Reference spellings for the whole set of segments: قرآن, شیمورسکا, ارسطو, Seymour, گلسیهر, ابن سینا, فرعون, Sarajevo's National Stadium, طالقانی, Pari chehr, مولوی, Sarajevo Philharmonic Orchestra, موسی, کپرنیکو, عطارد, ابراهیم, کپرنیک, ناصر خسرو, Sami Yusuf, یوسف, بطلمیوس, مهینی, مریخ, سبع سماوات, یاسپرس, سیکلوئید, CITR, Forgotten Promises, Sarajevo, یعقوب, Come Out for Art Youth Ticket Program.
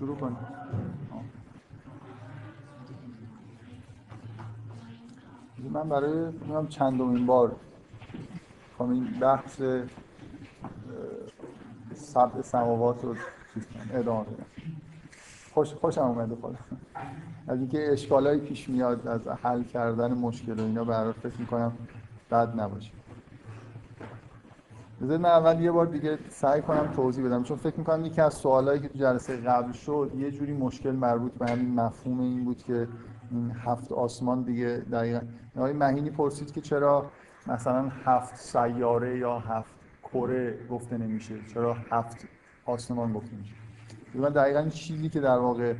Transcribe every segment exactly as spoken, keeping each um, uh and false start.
شروع کن. من برای چندمین بار این بحث سبع سماوات رو ادامه بدم. خوش خوشم اومده خالص. از اینکه اشکالایی پیش میاد از حل کردن مشکل و اینا برات فکر می‌کنم بد نباشه. بذار من اول یه بار دیگه سعی کنم توضیح بدم، چون فکر می‌کنم یکی از سوالایی که تو جلسه قبل شد یه جوری مشکل مربوط به همین مفهوم این بود که این هفت آسمان دیگه دقیقاً. آقای مهینی پرسید که چرا مثلا هفت سیاره یا هفت کره گفته نمیشه، چرا هفت آسمان گفته میشه. من دقیقاً چیزی که در واقع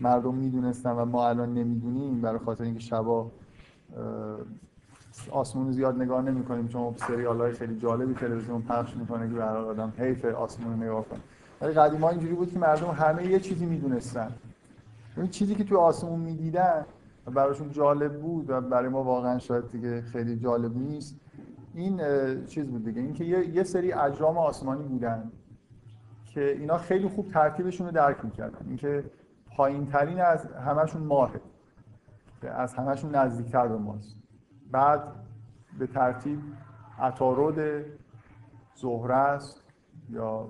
مردم میدونستن و ما الان نمیدونیم برای خاطر اینکه شبا آسمون رو زیاد نگاه نمی‌کنیم، چون سریال‌های خیلی جالبی تلویزیون پخش می‌کنه که برای آدم حیف آسمون رو نگاه کنه. ولی قدیما اینجوری بود که مردم همه یه چیزی میدونستن. این چیزی که توی آسمون میدیدن براشون جالب بود و برای ما واقعا شاید دیگه خیلی جالب نیست. این چیز بود دیگه، اینکه یه سری اجرام آسمانی بودن که اینا خیلی خوب ترکیبشون رو درک می‌کردن. اینکه پایین‌ترین از همشون ماهه، از همشون نزدیک‌تر به ماست. بعد به ترتیب عطارد، زهره است یا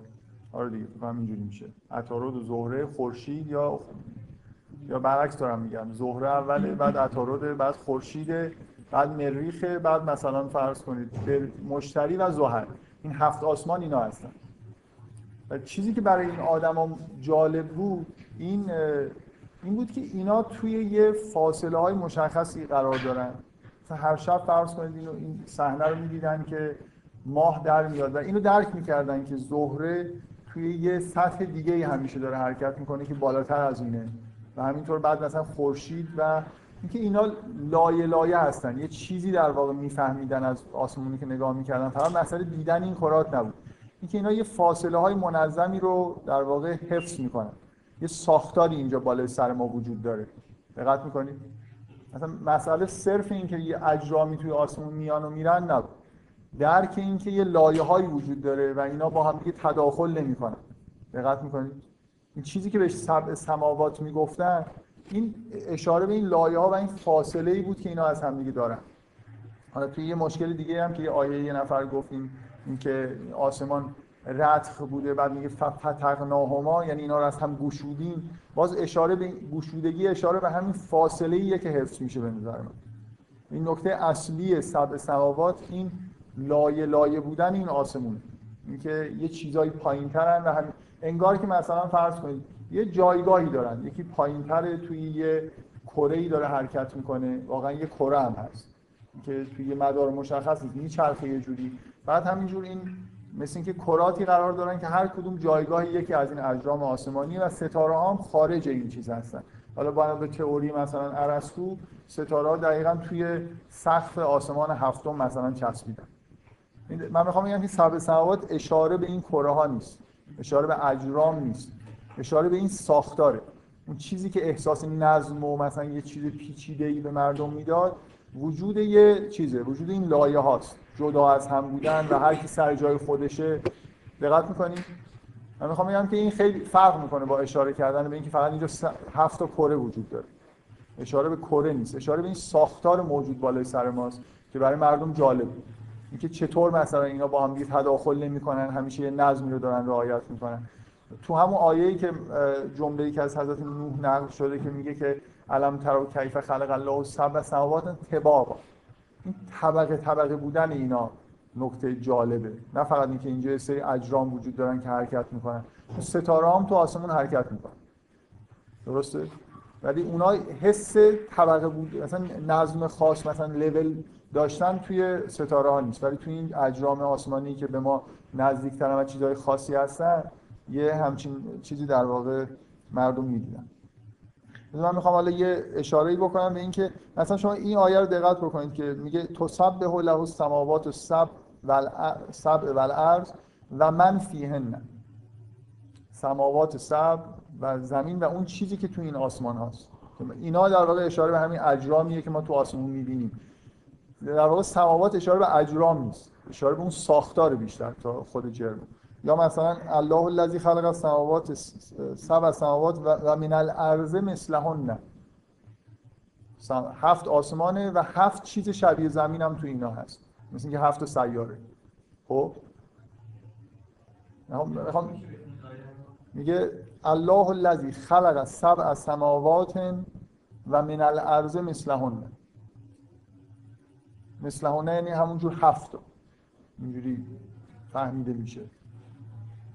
آره دیگه فکر کنم اینجوری میشه. عطارد و زهره، خورشید یا یا برعکس دارم میگم، زهره اوله، بعد عطارد، بعد خورشید، بعد مریخ، بعد مثلا فرض کنید مشتری و زحل. این هفت آسمان اینا هستن. و چیزی که برای این آدما جالب بود این این بود که اینا توی یه فاصله های مشخصی قرار دارن. مثلا هر شب فرض کنید اینو این صحنه رو می‌دیدن که ماه در میاد و اینو درک می‌کردن که زهره توی یه سطح دیگه‌ای همیشه داره حرکت می‌کنه که بالاتر از اونه. و همینطور بعد مثلا خورشید و اینکه اینا لایه لایه هستن. یه چیزی در واقع میفهمیدن از آسمونی که نگاه میکردن. فقط مسئله دیدن این کرات نبود، اینکه اینا یه فاصله های منظمی رو در واقع حفظ میکنن. یه ساختاری اینجا بالای سر ما وجود داره، دقت میکنید؟ مثلا مسئله صرف اینکه یه اجرامی توی آسمون میان و میرن نبود، درک اینکه یه لایه هایی وجود داره و اینا با هم دیگه تداخل نمیکنن. دقت میکنید؟ این چیزی که بهش سبع سماوات میگفتن این اشاره به این لایه‌ها و این فاصله‌ای بود که اینا از هم دیگه دارن. حالا توی یه مشکل دیگه هم که یه آیه یه نفر گفتیم، این که آسمان رتخ بوده، بعد میگه فتقناهما، یعنی اینا رو از هم گشودیم. باز اشاره به گشودگی، اشاره به همین فاصله‌ایه که حفظ میشه به نظر من. این نکته اصلی سبع سماوات این لایه لایه بودن این آسمونه. اینکه یه چیزای پایین‌ترن و همین انگار که مثلا فرض کنید یه جایگاهی دارن، یکی پایین‌تره توی یه کره‌ای داره حرکت میکنه، واقعا یه کره هم هست که توی یه مدار مشخص نیست، میچرخه یه جوری. بعد همینجور این مثل اینکه کراتی قرار دارن که هر کدوم جایگاهی یکی از این اجرام آسمانی و ستاره ها هم خارج این چیز هستن. حالا بنا به تئوری مثلا ارسطو ستاره ها دقیقاً توی سقف آسمان هفتم مثلا چسبیدن. من میخوام بگم که سبع سماوات اشاره به این کره ها نیست، اشاره به اجرام نیست، اشاره به این ساختاره. اون چیزی که احساس نظم و مثلا یه چیز پیچیده‌ای به مردم میداد وجود یه چیزه، وجود این لایه هاست، جدا از هم بودن و هر کی سر جای خودشه. دقت میکنید؟ من میخوام بگم که این خیلی فرق میکنه با اشاره کردن به اینکه فقط اینجا هفت تا کره وجود داره. اشاره به کره نیست، اشاره به این ساختار موجود بالای سر ماست که برای مردم جالب بود. اینکه چطور مثلا اینا با هم دیگه تداخل نمی‌کنن، همیشه یه نظمی رو دارن رعایت می‌کنن. تو همون آیه‌ای که جمله‌ای که از حضرت نوح نقل شده که میگه که علم ترو کیف خلق الله سبع سماوات طباقا، این طبقه طبقه بودن اینا نکته جالبه. نه فقط اینکه اینجا یه سری اجرام وجود دارن که حرکت می‌کنن، ستاره هم تو آسمون حرکت می‌کنن، درسته؟ ولی اونا حس طبقه بود، مثلا نظم خاص، مثلا لول داشتن توی ستاره ها نیست، ولی توی این اجرام آسمانی که به ما نزدیک‌ترن و چیزهای خاصی هستن یه همچین چیزی در واقع مردم می‌دیدن. من می‌خوام حالا یه اشاره‌ای بکنم به این که مثلا شما این آیه رو دقت بکنید که میگه تسبح له السماوات السبع والارض و من فیهن، سماوات سبع و زمین و اون چیزی که توی این آسمان هاست. اینا در واقع اشاره به همین اجرامیه که ما تو آسمون می‌بینیم. در واقع سماوات اشاره به اجرام نیست، اشاره به اون ساختار بیشتر تا خود جرم. یا مثلا الله الذی خلق السماوات سبع سماوات و من الارض مثلهن، هفت آسمانه و هفت چیز شبیه زمین هم تو اینا هست، مثل اینکه هفت سیاره. خب میخوام میگه الله الذی خلق سبع سماوات و من الارض مثلهن، مثلهن یعنی همونجور هفت تا اینجوری فهمیده میشه.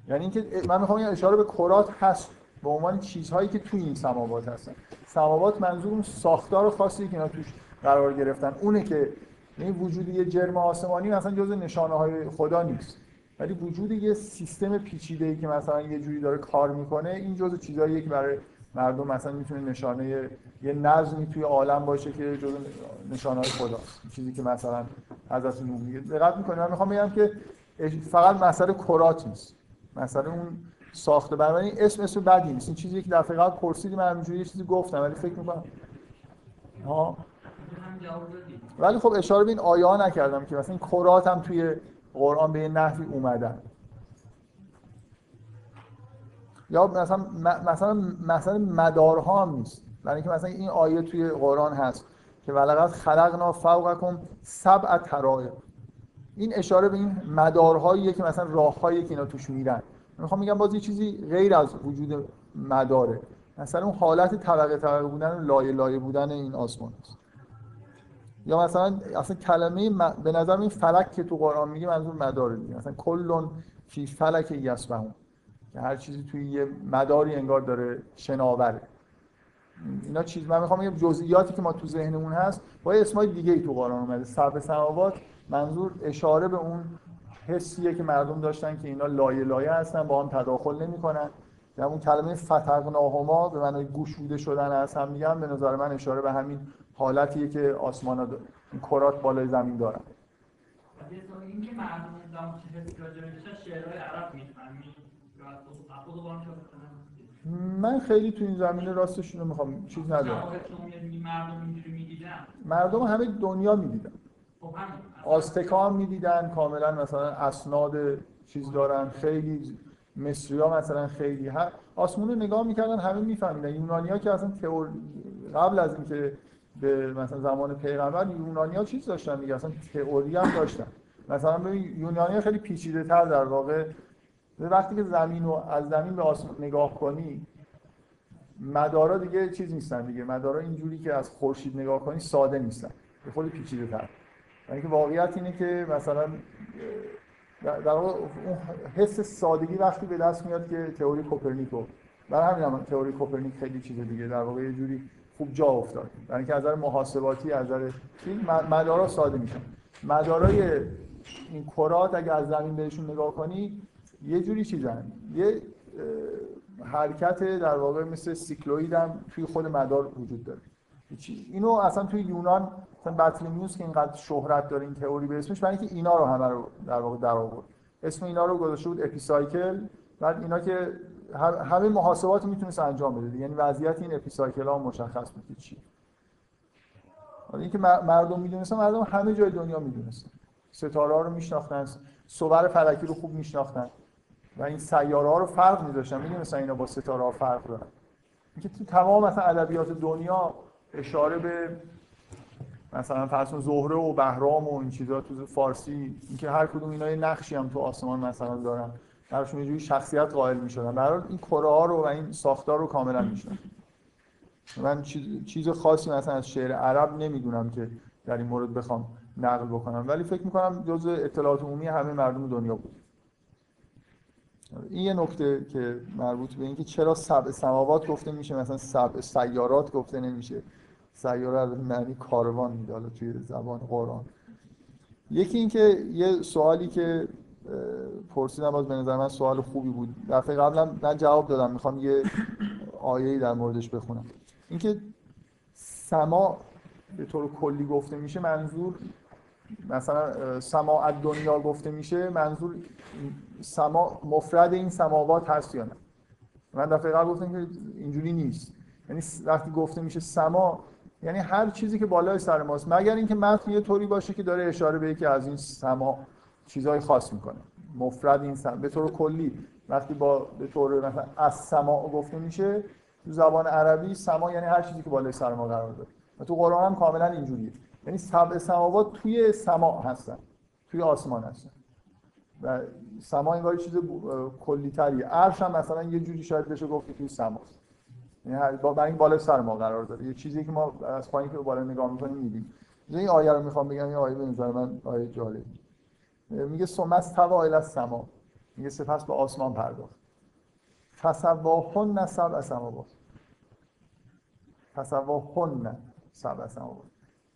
یعنی اینکه من میخوام اشاره به کرات هست به عنوان چیزهایی که توی این سماوات هستن. سماوات منظور اون ساختار خاصی که اینا توش قرار گرفتن اونه، که یعنی وجود یه جرم آسمانی مثلا جزء نشانه های خدا نیست، ولی وجود یه سیستم پیچیده‌ای که مثلا یه جوری داره کار میکنه، این جزء چیزاییه که برای مردم مثلا میتونه نشانه یه نظمی توی عالم باشه که جزء نشانه های خداست، چیزی که مثلا حضرت نوح میگه. دقت میکنید؟ من میخوام بگم که فقط مسئله کرات نیست، مثلا اون ساخته. بنابراین اسم اسم بدی نیست، این چیزی که دفعه قبل پرسیدی من همینجوری یه چیزی گفتم ولی فکر می‌کنم ها، ولی خب اشاره به این آیه ها نکردم که مثلا این کرات هم توی قرآن به نحوی اومدن. یا مثلا مثلا مثلا مدارها هم نیست، برای اینکه مثلا این آیه توی قرآن هست که ولقد خلقنا فوقکم سبع طرائق، این اشاره به این مدارهاییه که مثلا راههایی که اینا توش میرن. میخوام میگم باز یه چیزی غیر از وجود مداره، مثلا اون حالت طبقه طبقه بودن و لایه لایه بودن این آسمان است. یا مثلا اصلا کلمه م... به نظر این فلک که تو قرآن میگه منظور مداره دیگه، مثلا کلون فی فلک یسبحون، که هر چیزی توی یه مداری انگار داره شناوره. اینا چیز من میخوام بگم جزئیاتی که ما تو ذهنمون هست با اسمای دیگه‌ای تو قرآن اومده. سبع سماوات منظور اشاره به اون حسیه که مردم داشتن که اینا لایه لایه هستن، با هم تداخل نمی‌کنن. در اون کلمه فتقناهما به معنای گشوده شدن از هم دیگه هم به نظر من اشاره به همین حالتیه که آسمان‌ها داره، این کرات بالای زمین دارن. این که مردم اسلام حس راجعش شعرهای عرب می‌فهمن، راستو با هم من خیلی تو این زمینه راستش رو می‌خوام چیز ندارم. مردم اینجوری می‌دیدن، مردم همه دنیا می‌دیدن، آستکا هم می‌دیدن، کاملا مثلا اسناد چیز دارن، خیلی مصری‌ها مثلا خیلی ها آسمون رو نگاه می‌کردن، همه می‌فهمیدن. یونانی‌ها که اصلا تئوری قبل از اینکه به مثلا زمان پیغمبر، یونانی‌ها چیز داشتن دیگه، اصلا تئوری هم داشتن. مثلا ببین یونانی‌ها خیلی پیچیده‌تر در واقع، وقتی که زمین رو از زمین به آسمون نگاه کنی مدارا دیگه چیز نیستن دیگه، مدارا اینجوری که از خورشید نگاه کنی ساده نیستن، به خود پیچیده‌تر. یعنی که واقعیت اینه که مثلا در واقع اون حس سادگی وقتی به دست میاد که تئوری کپرنیکو، برای همین هم تئوری کپرنیک خیلی چیز دیگه در واقع یه جوری خوب جا افتاد، یعنی که از نظر محاسباتی از نظر مدارا ساده میشن. مدارای این کرات اگه از زمین بهشون نگاه کنی یه جوری چیزن، یه حرکت در واقع مثل سیکلوئید هم توی خود مدار وجود داره. اینو اصلا توی یونان مثلا بطلمیوس که اینقدر شهرت داره این تئوری به اسمش، برای اینکه اینا رو همه رو در واقع در آورد، اسم اینا رو گذاشته بود اپیسایکل. بعد اینا که همه محاسبات میتونست انجام بده، یعنی وضعیت این اپیسایکل ها مشخص بود که چی. حالا اینکه مردم میدونستن، مردم همه جای دنیا میدونستن، ستاره ها رو میشناختن، صور فلکی رو خوب میشناختن و این سیاره ها رو فرق میذاشتن، میدونستن اینا با ستاره ها فرق دارن. اینکه تو تمام مثلا ادبیات دنیا اشاره به مثلا فرسون زهره و بهرام و این چیزا تو فارسی، اینکه هر کدوم اینا یه نقشی هم تو آسمان مثلا دارن، براشون یه جوری شخصیت قائل میشدن. برای این کره ها رو و این ساختار رو کاملا میشن. من چیز خاصی مثلا از شعر عرب نمیدونم که در این مورد بخوام نقل بکنم، ولی فکر میکنم جزء اطلاعات عمومی همه مردم دنیا بود. این یه نکته که مربوط به اینکه چرا سبع سماوات گفته میشه، مثلا سبع سیارات گفته نمیشه. سیاره به معنی کاروان میداله توی زبان قرآن. یکی این که یه سوالی که پرسیدم باز به نظر من سوال خوبی بود، دفعه قبلم من جواب دادم، میخوام یه آیه‌ای در موردش بخونم. اینکه سما به طور کلی گفته میشه، منظور مثلا سماع دنیا گفته میشه، منظور سما مفرد این سماوات هست یا نه. من دفعه قبل گفتم که اینجوری نیست، یعنی وقتی گفته میشه سما یعنی هر چیزی که بالای سر ماست، مگر اینکه متن یه طوری باشه که داره اشاره به یکی از این سما چیزای خاص میکنه. مفرد این سمت به طور کلی وقتی با به طور مثلا از سما گفته میشه تو زبان عربی سما یعنی هر چیزی که بالای سر ما قرار داره و تو قرآن هم کاملا اینجوریه، یعنی سبع سماوات توی سما هستن، توی آسمان هستن و سما انگار چیز کلی تریه. عرش هم مثلا یه جوری شاید بشه گفت توی سماست، یعنی با این بالای سر ما قرار داره، یه چیزی که ما از پایین که بالا نگاه می‌کنیم می‌بینیم. این آیه رو می‌خوام بگم، این آیه به نظر من آیه جالبیه. میگه ثم استوى إلى السماء، میگه سپس به آسمان پرداخت. فسواهن سبع سماوات، فسواهن سبع سماوات.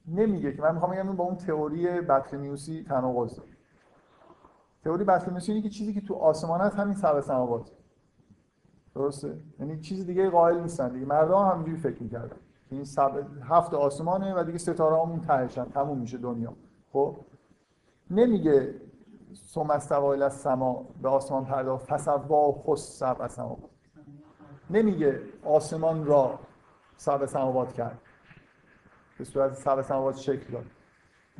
نمیگه که من می‌خوام بگم با اون تئوری بطلمیوسی تناقض داره. تئوری بطلمیوسی اینه که چیزی که تو آسمان هست همین سبع سماوات، درسته؟ یعنی چیز دیگه قائل نیستن دیگه. مردم هم همینجوری فکر می‌کردن این سبع هفت آسمانه و دیگه ستاره‌هامون تهشن، تموم میشه دنیا. خب نمیگه ثم استوى إلى السماء، به آسمان پرداخت، فسواهن سبع سماوات. نمیگه آسمان را سبع سماوات کرد، به صورت سبع سماوات شکل داد.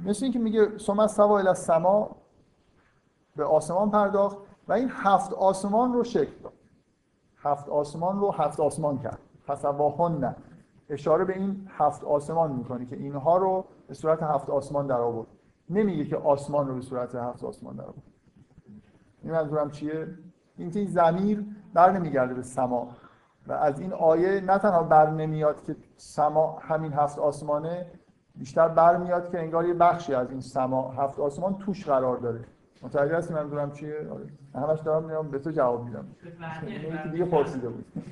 مثل اینکه میگه ثم استوى إلى السماء، به آسمان پرداخت و این هفت آسمان رو شکل داد، هفت آسمان رو هفت آسمان کرد. فسواهن اشاره به این هفت آسمان میکنه که اینها رو به صورت هفت آسمان در آورد. نمیگه که آسمان رو به صورت هفت آسمان در آورد. این منظورم چیه؟ اینکه این ضمیر بر نمیگرده به سما و از این آیه نه تنها بر نمیاد که سما همین هفت آسمانه، بیشتر برمیاد که انگار یه بخشی از این سما هفت آسمان توش قرار داره. متوجه هستی منظورم چیه؟ آره. همش دارم میام به تو جواب میدم. یکی دیگه پرسیده بود. کلام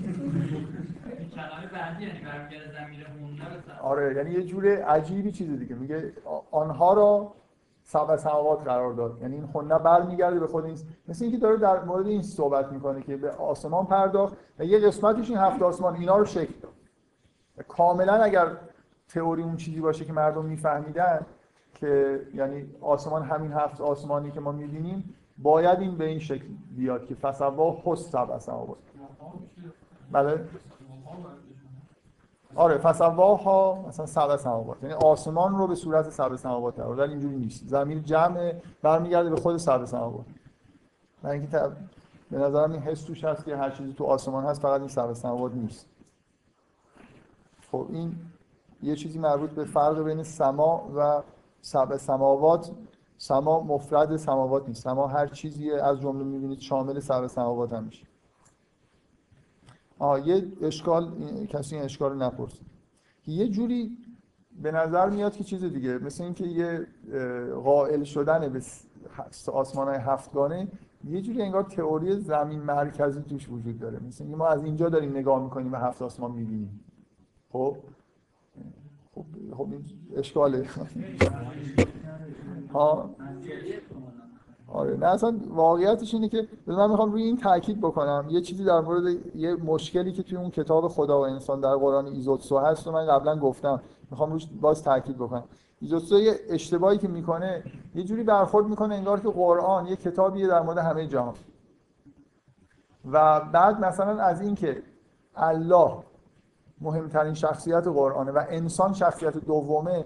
بعدی یعنی برمیگرده ضمیر اونها. آره، یعنی یه جوره عجیبی چیز دیگه. میگه آنها را سبع سماوات قرار داد. یعنی این هنه برمیگرده به خود این، مثل اینکه داره در مورد این صحبت میکنه که به آسمان پرداخت و یه قسمتش این هفت آسمان اینا رو شکل داد. کاملا اگر تئوری اون چیزی باشه که مردم میفهمیدن که یعنی آسمان همین هفت آسمانی که ما می‌بینیم، باید این به این شکل بیاد که فسواهن سبع سماوات. بله؟ آره، فسواهن مثلا سبع سماوات، یعنی آسمان رو به صورت سبع سماوات در آورد. اینجوری نیست. ضمیر جمع برمیگرده به خود سبع سماوات. من اینکه تا... به نظرم این حس توش هست که هر چیزی تو آسمان هست، فقط این سبع سماوات نیست. خب این یه چیزی مربوط به فرق بین سما و سبع سماوات. سما مفرد سماوات نیست، سما هر چیزی از جمله می‌بینید شامل سبع سماوات هم میشه. آه یه اشکال، کسی این اشکال رو نپرسید که یه جوری به نظر میاد که چیز دیگه، مثل اینکه یه قائل شدن به آسمان‌های هفتگانه یه جوری انگار تئوری زمین مرکزی توش وجود داره. مثل اینکه ما از اینجا داریم نگاه می‌کنیم و هفت آسمان می‌بینیم. خب خب خب این اشکاله. ها آره، نه اصلا واقعیتش اینه که من میخوام روی این تاکید بکنم. یه چیزی در مورد یه مشکلی که توی اون کتاب خدا و انسان در قرآن ایزوتسو هست و من قبلا گفتم، میخوام روش باز تاکید بکنم. ایزوتسو یه اشتباهی که میکنه، یه جوری برخورد میکنه انگار که قرآن یه کتابیه در مورد همه جهان و بعد مثلا از این که الله مهمترین شخصیت قرآنه و انسان شخصیت دومه،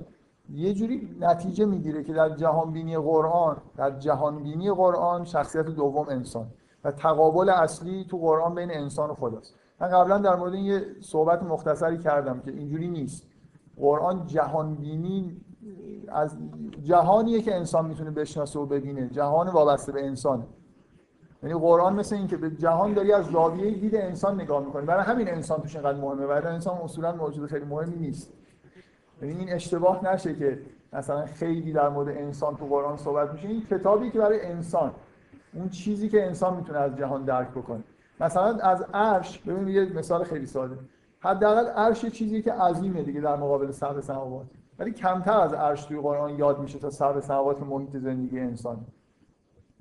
یه جوری نتیجه میگیره که در جهان بینی قرآن در جهان بینی قرآن شخصیت دوم انسان و تقابل اصلی تو قرآن بین انسان و خداست. من قبلا در مورد این یه صحبت مختصری کردم که اینجوری نیست. قرآن جهان بینی از جهانیه که انسان میتونه بشناسه و ببینه، جهان وابسته به انسانه. یعنی قرآن مثل این که به جهان داری از زاویه دید انسان نگاه میکنی، برای همین انسان توش اینقدر مهمه، برای انسان اصولا موجود خیلی مهمی نیست. یعنی این اشتباه نشه که مثلا خیلی در مورد انسان تو قرآن صحبت میشه. این کتابی که برای انسان، اون چیزی که انسان میتونه از جهان درک بکنه. مثلا از عرش، ببین یه مثال خیلی ساده، حداقل عرش چیزی که عظیمه دیگه در مقابل سبع سماوات، ولی کمتر از عرش توی قرآن یاد میشه تا سبع سماوات محیط زندگی انسان.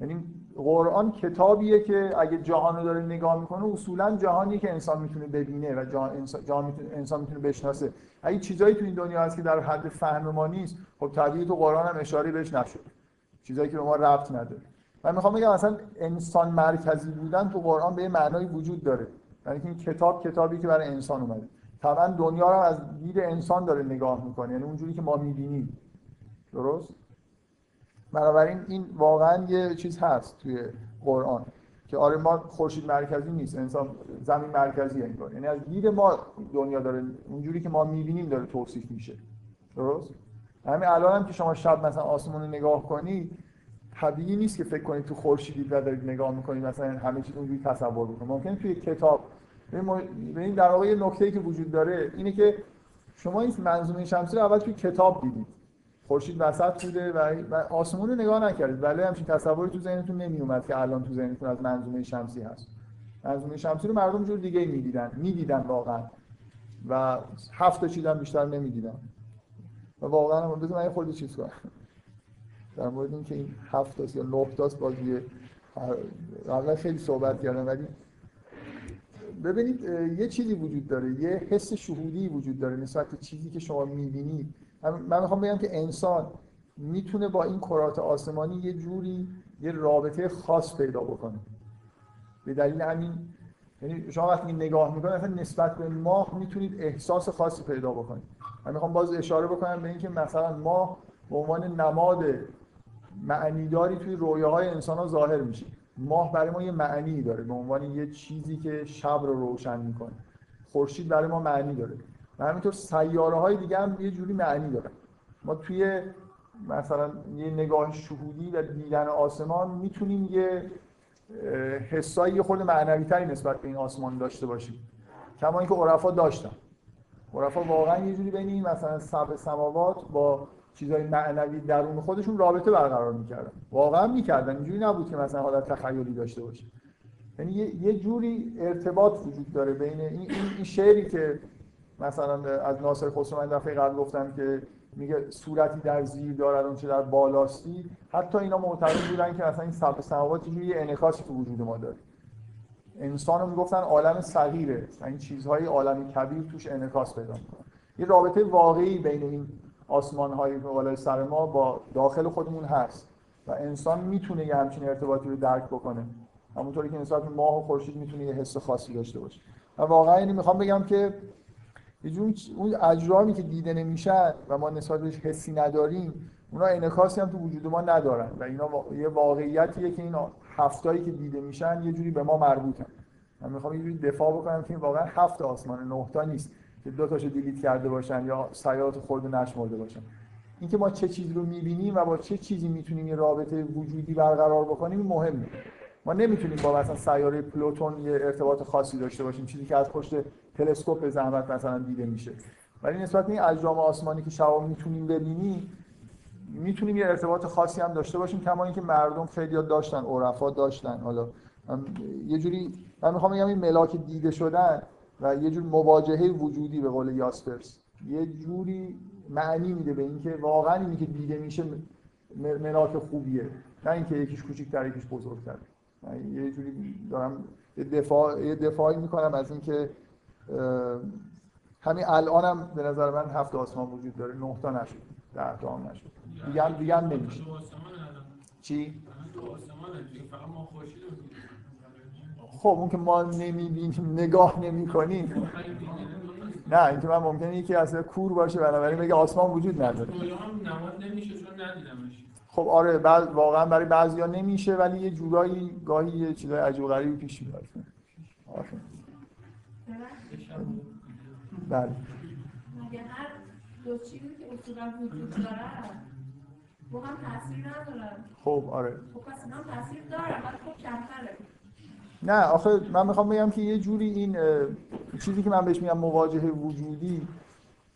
یعنی قرآن کتابیه که اگه جهان رو داره نگاه میکنه، اصولا جهانیه که انسان میتونه ببینه و جهان انسان, جهان میتونه، انسان میتونه بشناسه. اگه چیزایی تو این دنیا هست که در حد فهم ما نیست، خب طبیعی تو قرآن هم اشاره بهش نشده، چیزایی که به ما ربط نداره. من میخوام بگم اصلا انسان مرکزی بودن تو قرآن به یه معنای وجود داره، یعنی این کتاب کتابی که برای انسان اومده، طبعا دنیا رو از دید انسان داره نگاه میکنه، یعنی اونجوری که ما میبینیم. درست؟ بنابراین این واقعا یه چیز هست توی قرآن که آره ما خورشید مرکزی نیست، انسان زمین مرکزی انگار، یعنی از دید ما دنیا داره اونجوری که ما می‌بینیم داره توصیف میشه. درست؟ همین الان هم که شما شب مثلا آسمون رو نگاه کنی، طبیعی نیست که فکر کنید تو خورشیدی و دارید نگاه می‌کنید مثلا همه چیز اونجوری تصور بکنید. ممکنه توی کتاب ببینید. در واقع نکته‌ای که وجود داره اینه که شما این منظومه شمسی رو اول توی کتاب دیدید، خورشید وسط بوده و آسمون رو نگاه نکردید، ولی همچین تصوری تو ذهنتون نمیومد که الان تو ذهنتون از منظومه شمسی هست. منظومه شمسی رو مردم جور دیگه می‌دیدن، می‌دیدن واقعا و هفت تا چیزم بیشتر نمی‌دیدن. و واقعا من بذارم خودم چیز کنم در مورد اینکه این هفت تا یا نه تا است بازی قبلا خیلی صحبت کردم، ولی ببینید یه چیزی وجود داره، یه حس شهودی وجود داره نسبت به چیزی که شما می‌بینید. من میخوام بگم که انسان میتونه با این کرات آسمانی یه جوری یه رابطه خاص پیدا بکنه. به دلیل همین یعنی شما وقتی نگاه میکنید مثلا نسبت به ماه میتونید احساس خاصی پیدا بکنید. من میخوام باز اشاره بکنم به اینکه مثلا ماه به عنوان نماد معنیداری توی رویاهای انسان‌ها ظاهر میشه. ماه برای ما یه معنی داره به عنوان یه چیزی که شب رو روشن میکنه. خورشید برای ما معنی داره. و همینطور سیاره‌های دیگه هم یه جوری معنی دارن. ما توی مثلا یه نگاه شهودی و دیدن آسمان میتونیم یه حسایی خود معنوی‌تری نسبت به این آسمان داشته باشیم. کما اینکه عرفا داشتن. عرفا واقعا یه جوری بین این مثلا سبع سماوات با چیزای معنوی درون خودشون رابطه برقرار می‌کردن. واقعا می‌کردن. اینجوری نبود که مثلا حالت تخیلی داشته باشه. یعنی یه جوری ارتباط وجود داره بین این این شعری که مثلا از ناصر خسرو من دفعه قبل گفتم که میگه صورتی در زیر دارد اون چه در بالاستی، حتی اینا معتقد بودن که مثلا این سبع سماوات یه انعکاسی تو وجود ما داره. انسانو میگفتن عالم صغیره، این چیزهای عالم کبیر توش انعکاس پیدا میکنه. یه رابطه واقعی بین این آسمان‌های بالای سر ما با داخل خودمون هست و انسان میتونه یه همچین ارتباطی رو درک بکنه، همونطوری که نسبت به ماه و خورشید میتونه یه حس خاصی داشته باشه. من واقعا اینو میخوام بگم که یه اون اجرامی که دیده نمیشه و ما نسبت بهش حسی نداریم، اونا انعکاسی هم تو وجود ما ندارن و اینا یه واقعیتیه که این هفتایی که دیده میشن یه جوری به ما مربوطن. من میخوام یه جوری دفاع بکنم که این واقعا هفت آسمان، نه تا نیست که دو تاشو دیلیت کرده باشن یا سیارات خورد نشمرده باشن. اینکه ما چه چیزی رو میبینیم و با چه چیزی میتونیم یه رابطه وجودی برقرار بکنیم مهمه. ما نمیتونیم با مثلا سیاره پلوتون یه ارتباط خاصی داشته باشیم، چیزی که از پشت تلسکوپ به زحمت مثلا دیده میشه، ولی نسبت به این اجرام آسمانی که شما میتونیم ببینیم میتونیم یه ارتباط خاصی هم داشته باشیم. کما اینکه مردم خیلی داشتن، عرفا داشتن. حالا یه جوری من میخوام بگم این ملاک دیده شدن و یه جور مواجهه وجودی به قول یاسپرس یه جوری معنی میده به اینکه واقعا اینی که دیده میشه ملاک خوبیه، نه اینکه یکیش کوچیک‌تر یکیش بزرگ‌تر. یه جوری دارم یه دفاع یه دفاعی میکنم از اینکه همین الان هم به نظر من هفت آسمان وجود داره، نه تا نشد، ده تا هم نشد، دیگه هم دیگه هم نمیشه. چی؟ خب اون که ما نمیبینیم، نگاه نمیکنیم. نه اینکه من ممکنه یکی اصلا کور باشه بنابراین بگه آسمان وجود نداره. نماد نمیشه چون ندیدمش. خب آره، بعض واقعا برای بعضیا نمیشه، ولی یه جورایی گاهی یه چیزای عجیب غریبی پیش میاد. آره. بله. مگر هر دو چیزی که اصولاً وجود داره، با هم تاثیر نداره. خب آره. خب پس اینا تاثیر داره، ولی خب کمتره. نه آخه من میخوام بگم که یه جوری این چیزی که من بهش میگم مواجهه وجودی،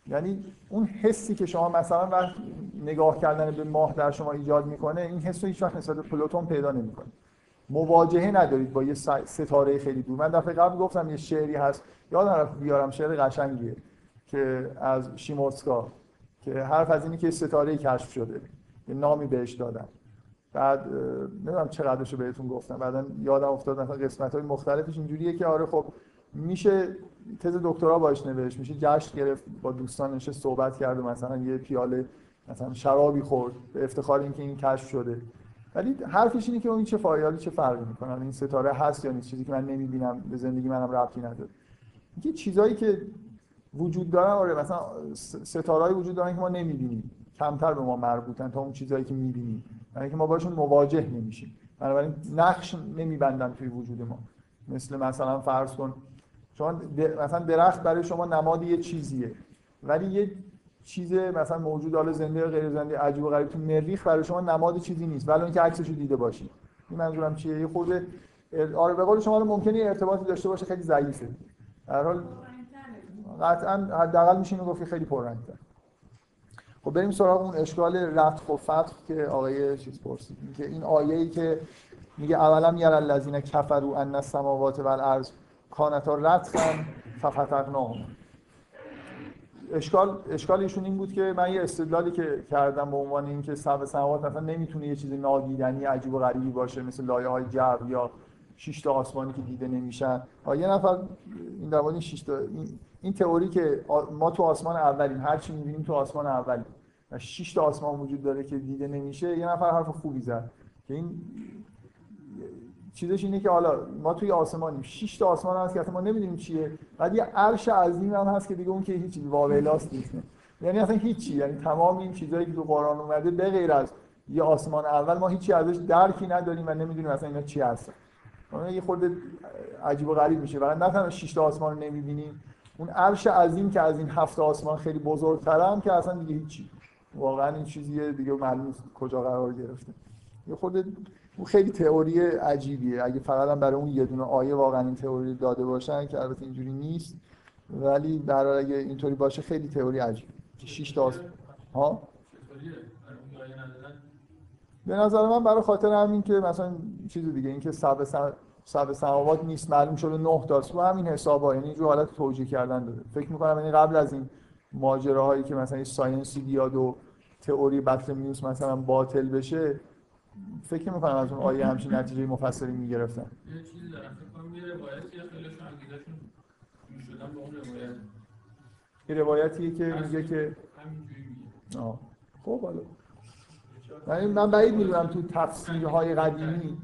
یعنی اون حسی که شما مثلا وقتی نگاه کردن به ماه در شما ایجاد میکنه، این حس رو هیچ وقت نسبت به پلوتون پیدا نمیکنه. مواجهه ندارید با یه ستاره خیلی دور. من دفعه قبل گفتم یه شعری هست، یادم رفت بیارم، شعر قشنگیه که از شیمورسکا که حرف از اینه که ستاره‌ای کشف شده، یه نامی بهش دادن. بعد نمیدونم چقدرشو بهتون گفتم، بعدن یادم افتاد مثلا قسمت‌های مختلفش اینجوریه که آره خب میشه تز دکترا باش نوشت، میشه جشن گرفت، با دوستان نشه صحبت کرد و مثلا یه پیاله مثلا شرابی خورد به افتخار اینکه این کشف شده. ولی حرفش اینه که اون چه فایده، چه فرقی میکنه این ستاره هست یا نیست، چیزی که من نمیبینم به زندگی منم ربطی نداره. اینکه چیزایی که وجود دارن، آره مثلا ستاره‌ای وجود دارن که ما نمیبینیم، کمتر به ما مربوطن تا اون چیزایی که میبینیم، یعنی که ما باشون مواجه نمیشیم. بنابراین نقش نمیبندن توی وجود ما. مثل مثلا فرض کن شما مثلا درخت برای شما نماد یه چیزیه، ولی یه چیز مثلا موجود حالا زنده یا غیر زنده عجیب و غریب تو مریخ برای شما نماد چیزی نیست، ولی اینکه عکسشو دیده باشی. این منظورم چیه؟ یه خورده آره به قول شما ممکنه ارتباطی داشته باشه، خیلی ضعیفه. در حال قطعاً حداقل میشه اینو گفت خیلی پررنگ‌تر. خب بریم سراغ اون اشکال رفع و فتح که آقای چیز پرسید، که این آیه‌ای که میگه اولم یرا الذین کفروا ان السماوات والارض کانتا رتقا ففتقناهما، اشکال اشکال ایشون این بود که من یه استدلالی که کردم به عنوان اینکه سبع سماوات مثلا نمیتونه یه چیز نادیدنی عجیب و غریبی باشه، مثل لایه‌های جو یا شش تا آسمانی که دیده نمیشن. یه نفر این در مورد شش تا این این تئوری که ما تو آسمان اولیم، هر چی می‌بینیم تو آسمان اولیم و شش تا آسمان وجود داره که دیده نمیشه، یه نفر حرف خوبی زد که این چیزش اینه که حالا ما توی آسمانیم، شش تا آسمان هست که اصلا ما نمی‌دونیم چیه، بعد یه عرش عظیم هم هست که دیگه اون که هیچ چیز واقعی لاست نیست، یعنی اصلا هیچی، یعنی تمام این چیزایی که تو قرآن اومده به غیر از یه آسمان اول ما هیچی ازش درکی نداریم و نمی‌دونیم اصلا اینا چی هستن. اون یه خورده عجیب و غریب میشه، ولی نه تنها شش تا آسمان رو نمی‌بینیم، اون عرش عظیم که از این هفت آسمان خیلی بزرگتره هم که اصلا دیگه هیچی، واقعا این چیزیه دیگه معلوم کجا قرار گرفته. یه خورده اون خیلی تئوری عجیبیه، اگه فقط هم برای اون یه دونه آیه واقعا این تئوری داده باشن، که البته اینجوری نیست، ولی برای اگه اینطوری باشه خیلی تئوری عجیبه که شش تا آسمان ها. به نظر من برای خاطر همین که مثلا چیز دیگه این که سبع سبع سبع سماوات نیست، معلوم شده نه تا است، همین حسابا، یعنی جو حالت توجیه کردن داره. فکر می‌کنم یعنی قبل از این ماجراهایی که مثلا ساینسی بیاد و تئوری بطلمیوس مثلا باطل بشه، فکر می‌کنم از اون آیه همچین نتیجه مفصلی می‌گرفتن. یه چیزی داره فکر کنم، یه روایتی خیلیشون انگیزشون می‌شدن به اون روایت. یه روایتی که میگه که همینجوری میگه. آه. خب حالا من بعید میدونم تو تفسیرهای قدیمی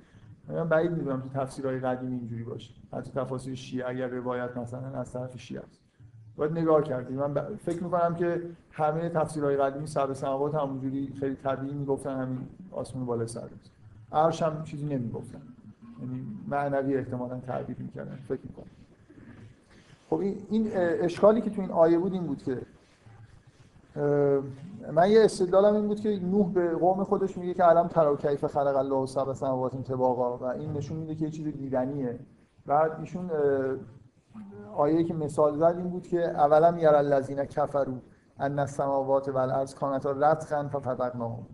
من بعید میدونم تو تفسیرهای قدیمی اینجوری باشه، حتی تفاسیر شیعه اگر روایت مثلا از طرف شیعه است باید نگاه کردیم. من ب... فکر میکنم که همه تفسیرهای قدیمی سبع سماوات همونجوری خیلی طبیعی میگفتن، همین آسمون بالا سر است، عرش هم چیزی نمیگفتن، یعنی معنوی احتمالاً تعبیر میکردن فکر میکنم. خب این اشکالی که تو این آیه بود این بود که من یه استدلالم این بود که نوح به قوم خودش میگه که علم ترا کیف خلق الله سبع سماوات طباقا، و این نشون میده که یه چیز دیدنیه. بعد ایشون آیه که مثال زد این بود که اولم یرا الذین کفروا ان السماوات والارض کانتا رتقا ففتقناهما،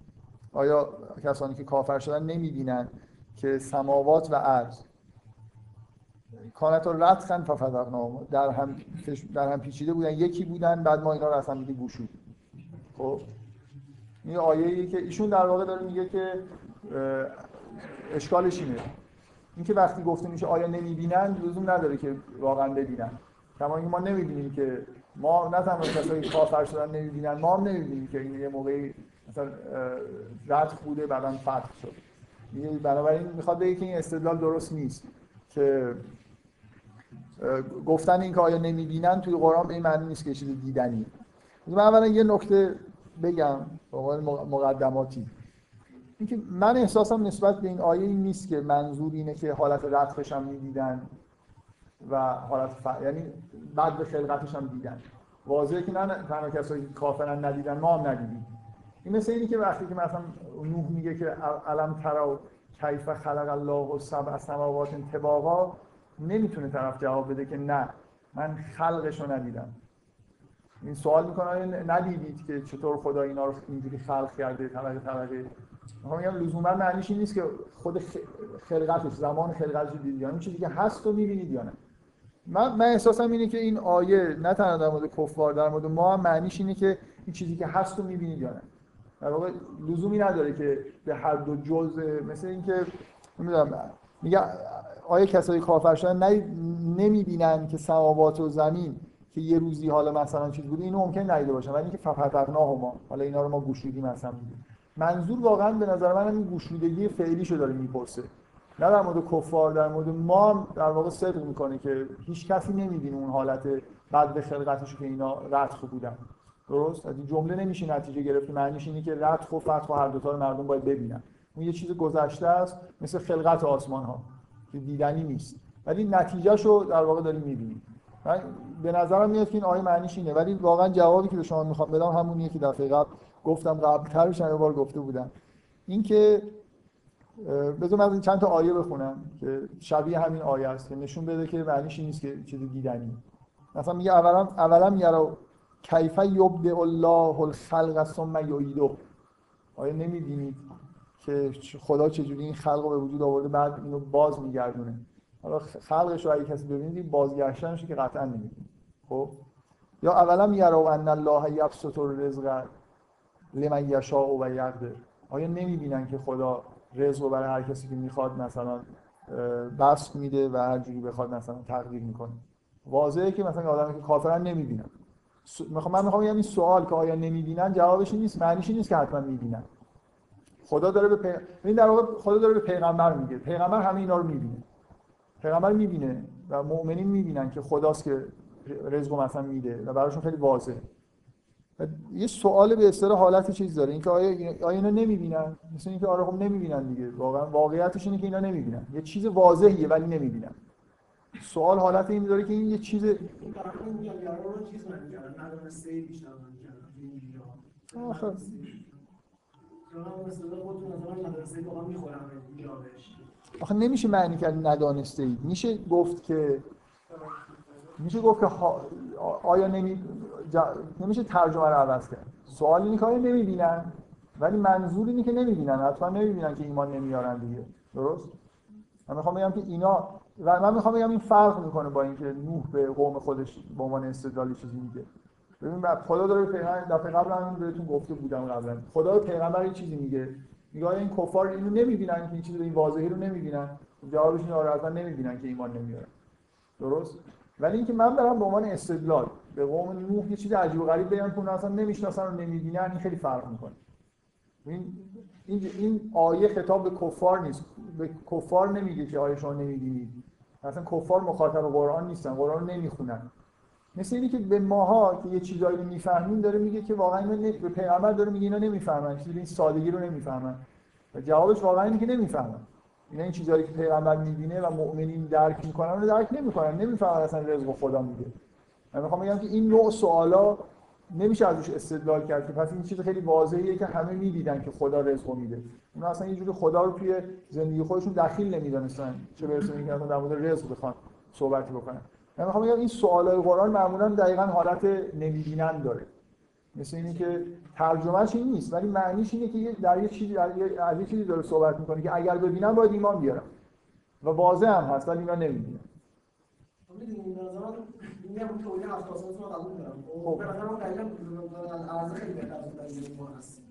آیا کسانی که کافر شدن نمیبینن که سماوات و ارض کانتا رتقا ففتقناهما در هم در هم پیچیده بودن، یکی بودن، بعد ما اینا رو اصلا دیگه گشودیم. خب این آیه‌ای که ایشون در واقع داره میگه که اشکالش اینه، اینکه وقتی گفته میشه آیا نمیبینن، لزوم نداره که واقعا ببینن. تمام اینکه ما نمیبینیم، که ما نه تنها کسایی کافر شدن نمیبینن، ما هم نمیبینیم که این یه موقعی مثلا رد بوده بعداً فتح شد. بنابراین میخواد بگه که این استدلال درست نیست، که گفتن اینکه آیا نمیبینن توی قرآن به این معنی نیست که چیز دیدنی. من اولا یه نکته بگم به عنوان مقدماتی، اینکه من احساسم نسبت به این آیه این نیست که منظور اینه که حالت رتقش هم می‌دیدن و حالت ف... یعنی بعد به خلقتش هم دیدن. واضحه که نه تنها کسایی که کافرن ندیدن، ما هم ندیدیم. این مثل اینی که وقتی که مثلا نوح میگه که علم ترا کیف خلق الله سبع سماوات طباقا، نمیتونه طرف جواب بده که نه من خلقش رو ندیدم. این سوال میکنن ندیدید که چطور خدا اینا رو اینجوری خلق کرده طبقه طبقه. میخوام بگم لزوما معنیش این نیست که خود خلقتش زمان خلقتش رو دیدید، یعنی چیزی که هست رو میبینید یا نه. من من احساسم اینه که این آیه نه تنها در مورد کفار، در مورد ما هم معنیش اینه که این چیزی که هست رو میبینید یا نه. در واقع لزومی نداره که به هر دو جزء، مثل اینکه نمیدونم میگه آیه کسایی کافر شدن نمیبینن که سماوات و زمین که یه روزی حالا مثلا چیز بوده، اینو ممکن ندیده باشن، ولی اینکه ففتقناهما، حالا اینا رو ما گشودیم مثلا میگه. منظور واقعا به نظر من این گشودگی فعلیشو داره میپرسه، نه در مورد کفار. در مورد ما در واقع صدق میکنه که هیچ کسی نمیبینه اون حالت بعد به خلقتش که اینا رتخ بودن. درست از این جمله نمیشه نتیجه گرفت معنیش اینه که رتخ و فتخ و هر دو تا رو مردم باید ببینن. اون یه چیز گذشته است، مثل خلقت آسمان ها که دیدنی نیست، ولی نتیجهشو در واقع داریم میبینیم. من به نظرم میاد که این آیه معنیش اینه، ولی واقعا جوابی که به شما میخوام بدم همونیه که دفعه قبل گفتم، قبل‌ترش چند بار گفته بودم. این که بذارم از این چند تا آیه بخونم که شبیه همین آیه است که نشون بده که معنیش این نیست که چیز دیدنی. مثلا میگه اولا اولا یرا کیف یبدئ الله الخلق ثم یعیده. آیا نمیدینید که خدا چجوری این خلق رو به وجود آورده بعد اینو باز میگردونه؟ حالا خلقش رو اگه کسی ببینید بازگشتنش که قطعا نمیدونید. خب یا اولا یرا ان الله یبسط الرزق لمن یشاء و یقدر. آیا نمیبینن که خدا رزق رو برای هر کسی که میخواد مثلا بسط میده و هر جوری بخواد مثلا تقدیر میکنه؟ واضحه که مثلا آدمی که کافرن نمیبینن. میخوام من میخوام بگم این سوال که آیا نمیبینن جوابش نیست، معنیش نیست که حتما میبینن. خدا داره به پیغمبر، این در واقع خدا داره به پیغمبر میگه، پیغمبر همه اینا رو میبینه. پیغمبر میبینه و مؤمنین میبینن که خداست که رزق مثلا میده و براشون خیلی واضحه. یه سوال به اصطلاح حالت چیز داره، اینکه آیا آیا اینا نمیبینن؟ مثل اینکه آره خب نمیبینن دیگه، واقعا واقعیتش اینه که اینا نمیبینن. یه چیز واضحیه ولی نمیبینن. سوال حالت این داره که این یه چیز این یارو چیز نمی‌دونن، نداره سه بیشتر نمی‌دونن. آخه شما مثلا خودتون مثلا مدرسه واقعا می‌خورن یادش. آخه نمیشه معنی کرد ندانسته اید. میشه گفت که میشه گفت که آیا نمی نمیشه ترجمه رو عوض کرد. سوال اینه که آیا نمی‌بینن، ولی منظور اینه که نمی‌بینن، حتما نمی‌بینن که ایمان نمیارن دیگه. درست؟ من می‌خوام بگم که اینا و من میخوام بگم این فرق میکنه با اینکه نوح به قوم خودش به عنوان استدلالی چیزی میگه. ببین خدا داره به پیغمبر، دفعه قبل هم بهتون گفته بودم قبلا، خدا به پیغمبر یه چیزی میگه، میگه این کفار اینو نمیبینن که این چیزی رو، این واضحی رو نمیبینن. جوابش اینه آره اصلا نمیبینن که ایمان نمیارن. درست؟ ولی اینکه من برام به عنوان استدلال به قوم نوح یه چیز عجیب و غریب بگم که اونا اصلا نمیشناسن و نمیبینن، این خیلی فرق میکنه. این این آیه خطاب به کفار نیست. به کفار نمیگه که آیه شما نمیبینید. اصلا کفار مخاطب قرآن نیستن، قرآن رو نمیخونن. مثل اینی که به ماها که یه چیزایی رو میفهمیم داره میگه که واقعا اینا به پیغمبر داره میگه اینا نمیفهمن، چیزی این سادگی رو نمیفهمن. و جوابش واقعا اینه که نمیفهمن. اینا این چیزایی که پیغمبر میبینه و مؤمنین درک میکنن رو درک نمیکنن، نمیفهمن اصلا رزق خدا میده. من میخوام بگم که این نوع سوالا نمیشه ازش استدلال کرد که پس این چیز خیلی واضحیه که همه میدیدن که خدا رزقو میده. اونا اصلا یه جوری خدا رو توی زندگی خودشون دخیل نمیدونستن، چه برسه اینکه اصلا در مورد رزق بخوان صحبت بکنن. من میخوام بگم این سوالای قرآن معمولا دقیقاً حالت نمیدیدن داره. مثل اینه که ترجمهش این نیست، ولی معنیش اینه که در یه چیزی در یه چیزی داره صحبت میکنه که اگر ببینن باید ایمان بیارن و واضح هم هست، ولی اینا نمیبینن. میدونید در زمان میگم توی هفتاد و سه سال قبول دارم. خب به نظر من دقیقاً ارزش خیلی بهتر از دلیل ما هست.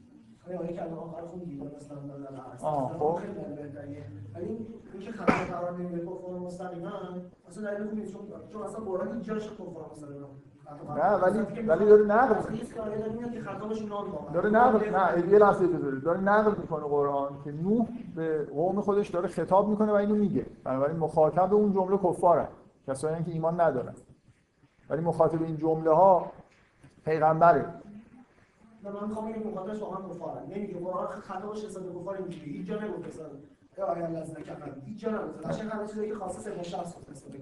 آیا اینکه الان آخر خوندید مثلا در ارزش؟ آه خب خیلی بهتره. ولی اینکه خطر قرار نمیگیره قرآن مستقیما اصلا دلیل نیست، چون چون اصلا قرآن هیچ جاش قرآن مستقیما. نه ولی ولی داره نقل میکنه که خطابش ناگاه. داره نقل نه یه لحظه بذارید. داره نقل میکنه قرآن که نوح به قوم خودش داره خطاب میکنه و اینو میگه. بنابراین مخاطب اون جمله کفاره. کسایی که ایمان ندارن، ولی مخاطب این جمله ها پیغمبره. من میخوام این مخاطبش واقعا کفاره، نمیگه قرآن خطابش اصلا کفار اینجوری هیچ جا نگفته. آیا الناس نکردن هیچ جا نگفته، باشه هر چیزی خاصه به شخص گفته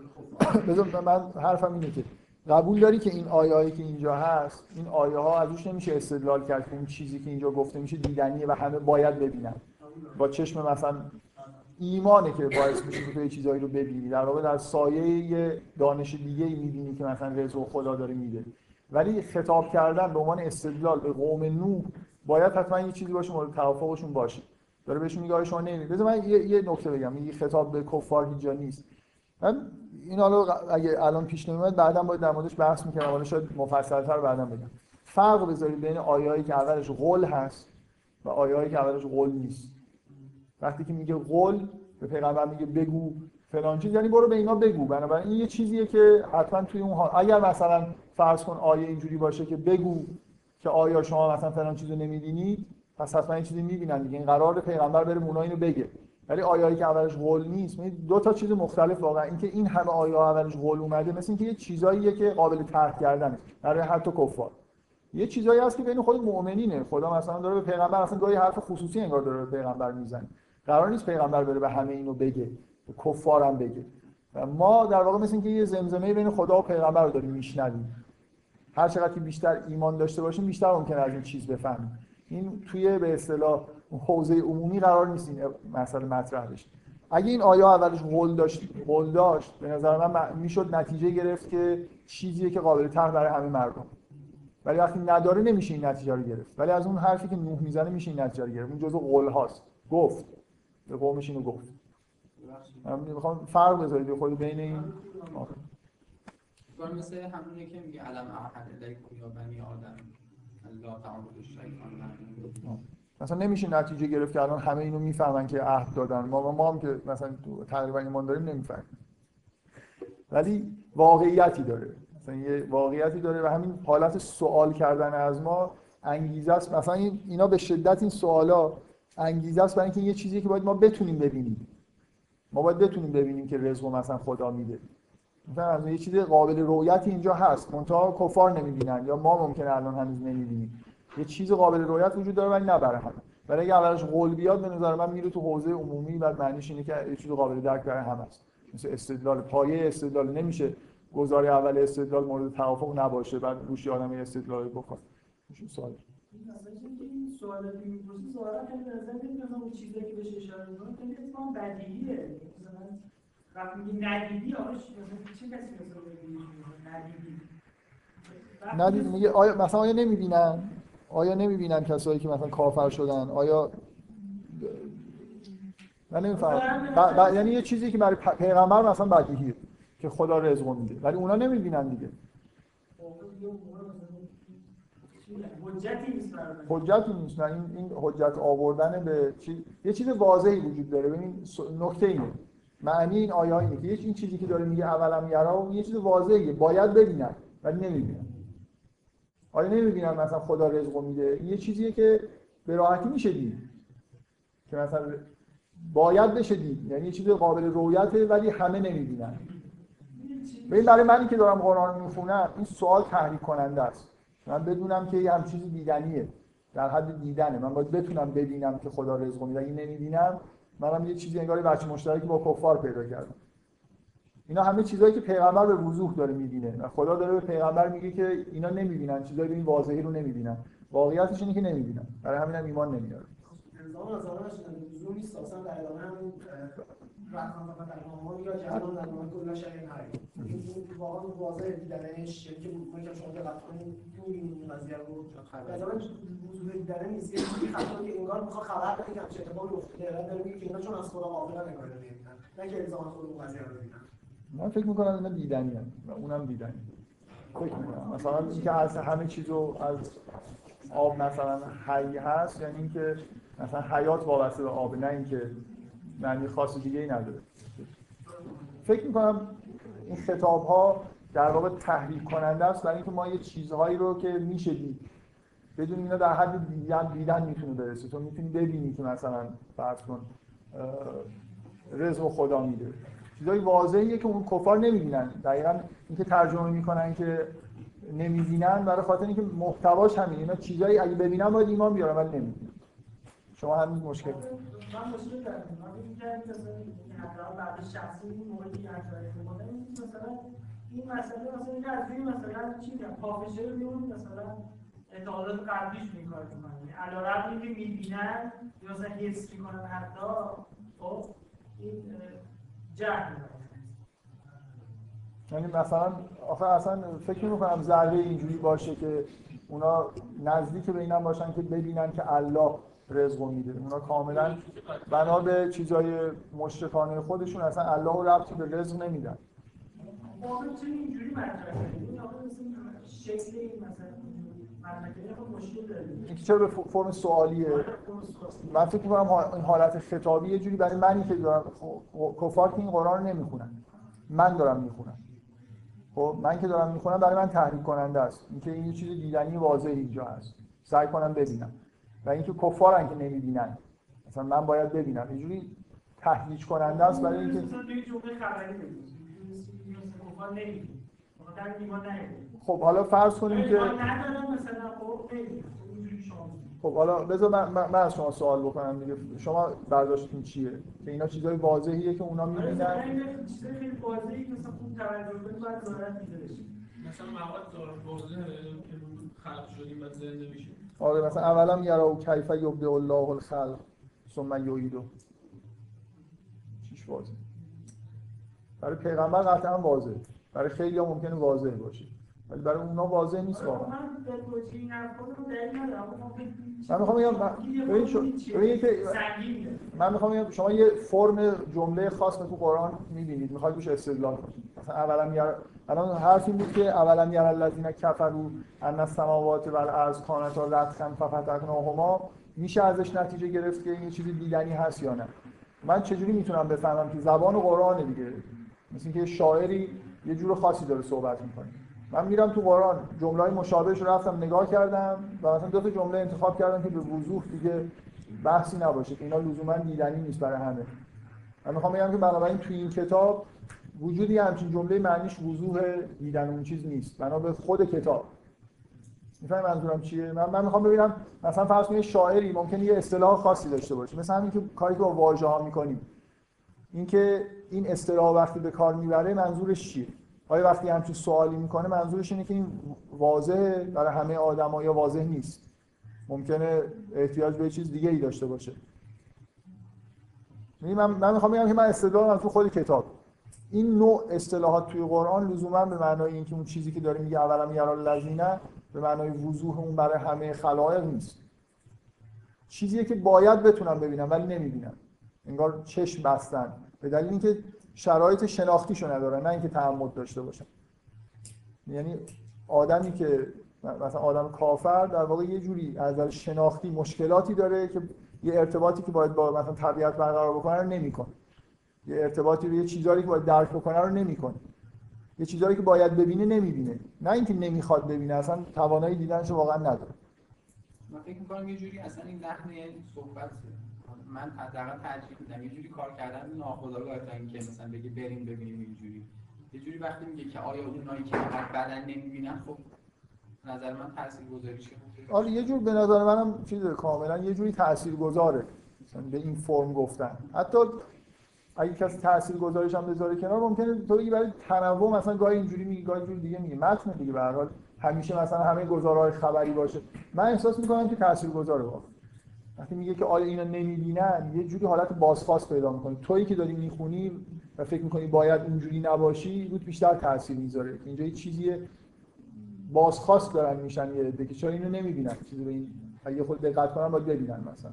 کفار. بذار من حرفم اینه که قبول داری که این آیه‌ای که اینجا هست، این آیه ها ازش نمیشه استدلال کرد که این چیزی که اینجا گفته میشه دیدنیه و همه باید ببینن. با چشم مثلا ایمانه که باعث میشه که یه چیزایی رو ببینی، در واقع در سایه دانش دیگه ای میبینی که مثلا رزق خدا داره میده. ولی خطاب کردن به عنوان استدلال به قوم نوح باید حتما یه چیزی باشه مورد توافقشون باشه. داره بهشون میگه شما نمیبینید. بذار من یه, یه نکته بگم، این خطاب به کفار هیچ جا نیست. من این حالا اگه الان پیش نمیاد بعداً باید در موردش بحث میکنم، حالا شاید مفصل‌تر بعداً بگم. فرق بذارید بین آیه‌ای که اولش قول هست و آیه‌ای که اولش قول نیست. وقتی که میگه قول به پیغمبر میگه بگو فلان چیز، یعنی برو به اینا بگو. بنابراین این یه چیزیه که حتما توی اون حال، اگر مثلا فرض کن آیه اینجوری باشه که بگو که آیا شما مثلا فلان چیزو نمی‌بینید، پس حتما این چیزی می‌بینن دیگه، این قراره پیغمبر بره اونها اینو بگه. ولی آیه‌ای که اولش قول نیست، یعنی دو تا چیز مختلف واقعا. اینکه این همه آیه اولش قول اومده مثل اینکه یه چیزاییه که قابل طرح کردنه برای حتی کفار. یه چیزایی هست که بین خود مؤمنینه. خدا مثلا داره به پیغمبر اصلا گاهی حرف خصوصی انگار داره به پیغمبر میزنه. قرار نیست پیغمبر بره به همه اینو بگه، به کفارم بگه. و ما در واقع مثل اینکه یه زمزمه بین خدا و پیغمبر رو داریم میشنویم. هر چقدر که بیشتر ایمان داشته باشیم بیشتر ممکنه از این چیز بفهمیم. این توی به اصطلاح حوزه عمومی قرار نیست این مسئله مطرح بشه. اگه این آیه اولش قول داشت، قول داشت به نظر من میشد نتیجه گرفت که چیزیه که قابل طرح برای همه مردم. ولی وقتی نداره نمیشه این نتیجه رو گرفت. ولی از اون حرفی که نوح میزنه میشه این نتیجه رو گرفت. اون جزء قول هاست. گفت به قومش اینو گفت. من میخوام فرق بذارید خود بین این آخر. اون مثل همونی که میگه علم احد الیکم یا بنی آدم لا تعبدوا الشیطان. مثلا نمیشه نتیجه گرفت که الان همه اینو میفهمن که عهد دادن. ما ما هم که مثلا تقریبا ایمان داریم نمیفهمیم. ولی واقعیتی داره. مثلا یه واقعیتی داره و همین حالت سوال کردن از ما انگیزه است. مثلا این اینا به شدت این سوالا انگیزه است برای اینکه یه چیزی که باید ما بتونیم ببینیم. ما باید بتونیم ببینیم که رزق مثلا خدا میده. مثلا یه چیز قابل رؤیتی اینجا هست، منتها کفار نمی‌بینن یا ما ممکنه الان هنوز نمی‌بینیم. یه چیز قابل رؤیت وجود داره ولی نه برای همه. ولی اگه اولش قول بیاد به نظر من میره تو حوزه عمومی و معنیش اینه که یه چیز قابل درک برای همه است. مثل استدلال، پایه استدلال. نمیشه گزاره اول استدلال مورد توافق نباشه بعد روش آدم استدلال بکنه. این سوال. این سوالی که می‌پرسی ظاهرا به نظر میاد اون چیزی که بهش اشاره می‌کنه خیلی اصلا بدیهیه. وقتی میگی ندیدی آخه چه کسی مثلا میگه ندیدی؟ ندیدی میگه آیا مثلا آیا نمیبینن؟ آیا نمیبینن کسایی که مثلا کافر شدن؟ آیا من نمیفهمم. ب... ب... یعنی یه چیزی که برای پ... پیغمبر مثلا بدیهیه که خدا رزق میده ولی اونا نمیبینن دیگه. حجتی نیست حجتی نیست این این حجت آوردن به چی... یه چیز واضحی وجود داره. ببین نکته اینه معنی این آیه اینه که این چیزی که داره میگه اولم یرا یه چیز واضحه باید ببینن ولی نمیبینن. آیا نمیبینن مثلا خدا رزقو میده؟ یه چیزیه که به راحتی میشه دید که مثلا باید بشه دید، یعنی یه چیز قابل رؤیته ولی همه نمیبینن. ببین برای منی که دارم قرآن میخونم این سوال تحریک کننده است. من بدونم که یه هم چیزی دیدنیه در حد دیدنه. من باید بتونم ببینم که خدا رزقو میده. اگه نمیبینم منم یه چیزی انگار بچه مشترکی با کفار پیدا کردم. اینا همه چیزایی که پیغمبر به وضوح داره میبینه و خدا داره به پیغمبر میگه که اینا نمیبینن، چیزایی به این واضحی رو نمیبینن. واقعیتش اینه که نمیبینن. برای همین هم ایمان نمیاره. الزام از آنها وضوح نیست اصلا. در ادامه همون رحمان و درمان یا جهان در مورد کلا شیء حی. این واقعا واضحه دیدنش که ما که شما دقت کنید تو این قضیه رو خبر دیدن نیست. این خطایی انگار میخواد خبر بده که چه اتفاقی افتاده. الان داره میگه که اینا چون از خدا واقعا نگاه نمیکنن. نه که الزام خود اون قضیه رو دیدن. من فکر میکنم اینا دیدنیه و اونم دیدنیه. فکر میکنم مثلا اینکه از همه چیزو از آب مثلا حی هست، یعنی اینکه مثلا حیات وابسته به آب، نه اینکه معنی خاص دیگه ای نداره. فکر میکنم این خطاب ها در واقع تحریک کننده است برای اینکه ما یه چیزهایی رو که میشه دید بدون اینا در حد دیدن دیدن میتونه برسه. تو میتونی ببینی که مثلا فرض کن رزق خدا میده، چیزای واضحیه که اون کفار نمیبینن. دقیقاً اینکه ترجمه میکنن که نمیبینن برای خاطر اینکه محتواش همین. اینا چیزایی اگه ببینن باید ایمان بیارن ولی نمیبینن. شما همین مشکل من مشکل دارم. من میگم که مثلا حالا بعد شخصی این موردی که اشاره کردم مثلا این مسئله مثلا از این مثلا چی میگم پافشه رو میمون مثلا اطلاعات قلبیش میکاره که من علاوه بر اینکه میبینن یا مثلا حس میکنن حتی خب این جهل یعنی مثلا آخه اصلا فکر میکنم ذره اینجوری باشه که اونا نزدیک به اینا باشن که ببینن که الله رزق میده. اونا کاملا بنا به چیزای مشرکانه خودشون اصلا الله رو ربطی به رزق نمیدن. واقعا چه اینجوری مطرح شده؟ آخه شکل این مثلا مطرح خیلی مشکل داره. اینکه چرا به فرم سوالیه؟ من فکر می‌کنم این حالت خطابی یه جوری برای منی که دارم کفار که این قرآن رو نمیخونن. من دارم میخونم. خب من که دارم میخونم برای من تحریک کننده است. اینکه این یه چیز دیدنی واضحه اینجا هست. سعی کنم ببینم. و اینکه کفارن که نمی‌بینن. مثلا من باید ببینم. اینجوری تحریک کننده است برای اینکه مثلا یه جمله خبری بگید. مثلا کفار نمی‌بینن. خب حالا فرض کنیم که خب حالا بذار من, من از شما سوال بکنم دیگه، شما برداشتتون چیه؟ که اینا چیزای واضحیه که اونا میبینن؟ مثلا این چیزای خیلی واضحی مثلا خون تولد کنیم باید ظاهرت میده بشیم، مثلا مواد دارد واضحه که خلق شدیم و زنده میشیم. آره مثلا اولا یرا و کیف یبدی الله الخلق ثم یعیده، چیش واضحه؟ برای پیغمبر قطعا واضحه، برای خیلی ها ممکنه واضحه باشه، ولی برای اونا واضح نیست واقعا. من میخوام بگم من میخوام بگم شما یه فرم جمله خاص تو قرآن می‌بینید، میخواید روش استدلال کنید. مثلا اولا یار الان حرفی بود که اولا یار الذین کفروا ان السماوات والارض کانتا رتقا ففتقناهما، میشه ازش نتیجه گرفت که این چیزی دیدنی هست یا نه؟ من چجوری میتونم بفهمم که زبان قرآن دیگه مثل اینکه شاعری یه جور خاصی داره صحبت می‌کنه. من میرم تو قرآن جمله‌های مشابهش رو رفتم نگاه کردم و مثلا دو تا جمله انتخاب کردم که به وضوح دیگه بحثی نباشه که اینا لزوما دیدنی نیست برای همه. من میخوام بگم که بنابراین تو این کتاب وجودی همچین جمله معنیش وضوح دیدن اون چیز نیست، بنا به خود کتاب. میفهمی منظورم چیه؟ من من میخوام ببینم مثلا فرض کنید شاعری ممکنه یه اصطلاح خاصی داشته باشه، مثلا همین که کاری که با واژه ها می‌کنیم، اینکه این اصطلاح وقتی به کار میبره منظورش چیه؟ آیا وقتی همچین سوالی میکنه منظورش اینه که این واضحه برای همه آدم‌ها یا واضح نیست؟ ممکنه احتیاج به چیز دیگه ای داشته باشه. من من میخوام بگم که من استدلال از تو خود کتاب، این نوع اصطلاحات توی قرآن لزوما به معنای اینکه اون چیزی که داره میگه اولم یرا الذین به معنای وضوح اون برای همه خلایق نیست. چیزیه که باید بتونم ببینم ولی نمیبینم، انگار چشم بستن به دلیل اینکه شرایط شناختیشو ندارن، نه اینکه تعمد داشته باشن. یعنی آدمی که مثلا آدم کافر در واقع یه جوری از نظر شناختی مشکلاتی داره که یه ارتباطی که باید با مثلا طبیعت برقرار بکنه رو نمی‌کنه، یه ارتباطی رو یه چیزایی که باید درک بکنه رو نمی‌کنه، یه چیزایی که باید ببینه نمی‌بینه، نه اینکه نمی‌خواد ببینه، اصلا توانایی دیدنشو واقعا نداره. من فکر می‌کنم یه جوری اصلا این لحن صحبته، من حداقل ترجیح میدم یه جوری کار کردن ناخودآگاه تا اینکه مثلا بگی بریم ببینیم اینجوری. یه جوری وقتی میگه که آیا اونایی که فقط بدن نمیبینن، خب نظر من تاثیرگذاریشه. آره یه جور به نظر منم چیزه، کاملا یه جوری تاثیرگذاره مثلا به این فرم گفتن. حتی اگه کسی تاثیرگذاریش هم بذاره کنار، ممکنه توی برای تنوع مثلا گاهی اینجوری میگه گاهی جور دیگه میگه، متن دیگه به هر حال همیشه مثلا همه گزارهای خبری باشه. من احساس می‌کنم که تاثیرگذاره واقعا. وقتی میگه که آیا اینا نمیبینن، یه جوری حالت بازخواست پیدا میکنه. تویی که داری میخونی و فکر میکنی باید اونجوری نباشی، رود بیشتر تاثیر میذاره. اینجا یه چیزی بازخواست دارن میشن یه عده که چرا اینو نمیبینن، چیزی به این اگه خود دقت کنن باید ببینن. مثلا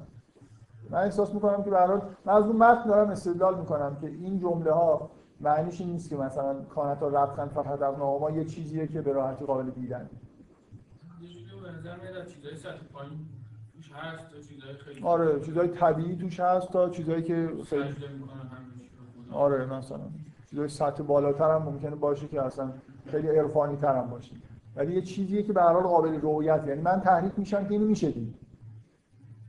من احساس میکنم که به هر حال من از اون متن دارم استدلال میکنم که این جمله ها معنیش این نیست که مثلا کانتا ربطن فقط در ناما یه چیزیه که به راحتی قابل دیدن. یه جوری به نظر میاد چیزای سطح پایین هست تا چیزای خیلی، آره چیزای طبیعی توش هست تا چیزایی که خیلی آره مثلا چیزای سطح بالاتر هم ممکنه باشه که اصلا خیلی عرفانی تر هم باشه، ولی یه چیزیه که به هر حال قابل رؤیت. یعنی من تحریک میشم که اینو میشه دید.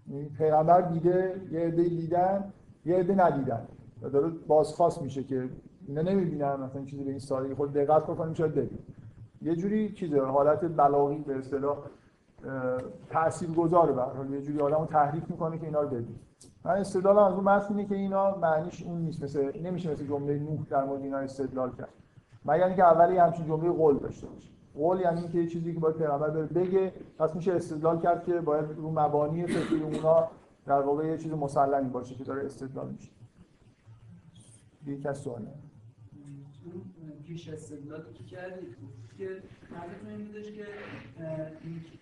یعنی پیغمبر دیده، یه عده دیدن، یه عده ندیدن و داره بازخواست میشه که اینا نمیبینن، مثلا چیزی به این سادگی خود دقت بکنیم شاید ببینیم. یه جوری چیزه حالت بلاغی به اصطلاح تاثیرگذاره، به هر حال یه جوری آدمو تحریک میکنه که اینا رو ببین. من استدلالم از اون متن اینه که اینا معنیش اون نیست، مثل نمیشه مثل جمله نوح در مورد اینا استدلال کرد، مگر اینکه اولی همچین جمله قول داشته باشه. قول یعنی اینکه یه چیزی که باید پیغمبر بره بگه، پس میشه استدلال کرد که باید رو مبانی فکری اونها در واقع یه چیز مسلمی باشه که داره استدلال میشه. یک تا سواله پیش استدلالی که کردید که معلوم نمیداش که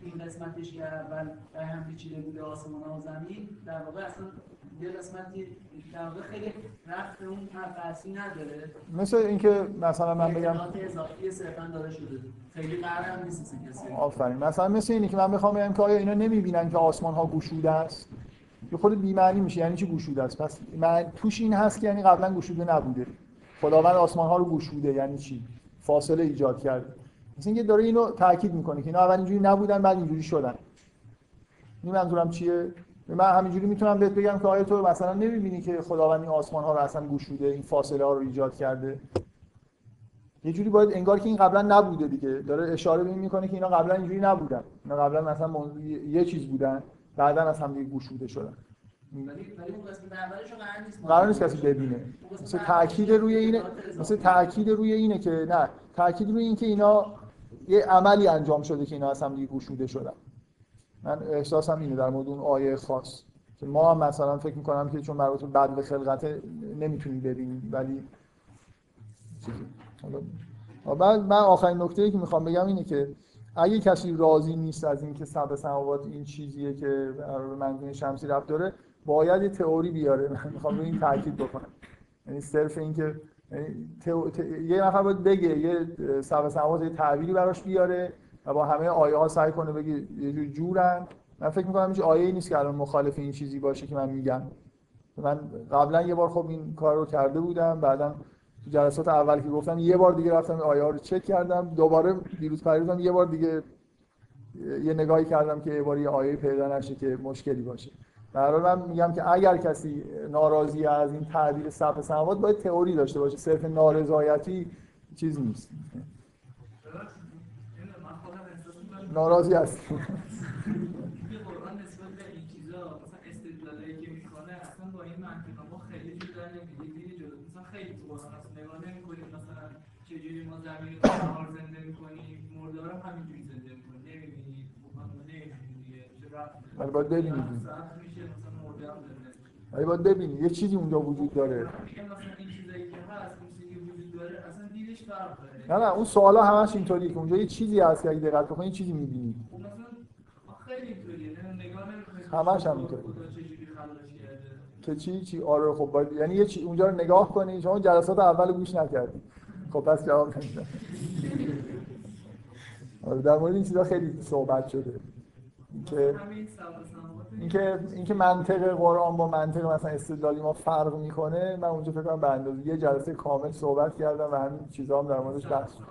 این قسمتش که اول به هم پیچیده بوده آسمان و زمین، در واقع اصلا یه قسمتی در واقع خیلی رفت به اون تفاصیل نداره، مثل اینکه مثلا من بگم اطلاعات اضافی صرفا داده شده، خیلی قرار هم نیست کسی. آفرین. مثلا مثل اینه که من بخوام بگم که آیا اینا نمیبینن که آسمان ها گشوده است، یه خود بی معنی میشه. یعنی چی گشوده است؟ پس من توش این هست که یعنی قبلا گشوده نبوده، خداوند آسمان ها رو گشوده یعنی چی؟ فاصله ایجاد کرده. مثل اینکه داره اینو تاکید میکنه که اینا اول اینجوری نبودن بعد اینجوری شدن. این منظورم چیه؟ من همینجوری میتونم بهت بگم که آیا تو مثلا نمیبینی که خداوند این آسمان ها رو اصلا گشوده، این فاصله ها رو ایجاد کرده؟ یه جوری باید انگار که این قبلا نبوده دیگه، داره اشاره به این میکنه که اینا قبلا اینجوری نبودن، اینا قبلا مثلا موضوع یه چیز بودن بعدا از هم دیگه گشوده شدن. ولی ولی اون قسمت اولشو قرار نیست قرار نیست کسی ببینه، مثلا تاکید روی اینه، مثلا تاکید روی اینه که نه، تاکید روی این که اینا یه عملی انجام شده که اینا از هم دیگه گشوده شدن. من احساسم اینه در مورد اون آیه خاص که ما مثلا فکر می‌کنم که چون مربوط به بدل خلقت نمیتونیم ببینیم، ولی حالا من آخرین نکته‌ای که میخوام بگم اینه که اگه کسی راضی نیست از اینکه سبع سماوات این چیزیه که به منظومه شمسی ربط داره، باید یه تئوری بیاره. من میخوام روی این تاکید بکنم، یعنی صرف اینکه تئو... ت... یه نفر باید بگه یه سبع سماوات یه تعبیری براش بیاره و با همه آیه ها سعی کنه بگه یه جور جورن. من فکر میکنم هیچ آیه‌ای نیست که الان مخالف این چیزی باشه که من میگم. من قبلا یه بار خب این کار رو کرده بودم، بعداً تو جلسات اول که گفتم یه بار دیگه رفتم آیه ها رو چک کردم، دوباره دیروز پریدم یه بار دیگه یه نگاهی کردم که یه بار یه آیه پیدا نشه که مشکلی باشه. در حال من میگم که اگر کسی ناراضی از این تعبیر سبع سماوات باید تئوری داشته باشه، صرف نارضایتی چیز نیست. ناراضی است. زمین رو قرار زنده می‌کنی، مردار رو همینجوری زنده می‌کنی، نمی‌بینی، ما نمی‌بینیم دیگه، چه رفت؟ ولی باید ببینید. ساعت میشه مثلا مردار زنده. ولی باید ببینید یه چیزی اونجا وجود داره. مثلا این چیزایی که هست، اون چیزی وجود داره، اصلا دیدش فرق داره. نه نه، اون سوالا همش اینطوریه که اونجا یه چیزی هست که اگه دقت بکنی چیزی می‌بینی. خب مثلا خیلی اینطوریه، نگاه نمی‌کنی. همش هم اینطوریه. چه چی چی آره خب باید یعنی یه چی اونجا رو نگاه کنی، شما جلسات اول گوش نکردید. خب پس جواب نمیدم. در مورد این چیزا خیلی صحبت شده که اینکه اینکه منطق قرآن با منطق مثلا استدلالی ما فرق میکنه، من اونجا فکر کنم به اندازه یه جلسه کامل صحبت کردم و همین چیزا هم در موردش بحث شد.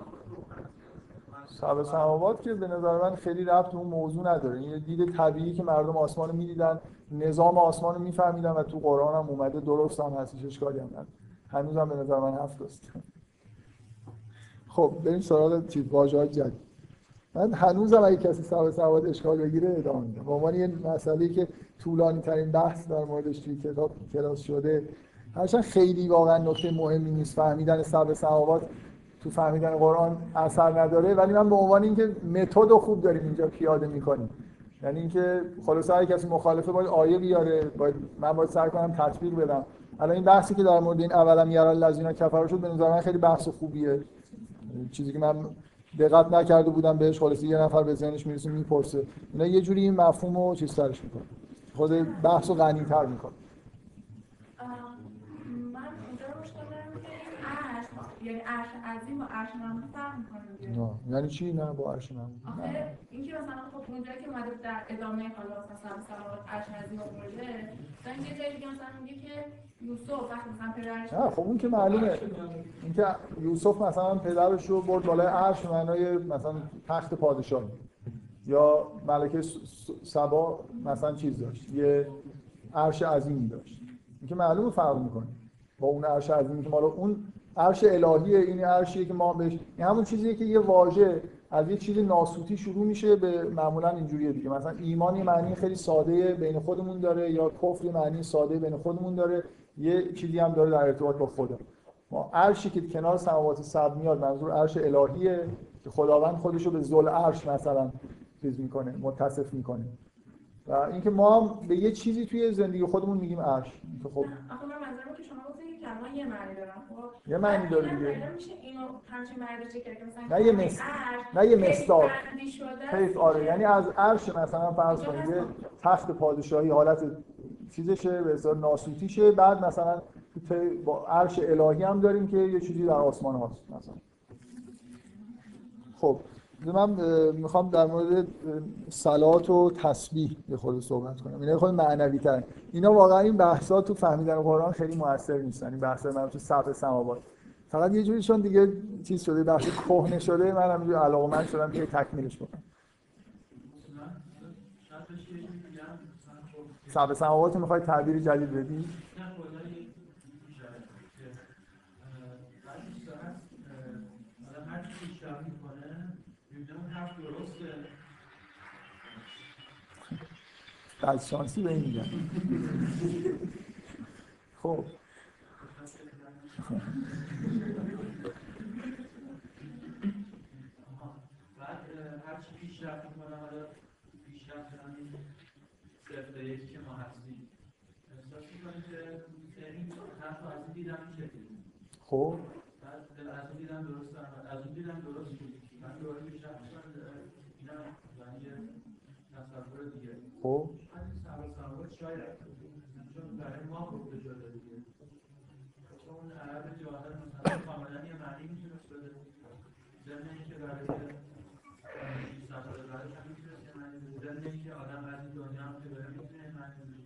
سبع سماوات که به نظر من خیلی ربط به اون موضوع نداره، این یه دید طبیعی که مردم آسمان رو میدیدن، نظام آسمان رو میفهمیدن و تو قرآن هم اومده، درست هم هستش، اشکالی هم نداره. هنوزم به نظر من هفت است. خب بریم سراغ چیز واژه‌های جدید. من هنوزم اگه کسی سبع سماوات اشکال بگیره ادامه میدم. به عنوان یه مسئله‌ای که طولانی ترین بحث در موردش توی کتاب کلاس شده، هرچند خیلی واقعا نکته مهمی نیست، فهمیدن سبع سماوات تو فهمیدن قرآن اثر نداره، ولی من به عنوان اینکه متد رو خوب داریم اینجا پیاده می‌کنیم، یعنی اینکه خلاصه اگه کسی مخالفه باید آیه بیاره، باید من باید سعی کنم تطبیق بدم. الان این بحثی که در مورد این اولم یرال لذینا کفروا شد به نظر من خیلی بحث خوبیه، چیزی که من دقت نکرده بودم بهش، خلاصه یه نفر به ذهنش میرسه میپرسه، اینا یه جوری این مفهومو چیز سرش میکنه، خود بحثو غنی‌تر میکنه. من اونجا روش دارم که عرش، یعنی عرش عظیم و عرش معمول فرق میکنه. نه یعنی چی؟ نه با عرش معمول آخه اینکه مثلا خب اونجا که اومده در ادامه خلاص مثلا سوال عرش عظیم اومده، مثلا یه جایی دیگه مثلا میگه که یوسف وقتی مثلا پدرش آ خب اون که معلومه، اینکه یوسف مثلا پدرش رو برد بالای عرش معنای مثلا تخت پادشاهی، یا ملکه سبا مثلا چیز داشت، یه عرش عظیمی داشت، اینکه معلومه فرق میکنه با اون عرش عظیمی که مال اون عرش الهیه، این عرشیه که ما بهش، این همون چیزیه که یه واژه از یه چیز ناسوتی شروع میشه به معمولا اینجوریه دیگه، مثلا ایمان معنی خیلی ساده بین خودمون داره، یا کفر معنی ساده بین خودمون داره، یه چیزی هم داره در ارتباط با خدا. ما عرشی که کنار سماوات سبع میاد منظور عرش الهیه که خداوند خودشو به ذوالعرش مثلا چیز میکنه، متصف میکنه، و اینکه ما هم به یه چیزی توی زندگی خودمون میگیم عرش. خب آخه من منظورم که شما گفتید که ما یه معنی دارن، خب یه معنی داره دیگه، میشه اینو همچین معنی چه که مثلا نه یه مس نه یه مستاق خیلی آره، یعنی از عرش مثلا فرض کنید تخت پادشاهی حالت چیزشه به اصطلاح ناسوتیشه، بعد مثلا با عرش الهی هم داریم که یه چیزی در آسمان هاست مثلا. خب من میخوام در مورد صلات و تسبیح به خود صحبت کنم، اینا خیلی معنوی تر، اینا واقعا این بحثا تو فهمیدن قرآن خیلی موثر نیستن، این بحثا من تو سبع سماوات فقط یه جوری چون دیگه چیز شده بحث کهنه شده، منم اینجوری علاقه‌مند شدم که تکمیلش کنم. سبع سماوات میخوای تعبیر جدید بدی؟ بیشتر میکنه میبینه اون حرف درسته. بدشانسی به این میگم. خب بعد هرچی بیشتر میکنه حالا بیشتر کنم این سفته یکی که ما هستیم احساس میکنیم که این حرف رو از این دیدم میشه دیدیم. خب از اون دیدم درست هم از اون دیدم درست بود من دوباره بیشتر میکنم اینم یعنی یه تصور دیگه. خب از این سبع سماوات شاید چون برای ما بود جاده دیگه چون عرب جاهل مثلا کاملا یه معنی میتونست بده ضمن اینکه برای شیصد سال بعدش هم میتونست یه معنی بده ضمن اینکه آدم از این دنیا هم که بره میتونه یه معنی بده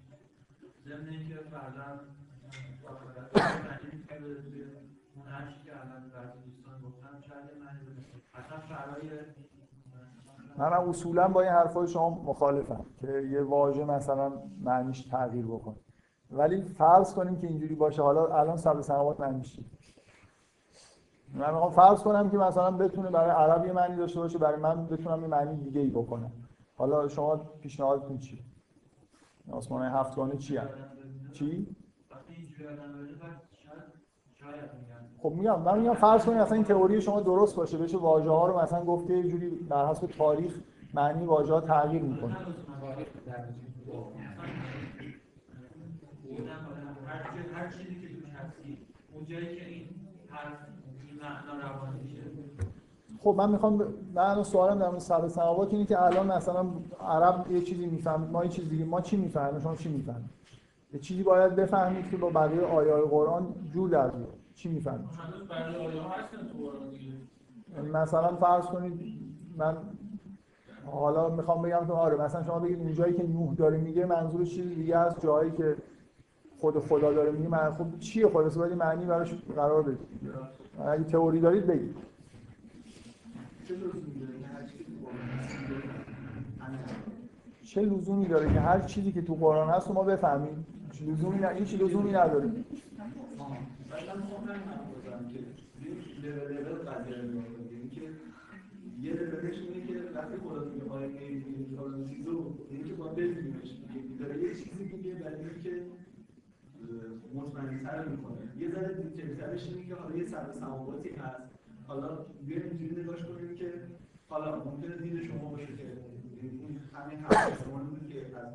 ضمن اینکه فردا اون عشقی که الان برای دوستان گفتم شاید یه معنی بده اصلا فرای منم اصولا با این حرفای شما مخالفم که یه واژه مثلا معنیش تغییر بکنه ولی فرض کنیم که اینجوری باشه. حالا الان سبع سماوات معنیش چیه؟ من میخوام فرض کنم که مثلا بتونه برای عرب یه معنی داشته باشه برای من بتونم یه معنی دیگه ای بکنم. حالا شما پیشنهادتون چیه؟ آسمان‌های هفتگانه چیه؟ چی؟ وقتی اینجوری آدم باشه شاید خب میگم من میگم فرض کنید اصلا این تئوری شما درست باشه بشه واژه ها رو مثلا گفته یه جوری در حسب تاریخ معنی واژه ها تغییر میکنه. هر چیزی که توش هستی اون جایی که این حرف این معنا روان میشه. خب من میخوام من سوالم در مورد سبع سماوات اینه که الان مثلا عرب یه چیزی میفهمید ما یه چیز دیگه ما چی میفهمیم شما چی میفهمید یه چیزی باید بفهمید که با بقیه آیات قرآن جور در بیاد چی میفهمید؟ هنوز بقیه آیات هستن تو قرآن دیگه. مثلا فرض کنید من حالا میخوام بگم که آره مثلا شما بگید اون جایی که نوح داره میگه منظور چیزی دیگه است جایی که خود خدا داره میگه من خب چیه خلاص ولی معنی براش قرار بدید. اگه تئوری دارید بگید. چه لزومی داره که هر چیزی که تو قرآن هست ما بفهمیم؟ چه لزومی نه هیچ لزومی نداره. مثلا من گفتم که یه لول قضیه رو بگیم که یه لولش اینه که وقتی خدا میگه آیه میگه فلان چیزو اینکه ما بفهمیمش دیگه داره یه چیزی میگه برای که مطمئن‌تر می‌کنه. یه ذره دیتیل‌ترش اینه که حالا یه سبع سماواتی هست. حالا بیایم اینجوری نگاش کنیم که حالا ممکنه دید شما باشه که این همین حرفمون که از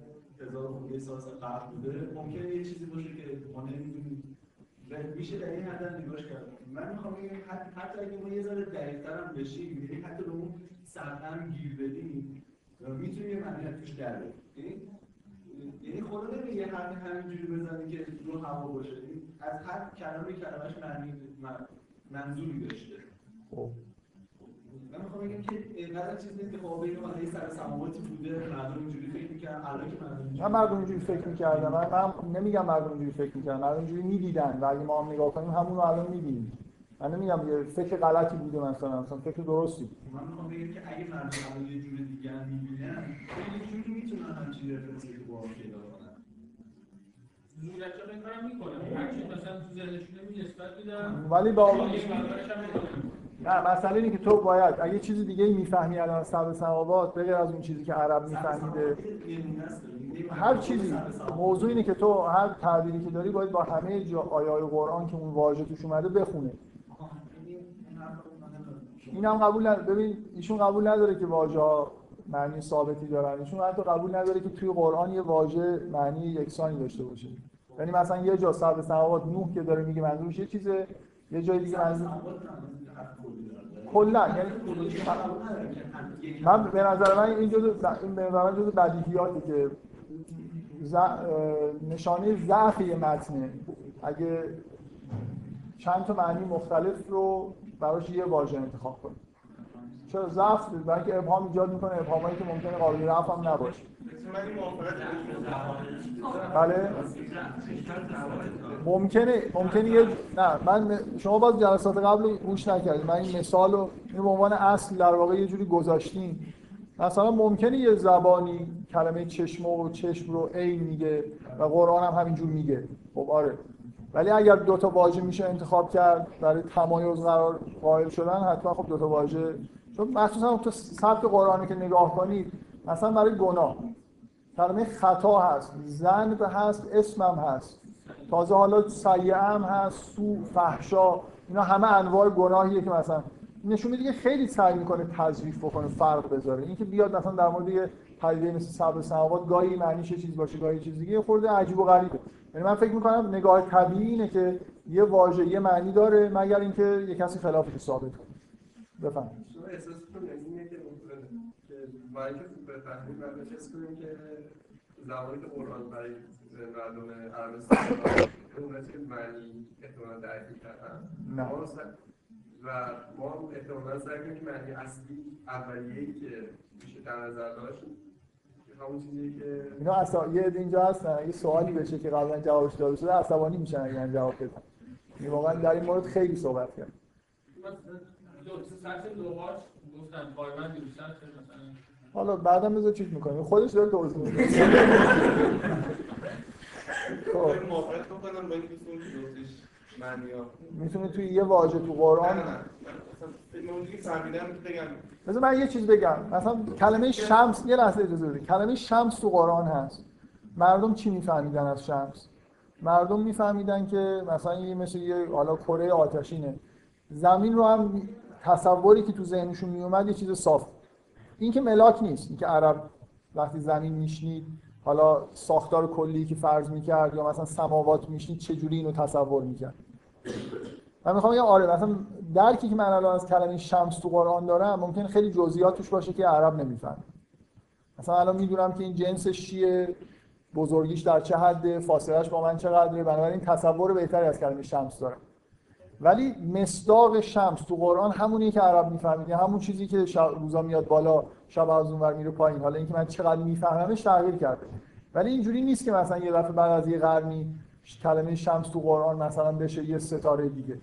هزار و یک سال قبل بوده ممکنه یه چیزی باشه که ما نمی‌دونیم. میشه در این حد نگاش کرد. من می‌خوام بگم حتی اگه ما یه ذره دقیق‌تر هم بشیم، یعنی حتی به اون سطحم گیر بدیم، می‌تونیم یه معنی توش در بیاریم. یعنی خدا نمیگه همه همینجوری بزنه که رو هوا باشه. از هر کلمه کلمه‌اش معنی منظوری داشته. خب من میخوام بگم که اینقدر چیز نیست که خوابه اینو برای سبع سماوات بوده مردم اینجوری فکر می‌کردن الان که مردم من مردم اینجوری فکر می‌کردن من نمیگم مردم اینجوری فکر می‌کردن مردم اینجوری می‌دیدن و اگه ما هم نگاه کنیم همون رو الان می‌بینیم. من نمیگم یه فکر غلطی بوده مثلا مثلا فکر درستی بود. من میخوام بگم که اگه مردم یه جور دیگه می‌بینن یه جوری می‌تونن همچین رفرنسی رو باور پیدا کنن. نوراتون این کارو می‌کنه. هر چی مثلا تو ذهنشون نسبت میدن ولی با نه مسئله اینه که تو باید اگه چیز دیگه میفهمی الان از سبع سماوات به غیر از اون چیزی که عرب میفهمیده هر چیزی موضوع اینه که تو هر تعبیری که داری باید با همه جا آیات قرآن که اون واژه توش اومده بخونه. اینم قبول نداره. ببین ایشون قبول نداره که واژه ها معنی ثابتی دارن. ایشون حتی قبول نداره که توی قرآن یه واژه معنی یکسانی داشته باشه. یعنی مثلا یه جا سبع سماوات نوح که داره میگه منظورش یه چیزه یه جای دیگه منظور کلا یعنی من به نظر من این جزء این به نظر من جزء بدیهیاتی که ز... نشانه ضعف یه متنه اگه چند تا معنی مختلف رو براش یه واژه انتخاب کنیم. چرا ضعف برای که ابهام ایجاد میکنه ابهامایی که ممکنه قابل رفع هم نباشه. بله ممکنه ممکنه یه نه من شما باز جلسات قبل گوش نکردید. من این مثال رو به عنوان اصل در واقع یه جوری گذاشتیم. مثلا ممکنه یه زبانی کلمه چشم و چشم رو عین میگه و قرآن هم همینجور میگه. خب آره ولی اگر دو تا واژه میشه انتخاب کرد برای تمایز قرار قائل شدن، حتما خب دو تا واژه، چون مخصوصا تو سبک قرآنی که نگاه کنید مثلا برای گناه کلمه خطا هست، ذنب هست، اسمم هست، تازه حالا سیئه هم هست، سوء، فحشا، اینا همه انواع گناهیه که مثلا نشون میده که خیلی سعی میکنه تضعیف بکنه، فرق بذاره. اینکه بیاد مثلا در مورد یه پدیده مثل سبع سماوات گاهی معنیش یه چیز باشه گاهی چیز دیگه، خورده عجیب و غریبه. یعنی من فکر میکنم نگاه طبیعی اینه که یه واژه یه معنی داره مگر اینکه یه کسی خلافش ثابت کنه. بفهمید شما احساس میکنید اینه که برای اینکه بفهمید برای چیز کنیم که زمانی که قرآن برای مردم عربستان اون رسی که معنی احتمالا درکی کردن نه و ما هم احتمالا سعی کنیم که معنی اصلی اولیه‌ای که میشه در نظر داشت همون چیزی که اینا اصلا یه اینجا هستن اگه سوالی بشه که قبلا جوابش داده شده عصبانی میشن اگه جواب بدن. این واقعا در این مورد خیلی صحبت کردیم. سطح لغات گفتن قایمن می‌نویسن مثلا حالا بعدم بذار چیز می‌کنیم خودش داره توضیح می‌ده. خب موافقت کنم با اینکه دوستش معنیا میتونه توی یه واژه تو قرآن مثلا تکنولوژی فهمیدم بگم. مثلا من یه چیز بگم مثلا کلمه شمس، یه لحظه اجازه بدید، کلمه شمس تو قرآن هست. مردم چی می‌فهمیدن از شمس؟ مردم می‌فهمیدن که مثلا یه مثل یه حالا کره آتشینه. زمین رو هم تصوری که تو ذهنشون میومد یه چیز صاف. این که ملاک نیست، این که عرب وقتی زمین میشنید حالا ساختار کلی که فرض میکرد یا مثلا سماوات میشنید چجوری اینو تصور میکرد. من میخوام بگم آره مثلا درکی که من الان از کلمه شمس تو قرآن دارم ممکن خیلی جزئیات توش باشه که عرب نمیفهمه. مثلا الان میدونم که این جنسش چیه، بزرگیش در چه حده، فاصلهش با من چقدره، بنابراین تصور بهتری از کلمه شمس دارم. ولی مصداق شمس تو قرآن همونیه که عرب میفهمید، همون چیزی که شب روزا میاد بالا شب از اونور میره پایین. حالا اینکه من چقدر میفهممش تغییر کرده، ولی اینجوری نیست که مثلا یه دفعه بعد از یه قرنی کلمه شمس تو قرآن مثلا بشه یه ستاره دیگه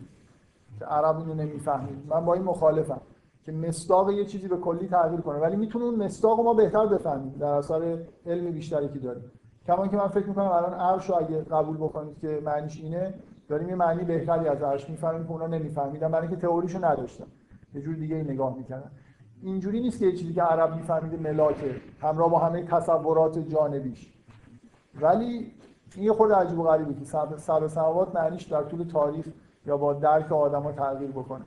که عرب اینو نمیفهمید. من با این مخالفم که مصداق یه چیزی به کلی تغییر کنه، ولی میتونه اون مصداق ما بهتر بفهمیم در اثر علم بیشتری که داریم. کما اینکه من فکر میکنم الان عرشو اگه قبول بکنید که معنیش اینه، داریم یه معنی بهتری از عرش می‌فهمیم که اونا نمی‌فهمیدن، برای اینکه تئوریشو نداشتن، یه جور دیگه نگاه می‌کردن. اینجوری نیست که یه چیزی که عرب می‌فهمید ملاکه همراه با همه تصورات جانبیش. ولی این یه خورده عجیب و غریبه که سبع سماوات معنیش در طول تاریخ یا با درک آدم‌ها تغییر بکنه.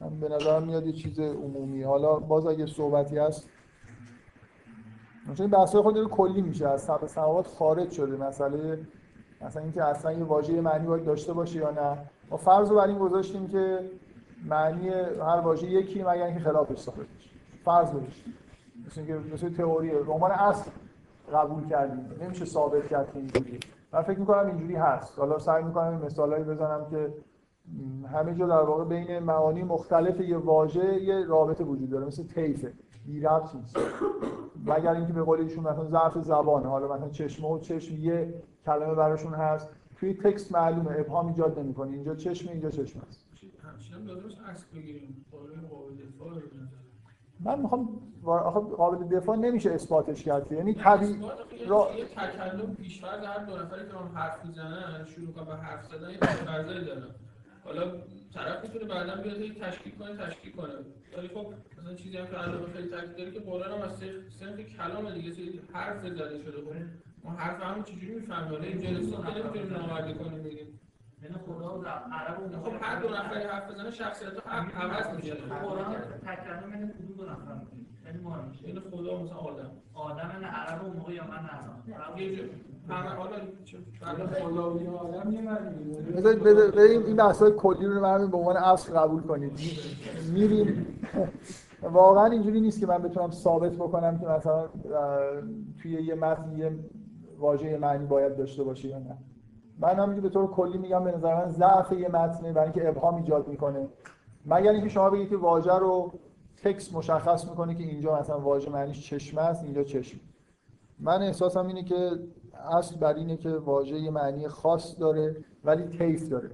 من به نظرم میاد یه چیز عمومی. حالا باز اگه صحبتی هست مثلا بحث‌های خود کلی میشه، از سبع سماوات خارج شده مسئله مثلا اینکه اصلا یه واژه معنی باید داشته باشه یا نه. ما فرض رو بر این گذاشتیم که معنی هر واژه یکی مگر اینکه خلافش ثابت بشه. فرض گذاشتیم. مثلا اینکه مثلا تئوری به عنوان اصل قبول کردیم. نمیشه ثابت کرد که اینجوری. من فکر می‌کنم اینجوری هست. حالا سعی می‌کنم مثالایی بزنم که همه جا در واقع بین معانی مختلف یه واژه یه رابطه وجود داره. مثلا طیفه، بی‌ربط نیست. مگر اینکه به قول ایشون مثلا ظرف زبان، حالا مثلا چشمه و چشم یه کلمه براشون هست، توی تکست معلومه، ابهام ایجاد نمی‌کنه. اینجا چشمه، اینجا چشمه است. همچنین درست عکس بگیریم، قابل دفاع رو بزنیم. من می‌خوام آخه قابل دفاع نمیشه اثباتش کرد. یعنی طبیعی را تکلم پیش‌فرض هر دو نفری که اون حرف می‌زنن، شروع کردن به حرف زدن، یه فرضی دارن. حالا طرف می‌تونه بعداً بیاد یه تشکیل کنه، تشکیل کنه. ولی خب مثلا چیزی هم که علامه خیلی تاکید داره که قرآن هم از صرف کلام دیگه سری حرف زده شده. ما حرف همون چجوری میفهمیم؟ حالا این جلسون که نمیتونیم نامرده کنیم بگیم من خدا و عرب و خب هر دو نفری حرف بزنه شخصیت ها عوض میشه. قرآن تکرار بین کدوم دو نفر میشه؟ خیلی مهم میشه بین خدا مثلا آدم آدم من عرب و موقع یا من عرب یه جور حالا چه خدا و یا آدم یه معنی بذارید بریم این بحث‌های کلی رو برامون به عنوان اصل قبول کنید. میریم واقعا اینجوری نیست که من بتونم ثابت بکنم که مثلا توی یه متن یه واژه معنی باید داشته باشه یا نه. من همینجوری به طور کلی میگم به نظر من ضعف یه متن برای اینکه ابهام ایجاد میکنه، مگر اینکه شما بگید که واژه رو تکست مشخص میکنه که اینجا مثلا واژه معنیش چشمه است، اینجا چشم. من احساسم اینه که اصل بر اینه که واژه یه معنی خاص داره ولی طیف داره.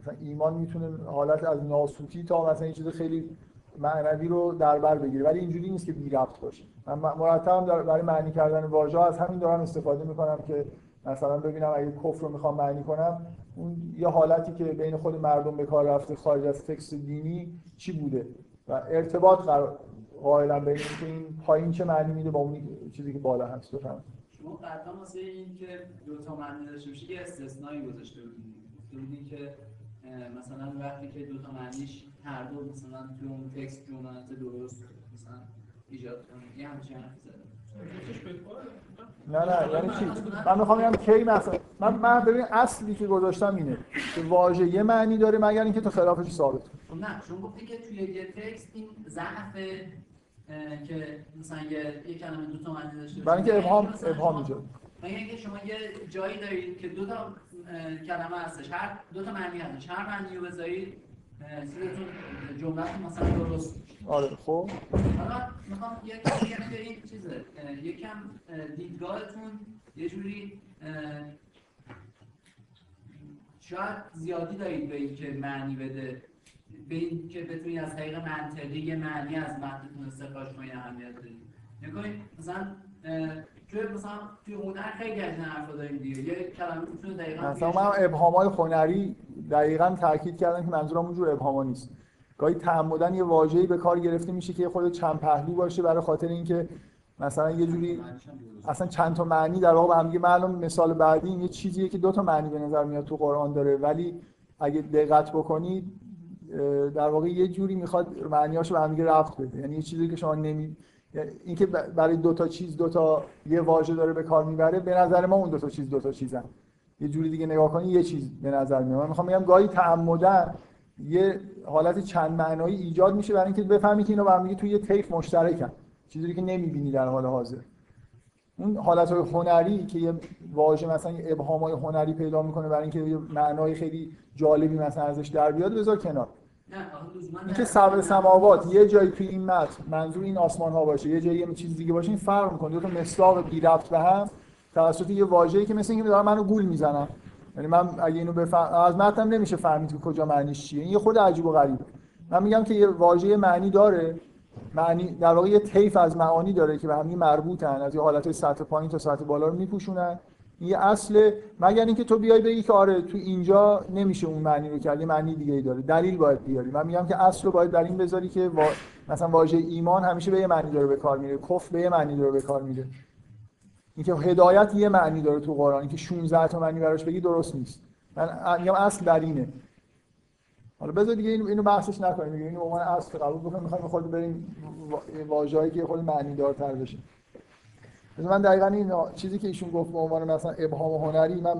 مثلا ایمان میتونه حالت از ناسوتی تا مثلا یه چیز خیلی معنوی رو در بر بگیره، ولی اینجوری نیست که بی ربط باشه. من مرتبا برای معنی کردن واژه از همین دارم استفاده میکنم که مثلا ببینم اگه کفر رو میخوام معنی کنم اون یه حالتی که بین خود مردم به کار رفته خارج از تکست دینی چی بوده و ارتباط قرار قائلا بین این پایین چه معنی میده با اون چیزی که بالا هست. بفهم شما قطعا واسه این که دو تا معنی داشته باشه یه استثنایی گذاشته بودین که مثلا وقتی که دو تا معنیش هر دو مثلا تو اون تکست جمله درست مثلا ایجاد کنه همچین حرفی زدن. نه نه یعنی چی؟ من میخوام بگم کی مثلا من من ببین اصلی که گذاشتم اینه که واژه یه معنی داره مگر اینکه تو خلافش ثابت. نه چون گفتی که توی یه تکست این ضعف که مثلا یه کلمه دو تا معنی داشته برای اینکه ابهام ابهام ایجاد. یعنی اینکه شما یه جایی دارید که دو تا کلمه هستش هر دو تا معنی هستش هر معنی رو بذارید سیدتون جمعتون مثلا درست. آره خب حالا میخوام یکی بگم که این چیزه یکم دیدگاهتون یه جوری شاید زیادی دارید به این که معنی بده به این که بتونید از طریق منطقی یه معنی از متنتون استخراج کنید اهمیت دارید نکنید مثلا توی مثلا توی هنر خیلی از این حرفا داریم دیگه یه کلمه‌تون دقیقاً مثلا من ابهام‌های هنری دقیقاً تاکید کردن که منظورم اونجور ابهاما نیست. گاهی تعمدن یه واژه‌ای به کار گرفته میشه که خود چند پهلو باشه برای خاطر اینکه مثلا یه جوری اصلا چند تا معنی در واقع هم دیگه معلوم. مثال بعدی این یه چیزیه که دو تا معنی به نظر میاد تو قرآن داره ولی اگه دقت بکنید در واقع یه جوری میخواد معنیاشو به هم دیگه ربط بده. یعنی یه چیزی که شما نمی اینکه برای دو تا چیز دو تا یه واژه داره به کار میبره به نظر ما اون دو تا چیز دو تا چیزن. یه جوری دیگه نگاه کنی یه چیز به نظر میاد. من میخوام بگم گاهی تعمدن یه حالت چند معنایی ایجاد میشه برای اینکه بفهمید که اینا با هم دیگه توی یه طیف مشترکن چیزی که نمیبینی در حال حاضر. اون حالت‌های هنری که یه واژه مثلا یه ابهام‌های هنری پیدا میکنه برای اینکه یه معنای خیلی جالبی مثلا ازش در بیاد بذار کنار. این که سبع سماوات یه جایی توی این متن منظور این آسمان‌ها باشه یه جایی یه چیز دیگه باشه این فرق می‌کنه. دو تا مصداق بی ربط به هم توسط یه واژه‌ای که مثل اینکه داره منو گول میزنه. یعنی من اگه اینو بفهم از متن نمیشه فهمید که کجا معنیش چیه. این یه خود عجیب و غریبه. من میگم که یه واژه معنی داره معنی در واقع یه طیف از معانی داره که به هم مربوطن از یه حالت سطح پایین تا سطح بالا رو میپوشونن. این اصل مگر اینکه تو بیای بگی که آره تو اینجا نمیشه اون معنی رو کرد معنی دیگه ای داره دلیل باید بیاری. من میگم که اصل رو باید در این بذاری که وا... مثلا واژه ایمان همیشه به یه معنی داره به کار میره کفر به یه معنی داره به کار میره. اینکه هدایت یه معنی داره تو قرآن اینکه شانزده تا معنی براش بگی درست نیست. من میگم اصل در اینه. حالا بذار دیگه اینو بحثش نکنیم دیگه اینو به عنوان اصل قبول بکنیم. میخوایم خودت بریم واژه‌ای که خود معنی دارتر بشه. من دقیقاً این چیزی که ایشون گفت به عنوان مثلا ابهام هنری من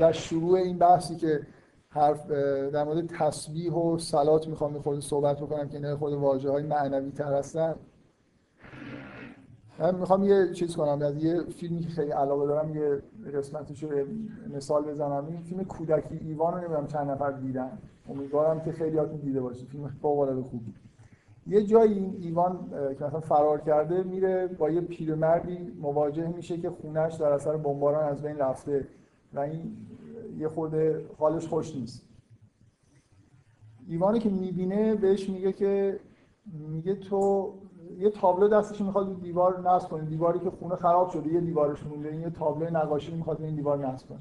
در شروع این بحثی که حرف در مورد تسبیح و صلات میخوام به خود صحبت بکنم که اینا خود واژه‌های معنوی تر هستن. من میخوام یه چیز کنم از یه فیلمی که خیلی علاقه دارم یه قسمتش رو مثال بزنم. این فیلم کودکی ایوان رو نمیدونم چند نفر دیدن امیدوارم که خیلیاتون دیده باشید. فیلم فوق العاده خوبی. یه جایی این ایوان که مثلا فرار کرده میره با یه پیرمردی مواجه میشه که خونه‌اش در اثر بمباران از بین رفته و این یه خورده حالش خوش نیست. ایوانی که میبینه بهش میگه که میگه تو یه تابلو دستش میخواد دیوار نصب کنه دیواری که خونه خراب شده یه دیوارش مونده این یه تابلو نقاشی میخواد این دیوار نصب کنه.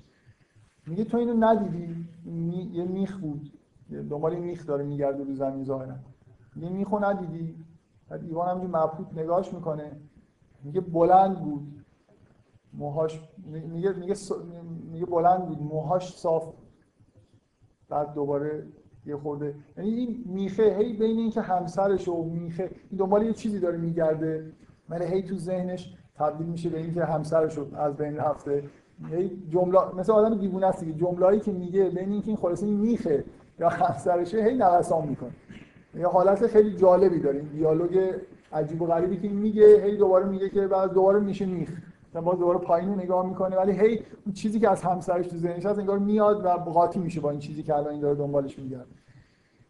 میگه تو اینو ندیدی می... یه میخ بود دنبال این میخ داره میگرده رو زمین ظاهرا یه میخو ندیدی؟ بعد ایوان همینجور مبهوت نگاهش میکنه میگه بلند بود موهاش میگه میگه میگه بلند بود موهاش صاف. بعد دوباره یه خورده یعنی این میخه هی بین این که همسرش و میخه این دنبال یه چیزی داره میگرده ولی هی تو ذهنش تبدیل میشه به این که همسرش از بین رفته. یعنی جمله مثل آدم دیوونه است که جمله‌ای که میگه بین این که این خلاصه میخه یا همسرشه هی نوسان میکنه. یه حالت خیلی جالبی داره این دیالوگ عجیب و غریبی که میگه هی دوباره میگه که بعد دوباره میشه میخ مثلا باز دوباره پایینو نگاه میکنه ولی هی اون چیزی که از همسرش تو ذهنش هست انگار میاد و قاطی میشه با این چیزی که الان این داره دنبالش میگرده.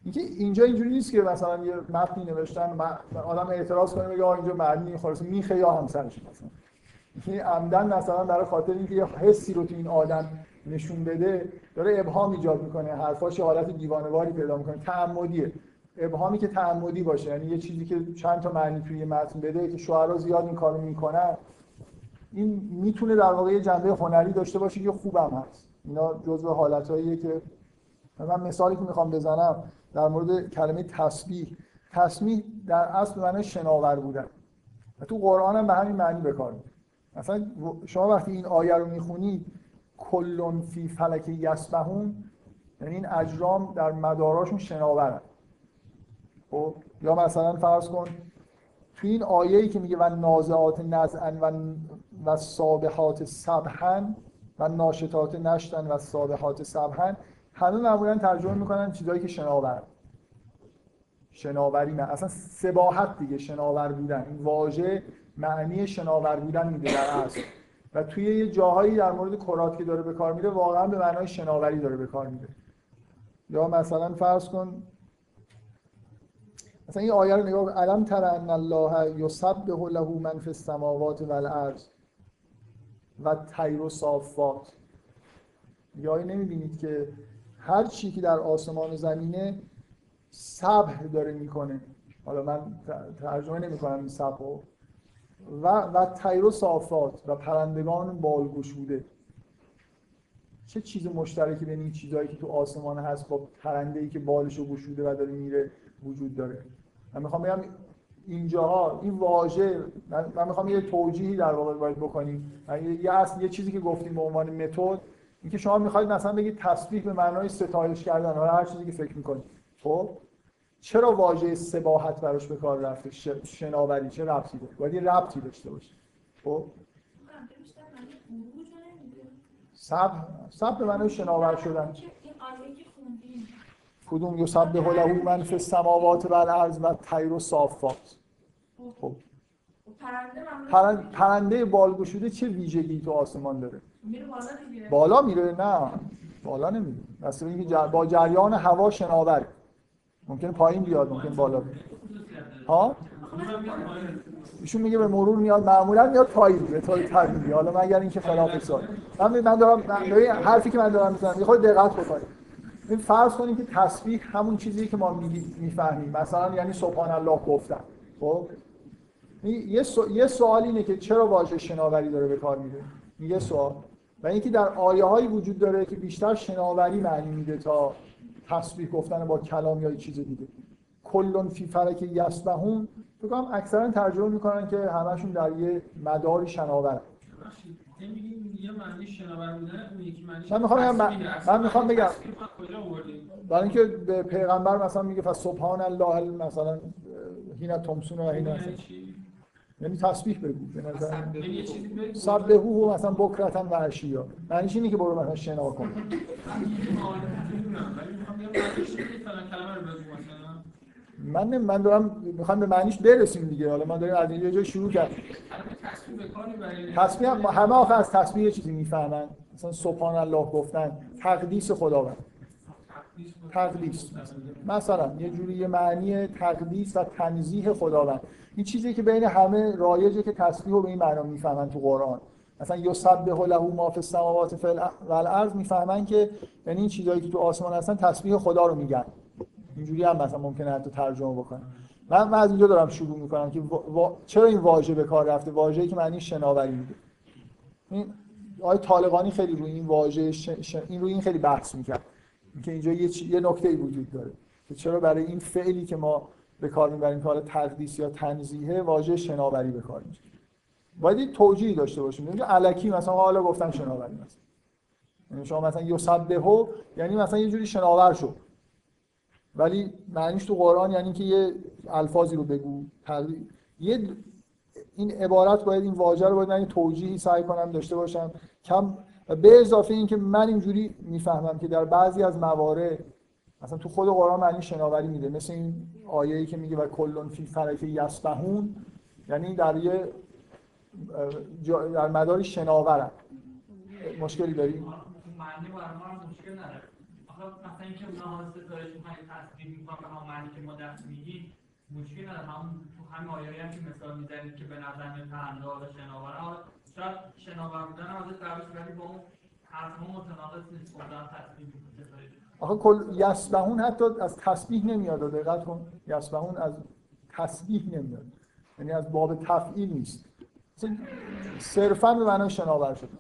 اینکه اینجا اینجوری نیست که مثلا یه متنی نوشتن آدم اعتراض کنه میگه آ اینجا معنی خالص میخه یا همسرش مثلا. این عمدن مثلا برای خاطر اینکه یه حسی رو تو این آدم نشون بده داره ابهام ایجاد میکنه حرفاش حالت دیوانه‌واری پیدا میکنه. تعمدیه ابهامی که تعمدی باشه یعنی یه چیزی که چند تا معنی توی متن بده که شعرا زیاد این کارو میکنن این میتونه در واقع جنبه هنری داشته باشه که خوبم هست. اینا جزء حالتاییه که من مثالی که میخوام بزنم در مورد کلمه تسبیح، تسبیح در اصل معنی شناور بودن و تو قرآن هم به همین معنی به کار میره. مثلا شما وقتی این آیه رو میخونید کلون فی فلک یسبحون، یعنی این اجرام در مداراشون شناورن. خب یا مثلا فرض کن تو این آیه‌ای که میگه و نازعات نزعن و و سابحات سبحن و ناشطات نشطن و سابحات سبحن، همه معمولا ترجمه میکنن چیزایی که شناور، شناوری، من اصلا سباحت دیگه، شناور بودن، این واژه معنی شناور بودن میده در اصل و توی یه جاهایی در مورد کرات که داره به کار میره واقعا به معنای شناوری داره به کار میره. یا مثلا فرض کن مثلا این آیه رو نگاه کن، الم تر ان الله یسبح له من فی السماوات و الارض و طیر صافات، یا این نمیبینید که هر چی که در آسمان و زمینه سبح داره میکنه، حالا من ترجمه نمیکنم این سبحو، و و طیر صافات و پرندگان بالگشوده. چه چیز مشترکی بین این چیزایی که تو آسمان هست با پرنده‌ای که بالشو گشوده و داره میره وجود داره؟ من میخوام بگم اینجاها این واژه، من, من میخوام یه توجیهی در واقع باید بکنیم. یه اصل یه چیزی که گفتیم به عنوان متد، اینکه شما میخواید مثلا بگید تسبیح به معنای ستایش کردن، حالا هر چیزی که فکر میکنید. خب چرا واژه سباحت براش به کار رفته؟ شناوری چه ربطی داره؟ باید یه ربطی داشته باشه. خب سبح سبح به معنای شناور شدن. کدوم یسبح له من فی السماوات و الارض و طیر صافات. خب پرنده پرنده بالگشوده چه ویژگی تو آسمان داره؟ میره بالا میره. بالا میره؟ نه بالا نمیره. مثلا اینکه با جریان هوا شناور، ممکنه پایین بیاد، ممکنه بالا بیاد. ها؟ ایشون میگه به مرور میاد، معمولا میاد پایین به طور طبیعی. حالا مگر اینکه خلاف سال. من من دارم حرفی که من دارم میزنم، یه خورده دقت بکنید. این فرض کنیم که تسبیح همون چیزیه که ما میفهمیم، مثلا یعنی سبحان الله گفتن. خب یه سو... یه سوال اینه که چرا واژه شناوری داره به کار میره؟ یه سوال. و اینکه در آیه‌هایی وجود داره که بیشتر شناوری معنی میده تا تسبیح گفتن با کلام یا چیز دیگه. کلن فی فلک یسبحون، فکر کنم اکثرا ترجمه میکنن که همشون در یه مدار شناورن. نمی‌گیم یه معنی شناور بودن، اون یکی معنی. من می‌خوام بگم من می‌خوام بگم کجا آوردیم؟ برای اینکه به پیغمبر مثلا میگه فسبحان الله مثلا هینا تمسون و هینا، یعنی تسبیح بگو به نظر سبحو مثلا بکرتن و عشیا، معنیش اینه که برو مثلا شنا کن. من می‌خوام بگم مثلا کلمه رو بگو مثلا من من دارم میخوام به معنیش برسیم دیگه. حالا من داریم از اینجا جای شروع کردم. تسبیح برای همه آخه از تسبیح چیزی میفهمن، مثلا سبحان الله گفتن، تقدیس خداوند، تقدیس مثلا یه جوری یه معنی تقدیس و تنزیه خداوند. این چیزی که بین همه رایجه که تسبیح رو به این معنا میفهمن تو قرآن. مثلا یسبح له ما فی السماوات و الارض میفهمن که یعنی این چیزایی که تو آسمان هستن تسبیح خدا رو میگن. اینجوری هم مثلا ممکنه حتی ترجمه بکنم. من از اینجا دارم شروع میکنم که وا... وا... چرا این واژه به کار رفته، واژه‌ای که معنی شناوری میده. این آیه طالقانی خیلی روی این واژه ش... ش... این روی این خیلی بحث میکرد که اینجا یه چ... یه نکته‌ای وجود داره که چرا برای این فعلی که ما به کار میبریم که حالا تقدیس یا تنزیه، واژه شناوری به کار میشه. باید توجیهی داشته باشیم. میگم الکی مثلا حالا گفتم شناوری، مثلا یعنی شما مثلا یسبحو یعنی مثلا یه جوری شناور شو، ولی معنیش تو قرآن یعنی که یه الفاظی رو بگو. یه این عبارت باید، این واژه رو باید من توجیهی سعی کنم داشته باشم کم، به اضافه این که من اینجوری میفهمم که در بعضی از موارد مثلا تو خود قرآن معنی شناوری میده، مثل این آیه‌ای که میگه و کلن فی فلک یسبحون، یعنی در یه در مداری شناورن. مشکلی داری؟ معنی برام مشکل نداره. مثلا اینکه اونا هسته دارشون خیلی تصدیق میکنم به همون معنی که ما دست میگیم مشکل ندارم. همون همین آیایی هم که مثال میزنید که به نظر می پرنده ها و شناوره ها، شاید شناور بودن هم ازش درش، ولی با اون حرف ما متناقض نیست. بودن تصدیق میکنم آخه کل یسبحون حتی از تسبیح نمیاد. و دقت کن یسبحون از تسبیح نمیاد، یعنی از باب تفعیل نیست. صرفاً به معنای شناور شدن.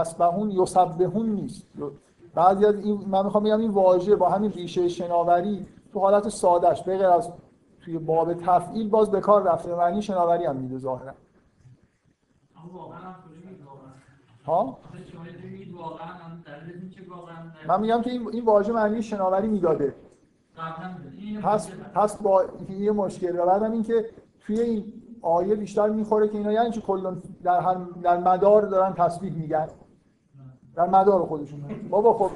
یسبحون یسبحون نیست. بعضی از این من میخوام بگم این واژه با همین ریشه شناوری تو حالت سادهش به غیر از توی باب تفعیل باز به کار رفته، معنی شناوری هم میده ظاهرا. واقعا هم ها؟ واقعا هم من میگم که این این واژه معنی شناوری میداده. پس پس با یه مشکل و بعدم این که توی این آیه بیشتر میخوره که اینا یعنی چه کلا در هر در مدار دارن تسبیح میگن. در مدار خودشون بابا خب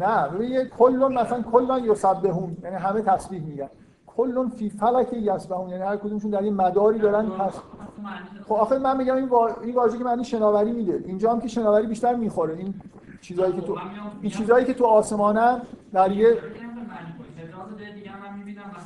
نه ببین کلون مثلا کلون یسبحون یعنی همه تسبیح میگن، کلون فی فلک یسبحون یعنی هر کدومشون در این مداری دارن تسبیح. خب آخه من میگم این این واژه که معنی شناوری میده، اینجا هم که شناوری بیشتر میخوره. این چیزایی که تو این چیزایی که تو آسمانه در یه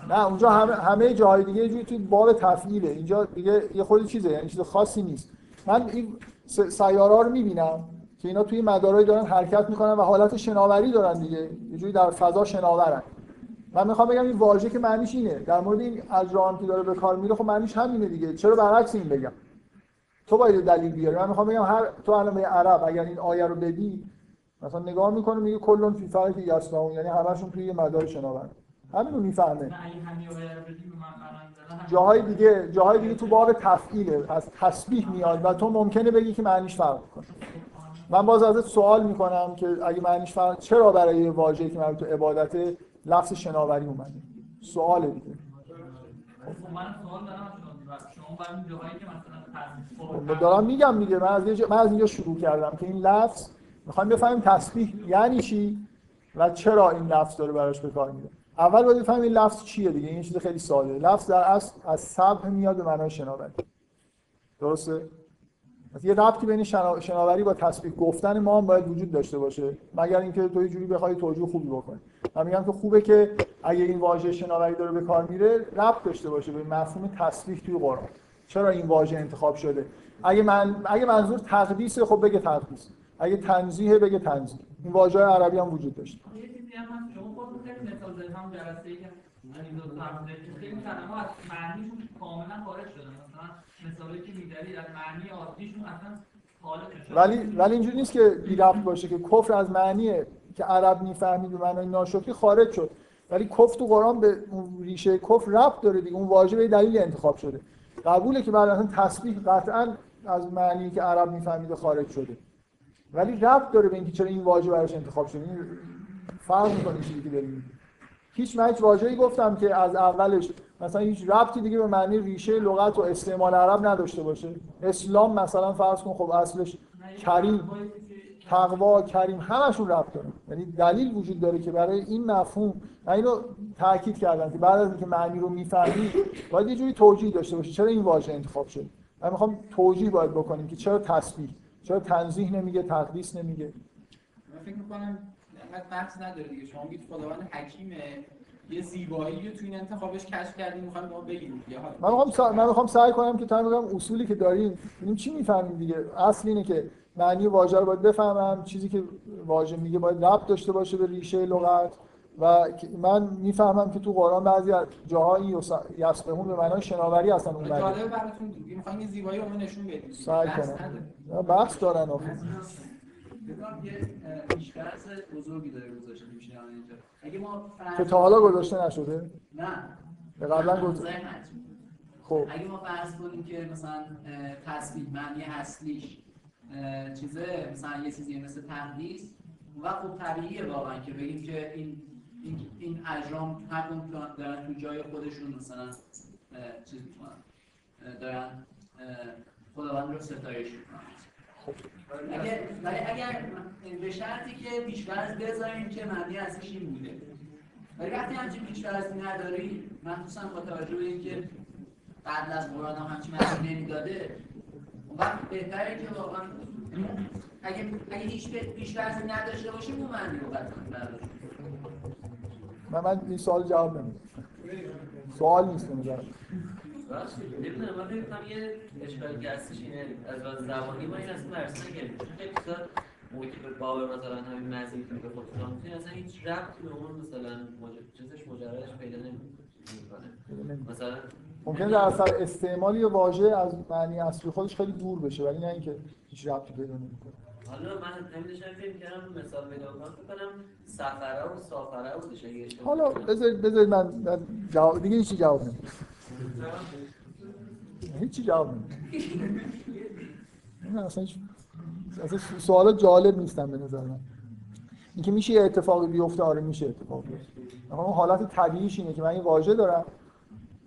نه اونجا همه همه جاهای دیگه یه جوری تو باب تفعیله، اینجا دیگه یه خود چیزه یعنی چیز خاصی نیست. من این سیاره‌ها رو می‌بینم که اینا توی مدارایی دارن حرکت می‌کنن و حالت شناوری دارن دیگه، یه جوری در فضا شناورن. من می‌خوام بگم این واژه که معنیش اینه در مورد این اجرام که داره به کار میره، خب معنیش همینه دیگه، چرا برعکس این بگم؟ تو باید دلیل بیاری. من می‌خوام بگم هر تو علمای عرب اگر این آیه رو بدی مثلا نگاه می‌کنه میگه کلون فی فلک یسبحون یعنی همشون توی یه مدار شناورن، همین رو می‌فهمه. جاهای دیگه جاهای دیگه تو باب تفعیله، از تسبیح میاد و تو ممکنه بگی که معنیش فرق کنه. من باز ازت سوال میکنم که اگه معنیش فرق چرا برای واژه‌ای که مربوط به عبادت لفظ شناوری اومده؟ سواله دیگه. خب من سوال دارم شما برای جاهایی که مثلا تسبیح دارم میگم دیگه، من از من از اینجا شروع کردم که این لفظ میخوایم بفهمیم تسبیح یعنی چی و چرا این لفظ داره براش به کار میره. اول باید بفهمیم این لفظ چیه دیگه، این چیز خیلی ساده. لفظ در اصل از سبح میاد به معنای شناوری، درسته؟ یه ربطی بین شناوری با تسبیح گفتن ما هم باید وجود داشته باشه، مگر اینکه تو یه جوری بخوای توجیه خوبی بکنی. من میگم که خوبه که اگه این واژه شناوری داره به کار میره ربط داشته باشه به مفهوم تسبیح توی قرآن. چرا این واژه انتخاب شده؟ اگه من اگه منظور تقدیسه خب بگه تقدیس، اگه تنزیه بگه تنزیه. این واژه عربی هم وجود داشته. هم جلسه ای که این دو ترمزه که خیلی کلمه ها از معنیشون کاملا خارج شدن، مثلا مثالی که میدارید از معنی عادیشون اصلا خارج شدن. ولی ولی اینجوری نیست که بی ربط باشه که کفر از معنیه که عرب میفهمید به معنای ناشکری خارج شد، ولی کفر تو قرآن به ریشه کفر ربط داره دیگه، اون واژه به دلیل انتخاب شده. قبوله که مثلا تسبیح قطعا از معنی که عرب میفهمید خارج شده، ولی ربط داره به اینکه چرا این واژه براش انتخاب شده. این فرق می‌کنه چیزی که داریم. هیچ من هیچ واژه‌ای گفتم که از اولش مثلا هیچ ربطی دیگه به معنی ریشه لغت و استعمال عرب نداشته باشه. اسلام مثلا فرض کن خب اصلش کریم، تقوا، کریم همشون ربط داره، یعنی دلیل وجود داره که برای این مفهوم. من اینو تاکید کردم که بعد از اینکه معنی رو می‌فهمی باید یه جوری توجیه داشته باشه چرا این واژه انتخاب شده. من می‌خوام توجیه باید بکنیم که چرا تسبیح، چرا تنزیه نمیگه، تقدیس نمیگه. من فکر می‌کنم حقیقت بحث نداره دیگه، شما میگید خداوند حکیمه، یه زیبایی رو تو این انتخابش کشف کردیم می‌خوایم ما بگیم دیگه. من می‌خوام سع... من می‌خوام سعی کنم که تا بگم اصولی که داریم ببینیم چی می‌فهمیم دیگه. اصل اینه که معنی واژه رو باید بفهمم، چیزی که واژه میگه باید ربط داشته باشه به ریشه لغت و من می‌فهمم که تو قرآن بعضی جاهایی یسبحون به معنای شناوری اصلا اون معنی. جالب براتون دیگه می‌خوام یه زیبایی رو نشون بدیم. سعی کنم. بحث دارن آخه. بگم یه اشکاس بزرگی داره گذاشته میشه اینجا. اگه ما که تا حالا گذاشته نشده؟ نه. به قبلا گذاشته. خب اگه ما فرض کنیم که مثلا تسبیح معنی اصلیش چیزه، مثلا یه چیزی مثل تقدیس، و خب طبیعیه واقعا که بگیم که این این این اجرام هر اون دارن تو جای خودشون مثلا چیز میکنن، دارن خداوند رو ستایش میکنن. اگر ولی اگر به شرطی که پیش‌فرض بذاریم که معنی اصلیش این بوده، ولی وقتی همچین پیش‌فرضی نداری، مخصوصا با توجه به اینکه قبل از قرآن هم همچین معنی نمیداده، اون وقت بهتره که واقعا اگه اگه هیچ پیش‌فرضی نداشته باشه اون معنی رو قطعا نداره. من من این سوال جواب نمیدم. سوال نیست نمیدم. راست میگید. من فکر می‌کنم یه اشکالی که هستش اینه از لحاظ زبانی ما این اصلا درس نگرفت. خیلی وقتا موقعی که باور مثلا همین معنی که به خودت می‌رسه اصلا هیچ ربطی به اون مثلا چیزش مجردش پیدا نمی‌کنه. مثلا ممکنه در اثر استعمال یه واژه از معنی اصلی خودش خیلی دور بشه، ولی نه اینکه هیچ ربطی پیدا نمی‌کنه. حالا من همین داشتم فکر می‌کردم مثال می‌دادم کنم سفره و سافره و دیگه. حالا بذارید بذارید من, من جواب دیگه هیچ جواب نمیدم. هیچ جواب نمیدم. نه اصلا اصلا سوالا جالب نیستن به نظر من. اینکه میشه یه اتفاقی بیفته، آره میشه اتفاقی. اما حالت طبیعیش اینه که من این واژه دارم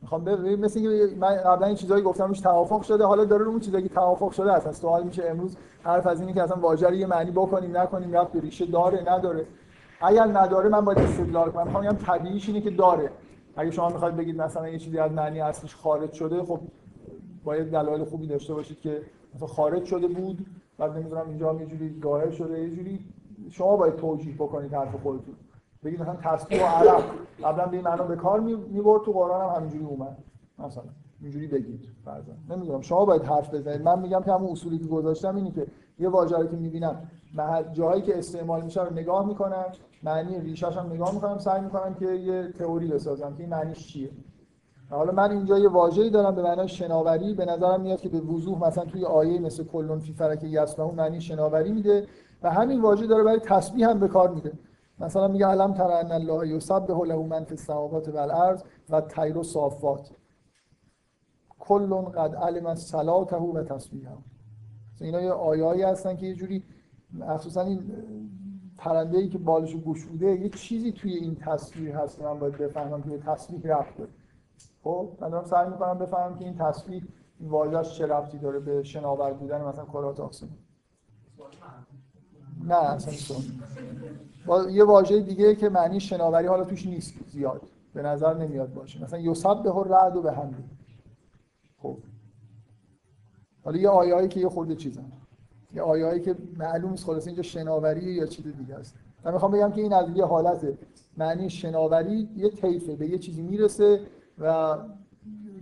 میخوام ببینم، مثل اینکه من قبلا این چیزایی گفتم روش توافق شده، حالا داره اون چیزایی که توافق شده اصلا سوال میشه امروز حرف از اینه که اصلا واژه رو یه معنی بکنیم نکنیم، ربط به ریشه داره نداره. اگر نداره من باید استدلال کنم. میخوام بگم طبیعیش اینه که داره. اگه شما میخواید بگید مثلا یه چیزی از معنی اصلیش خارج شده، خب باید دلایل خوبی داشته باشید که مثلا خارج شده بود، بعد نمیدونم اینجا یه جوری ظاهر شده، یه جوری شما باید توجیه بکنید حرف خودتون. بگید مثلا تصویر عرب قبلا به این معنا به کار میبرد، تو قرآن هم همینجوری اومد، مثلا اینجوری بگید فرضاً، نمیدونم شما باید حرف بزنید. من میگم که همون اصولی که گذاشتم اینه که یه واژه رو که میبینم جاهایی که استعمال میشه رو نگاه میکنم، معنی ریشه‌اش هم نگاه میکنم، سعی میکنم که یه تئوری بسازم که این معنیش چیه. حالا من اینجا یه واژه‌ای دارم به معنای شناوری، به نظرم میاد که به وضوح مثلا توی آیه مثل کلون فی فلک یسبحون معنی شناوری میده و همین واژه داره برای تسبیح هم به کار میده. مثلا میگه علم تر ان الله یسبح له من فی السماوات و الارض و طیر صافات کلون قد علم صلاته و تسبیحه. اینا یه آیه‌ای هستن که یه جوری مخصوصا این پرنده‌ای که بالش گشوده یه چیزی توی این تصویر هست، من باید بفهمم که تسبیح رفت داره. خب من دارم سعی می‌کنم بفهمم که این تسبیح این واژه‌اش چه ربطی داره به شناور بودن مثلا کرات اکسیژن. نه اصلا با یه واژه دیگه که معنی شناوری حالا توش نیست، زیاد به نظر نمیاد باشه، مثلا یوسف به رعد و به هم. خب حالا یه آیه‌ای که یه خورده چیزن، یه آیه‌ای که معلوم نیست خلاص اینجا شناوری یا چیز دیگه است. من می‌خوام بگم که این از یه حالت معنی شناوری یه طیفه، به یه چیزی میرسه و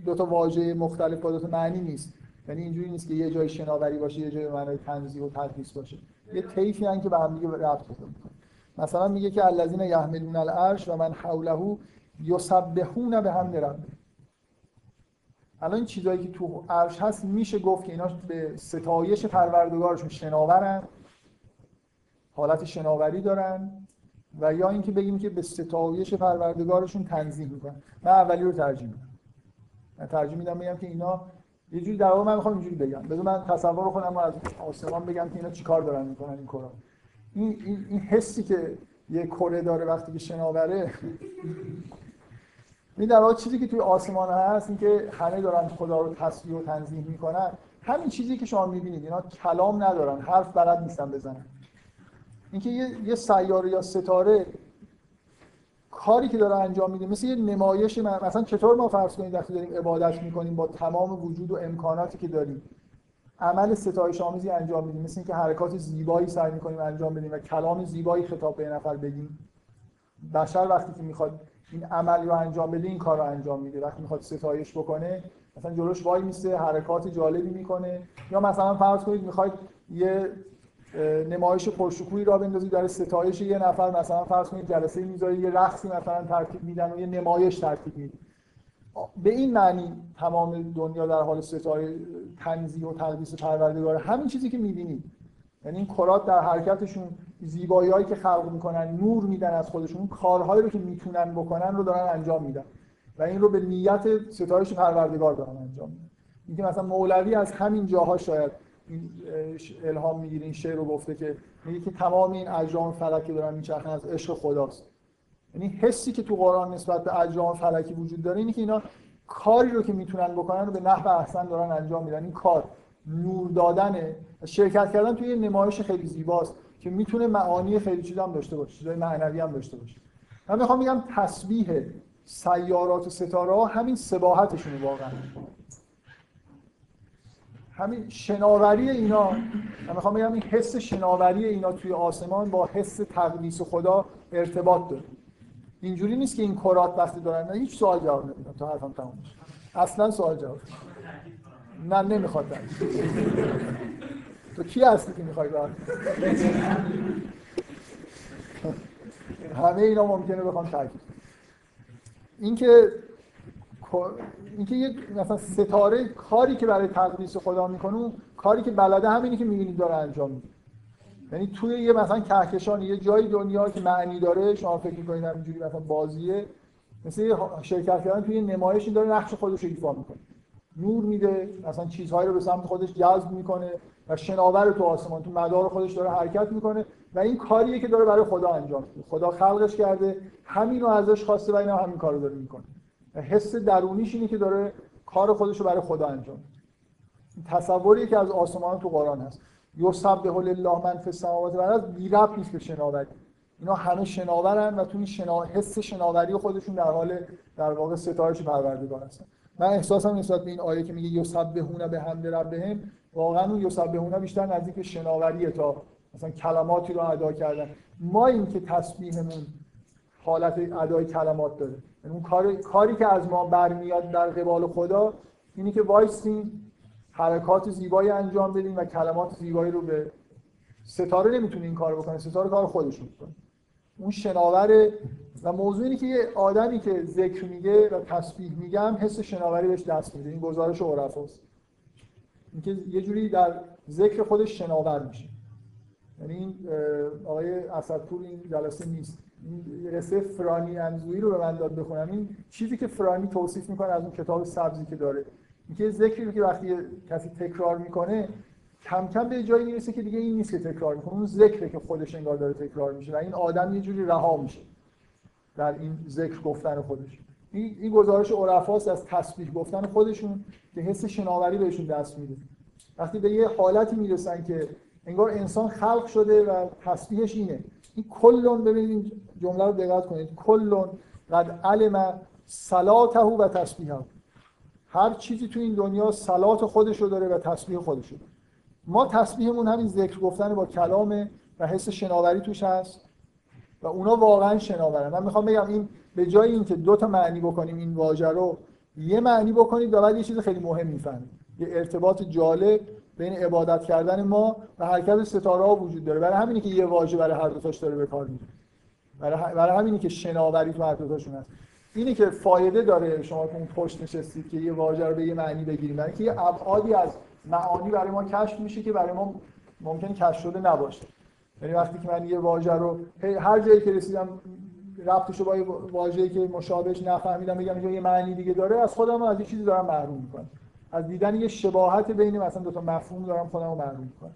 دو تا واژه مختلف با دو تا معنی نیست. یعنی اینجوری نیست که یه جای شناوری باشه یه جای معنای تنزیه و تدریس باشه، یه طیفی ان که به هم دیگه ربط پیدا می‌کنه. مثلا میگه که الذین یحملون العرش و من حوله یسبحون بحمد ربهم. الان این چیزایی که تو عرش هست میشه گفت که اینا به ستایش پروردگارشون شناورن، حالت شناوری دارن، و یا اینکه بگیم که به ستایش پروردگارشون تنزیه میکنن. من اولی رو ترجیح میدم. من ترجیح میدم بگم که اینا یه جوری، در واقع من میخوام اینجوری بگم، بذار من تصور کنم از آسمان بگم که اینا چیکار دارن میکنن. این کره این این حسی که یه کره داره وقتی که شناوره این در واقع چیزی که توی آسمان هست، این که همه دارن خدا رو تسبیح و تنزیه میکنن، همین چیزی که شما میبینید. اینا کلام ندارن، حرف بلد نیستن بزنن. اینکه یه یه سیاره یا ستاره کاری که داره انجام میده مثل یه نمایش، مثلا چطور ما فرض کنید وقتی داریم عبادت میکنیم با تمام وجود و امکاناتی که داریم عمل ستایش آمیزی انجام میدیم، مثل اینکه حرکات زیبایی سعی میکنیم انجام بدیم و کلام زیبایی خطاب به نفر بگیم. بشر وقتی که میخواد این عمل رو انجام بده این کار رو انجام میده. وقتی میخواد ستایش بکنه مثلا جلوش وای میسته، حرکات جالبی میکنه، یا مثلا فرض کنید میخواید یه نمایش پرشکوهی را بندازید برای ستایش یه نفر، مثلا فرض کنید جلسه میذارید یه رقصی مثلا ترتیب میدن و یه نمایش ترتیب میدن. به این معنی تمام دنیا در حال ستایش تنزیه و تقدیس پروردگار. همین چیزی که میبینید، یعنی این کرات در حرکتشون، زیبایی‌هایی که خلق میکنن، نور میدن از خودشون، کارهایی رو که میتونن بکنن رو دارن انجام میدن و این رو به نیت ستایش پروردگار دارن انجام میدن. اینکه مثلا مولوی از همین جاها شاید الهام میگیره، این شعر رو گفته که میگه که تمام این اجرام فلکی دارن میچرخن از عشق خداست. یعنی حسی که تو قرآن نسبت به اجرام فلکی وجود داره اینه که اینا کاری رو که میتونن بکنن رو به نحو احسن دارن انجام میدن. این کار نور دادنه، شرکت کردن توی یه نمایش خیلی زیباست که میتونه معانی خیلی چیزا هم داشته باشه، چیزای معنوی هم داشته باشه. من میخوام بگم تسبیح سیارات و ستاره‌ها همین سباحتشونه، واقعا همین شناوری اینا. من میخوام بگم این حس شناوری اینا توی آسمان با حس تقدیس خدا ارتباط داره. اینجوری نیست که این کرات وقتی دارن هیچ سوال جواب نمیدن تا حرفم تموم بشه. اصلا سوال جواب نه نمیخواد. تو کی هستی که میخوای باید؟ همه اینا ممکنه بخوام تاکید. این که اینکه یک مثلا ستاره کاری که برای تقدیس خدا میکنه، کاری که بلده، همینی که میبینید داره انجام میده. یعنی توی یه مثلا کهکشان، یه جای دنیا که معنی داره، شما فکر میکنید همینجوری مثلا بازیه، مثل شرکت کردن توی نمایشی داره نقش خودش رو ایفا میکنه، نور میده، مثلا چیزهایی رو به سمت خودش جذب میکنه و شناور تو آسمان تو مدار خودش داره حرکت میکنه و این کاریه که داره برای خدا انجام میده. خدا خلقش کرده، همین رو ازش خواسته و این هم همین کار رو داره میکنه. حس درونیش اینه که داره کار خودش رو برای خدا انجام میده. تصوری که از آسمان تو قرآن هست، یسبح لله من فی السماوات و الارض، بی ربط نیست به شناوری. اینا همه شناورن و تو این شنا... حس شناوری خودشون در حال در واقع ستایش پروردگار هستن. من احساسم نسبت به این آیه که میگه یسبحون بحمد ربهم، واقعا اون یسبحون بیشتر نزدیک شناوریه تا مثلا کلماتی رو ادا کردن. ما این که تسبیحمون حالت ادای کلمات داره، یعنی اون کار... کاری که از ما برمیاد در قبال خدا اینی که وایسیم، حرکات زیبایی انجام بدیم و کلمات زیبایی رو به ستاره. نمیتونه این کار بکنه، ستاره کار خودش میکنه، اون شناوره. و موضوع اینه که یه آدمی که ذکر میگه و تسبیح میگه هم حس شناوری بهش دست میده. این گزارش عرفاست، اینکه یه جوری در ذکر خودش شناور میشه. یعنی این آقای اسدپور این جلسه نیست، این رساله فرانی انزویی رو به من داد بخونم. این چیزی که فرانی توصیف میکنه از اون کتاب سبزی که داره، اینکه ذکری که وقتی کسی تکرار میکنه کم کم به جایی میرسه که دیگه این نیست که تکرار میکنه، اون ذکره که خودش انگار داره تکرار میشه و این آدم یه جوری رها میشه در این ذکر گفتن خودش. این این گزارش عرفاست از تسبیح گفتن خودشون که حس شناوری بهشون دست میده. وقتی به یه حالتی میرسن که انگار انسان خلق شده و تسبیحش اینه. این کلون، ببینید جمله رو دقت کنید، کلون قد علم صلاته و تسبیحه. هر چیزی تو این دنیا صلات خودش رو داره و تسبیح خودش رو داره. ما تسبیحمون همین ذکر گفتن با کلامه و حس شناوری توش هست و اونا واقعا شناورن. من میخوام بگم این به جای اینکه دو تا معنی بکنیم این واژه رو، یه معنی بکنید و بعد یه چیز خیلی مهم میفهمید. یه ارتباط جالب بین عبادت کردن ما و حرکت ستاره‌ها وجود داره. برای همینه که یه واژه برای هر دو تاش داره به کار میره. برای برای همینه که شناوری تو هر دو تاشون هست. اینی که فایده داره شما که اون پشت نشستید که یه واژه رو به یه معنی بگیریم، برای اینکه یه ابعادی از معانی برای ما کشف میشه که برای ما ممکن کشف شده نباشه. یعنی وقتی که من یه واژه رو هر جایی که رسیدم ربطش رو با یه واژه‌ای که مشابهش نفهمیدم بگم یه معنی دیگه داره، از خودم از یه چیزی دارم محروم میکنم. از دیدن یه شباهت بین مثلا دو تا مفهوم دارم خودم رو محروم میکنم.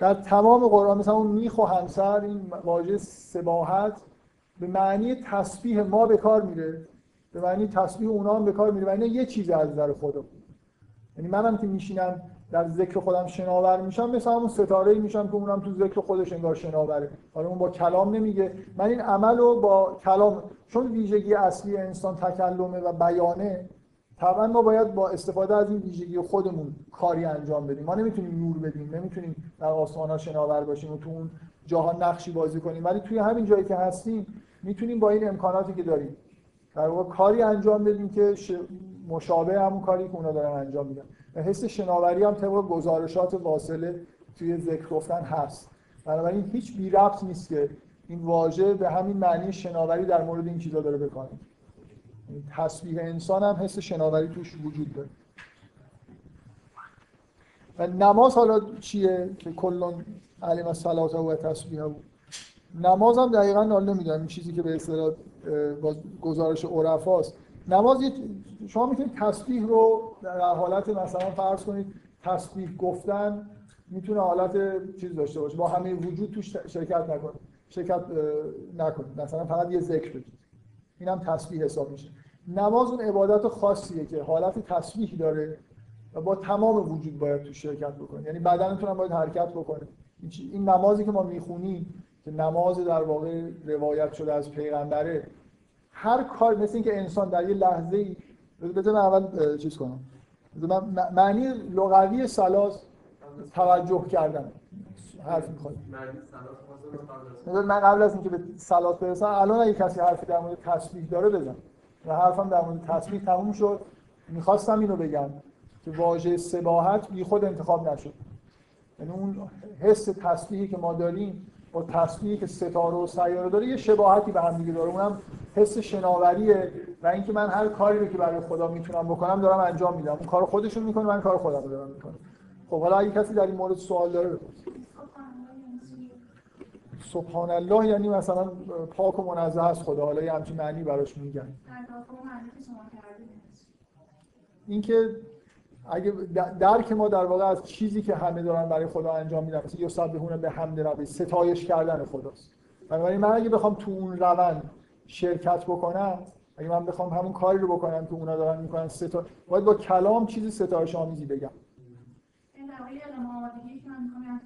در تمام قرآن مثلا اون میخ و همسر، این واژه سباحت به معنی تسبیح ما به کار میره، به معنی تسبیح اونا هم به کار میره و اینا یه چیز از نظر خودم. یعنی منم که میشینم در ذکر خودم شناور میشم، مثلا همون ستاره‌ای میشم که اونم تو ذکر خودش انگار شناوره. حالا اون با کلام نمیگه، من این عملو با کلام، چون ویژگی اصلی انسان تکلمه و بیانه، طبعا ما باید با استفاده از این ویژگی خودمون کاری انجام بدیم. ما نمیتونیم نور بدیم، نمیتونیم در آسمان‌ها شناور باشیم و تو اون جاها نقشی بازی کنیم، ولی توی همین جایی که هستیم میتونیم با این امکاناتی که داریم در واقع کاری انجام بدیم که ش... مشابه همون کاری که اونا دارن انجام میدن. و حس شناوری هم طبق گزارشات واصله توی ذکر گفتن هست. بنابراین هیچ بی ربط نیست که این واژه به همین معنی شناوری در مورد این چیزا داره بکنه. تسبیح انسان هم حس شناوری توش وجود داره. و نماز حالا چیه که کلون علم صلات و تسبیح بود. نماز هم دقیقاً حالا نمیدونم این چیزی که به اصطلاح گزارش عرفاست. نماز شما میتونید تسبیح رو در حالت مثلا فرض کنید تسبیح گفتن میتونه حالت چیز داشته باشه، با همه وجود توش شرکت نکنید، شرکت نکنید، مثلا فقط یه ذکر بگید، این هم تسبیح حساب میشه. نماز اون عبادت خاصیه که حالت تسبیح داره و با تمام وجود باید توش شرکت بکنید، یعنی بدنتون هم باید حرکت بکنه. این نمازی که ما میخونیم که نماز در واقع روایت شده از پیغمبره، هر کار مثل این که انسان در یه لحظه‌ای بذار من اول چیز کنم. من معنی لغوی صلات توجه کردن حرف می‌خوام. معنی صلات من قبل از اینکه به صلات برسم، الان اگه کسی حرفی در مورد تسبیح داره بزن. و حرفم در مورد تسبیح تموم شد. می‌خواستم اینو بگم که واژه سباحت بی خود انتخاب نشد. یعنی اون حس تسبیحی که ما داریم با تصویری که ستاره و سیاره داره یه شباهتی به هم دیگه داره، اونم حس شناوریه و اینکه من هر کاری رو که برای خدا میتونم بکنم دارم انجام میدم، اون کار خودشون میکنه من کار خودم رو دارم میکنم. خب حالا اگه کسی در این مورد سوال داره بپرسید. سبحان الله یعنی مثلا پاک و منزه از خدا، حالا یه همچین معنی براش میگن. اینکه اگه درک ما در واقع از چیزی که همه دارن برای خدا انجام میدن مثلا یسبحون به حمد ربی، ستایش کردن خداست. بنابراین من اگه بخوام تو اون روند شرکت بکنم، اگه من بخوام همون کاری رو بکنم که اونا دارن میکنن، ستا... باید با کلام چیزی ستایش آمیزی بگم. این نوعی علماوادگی که من میخوام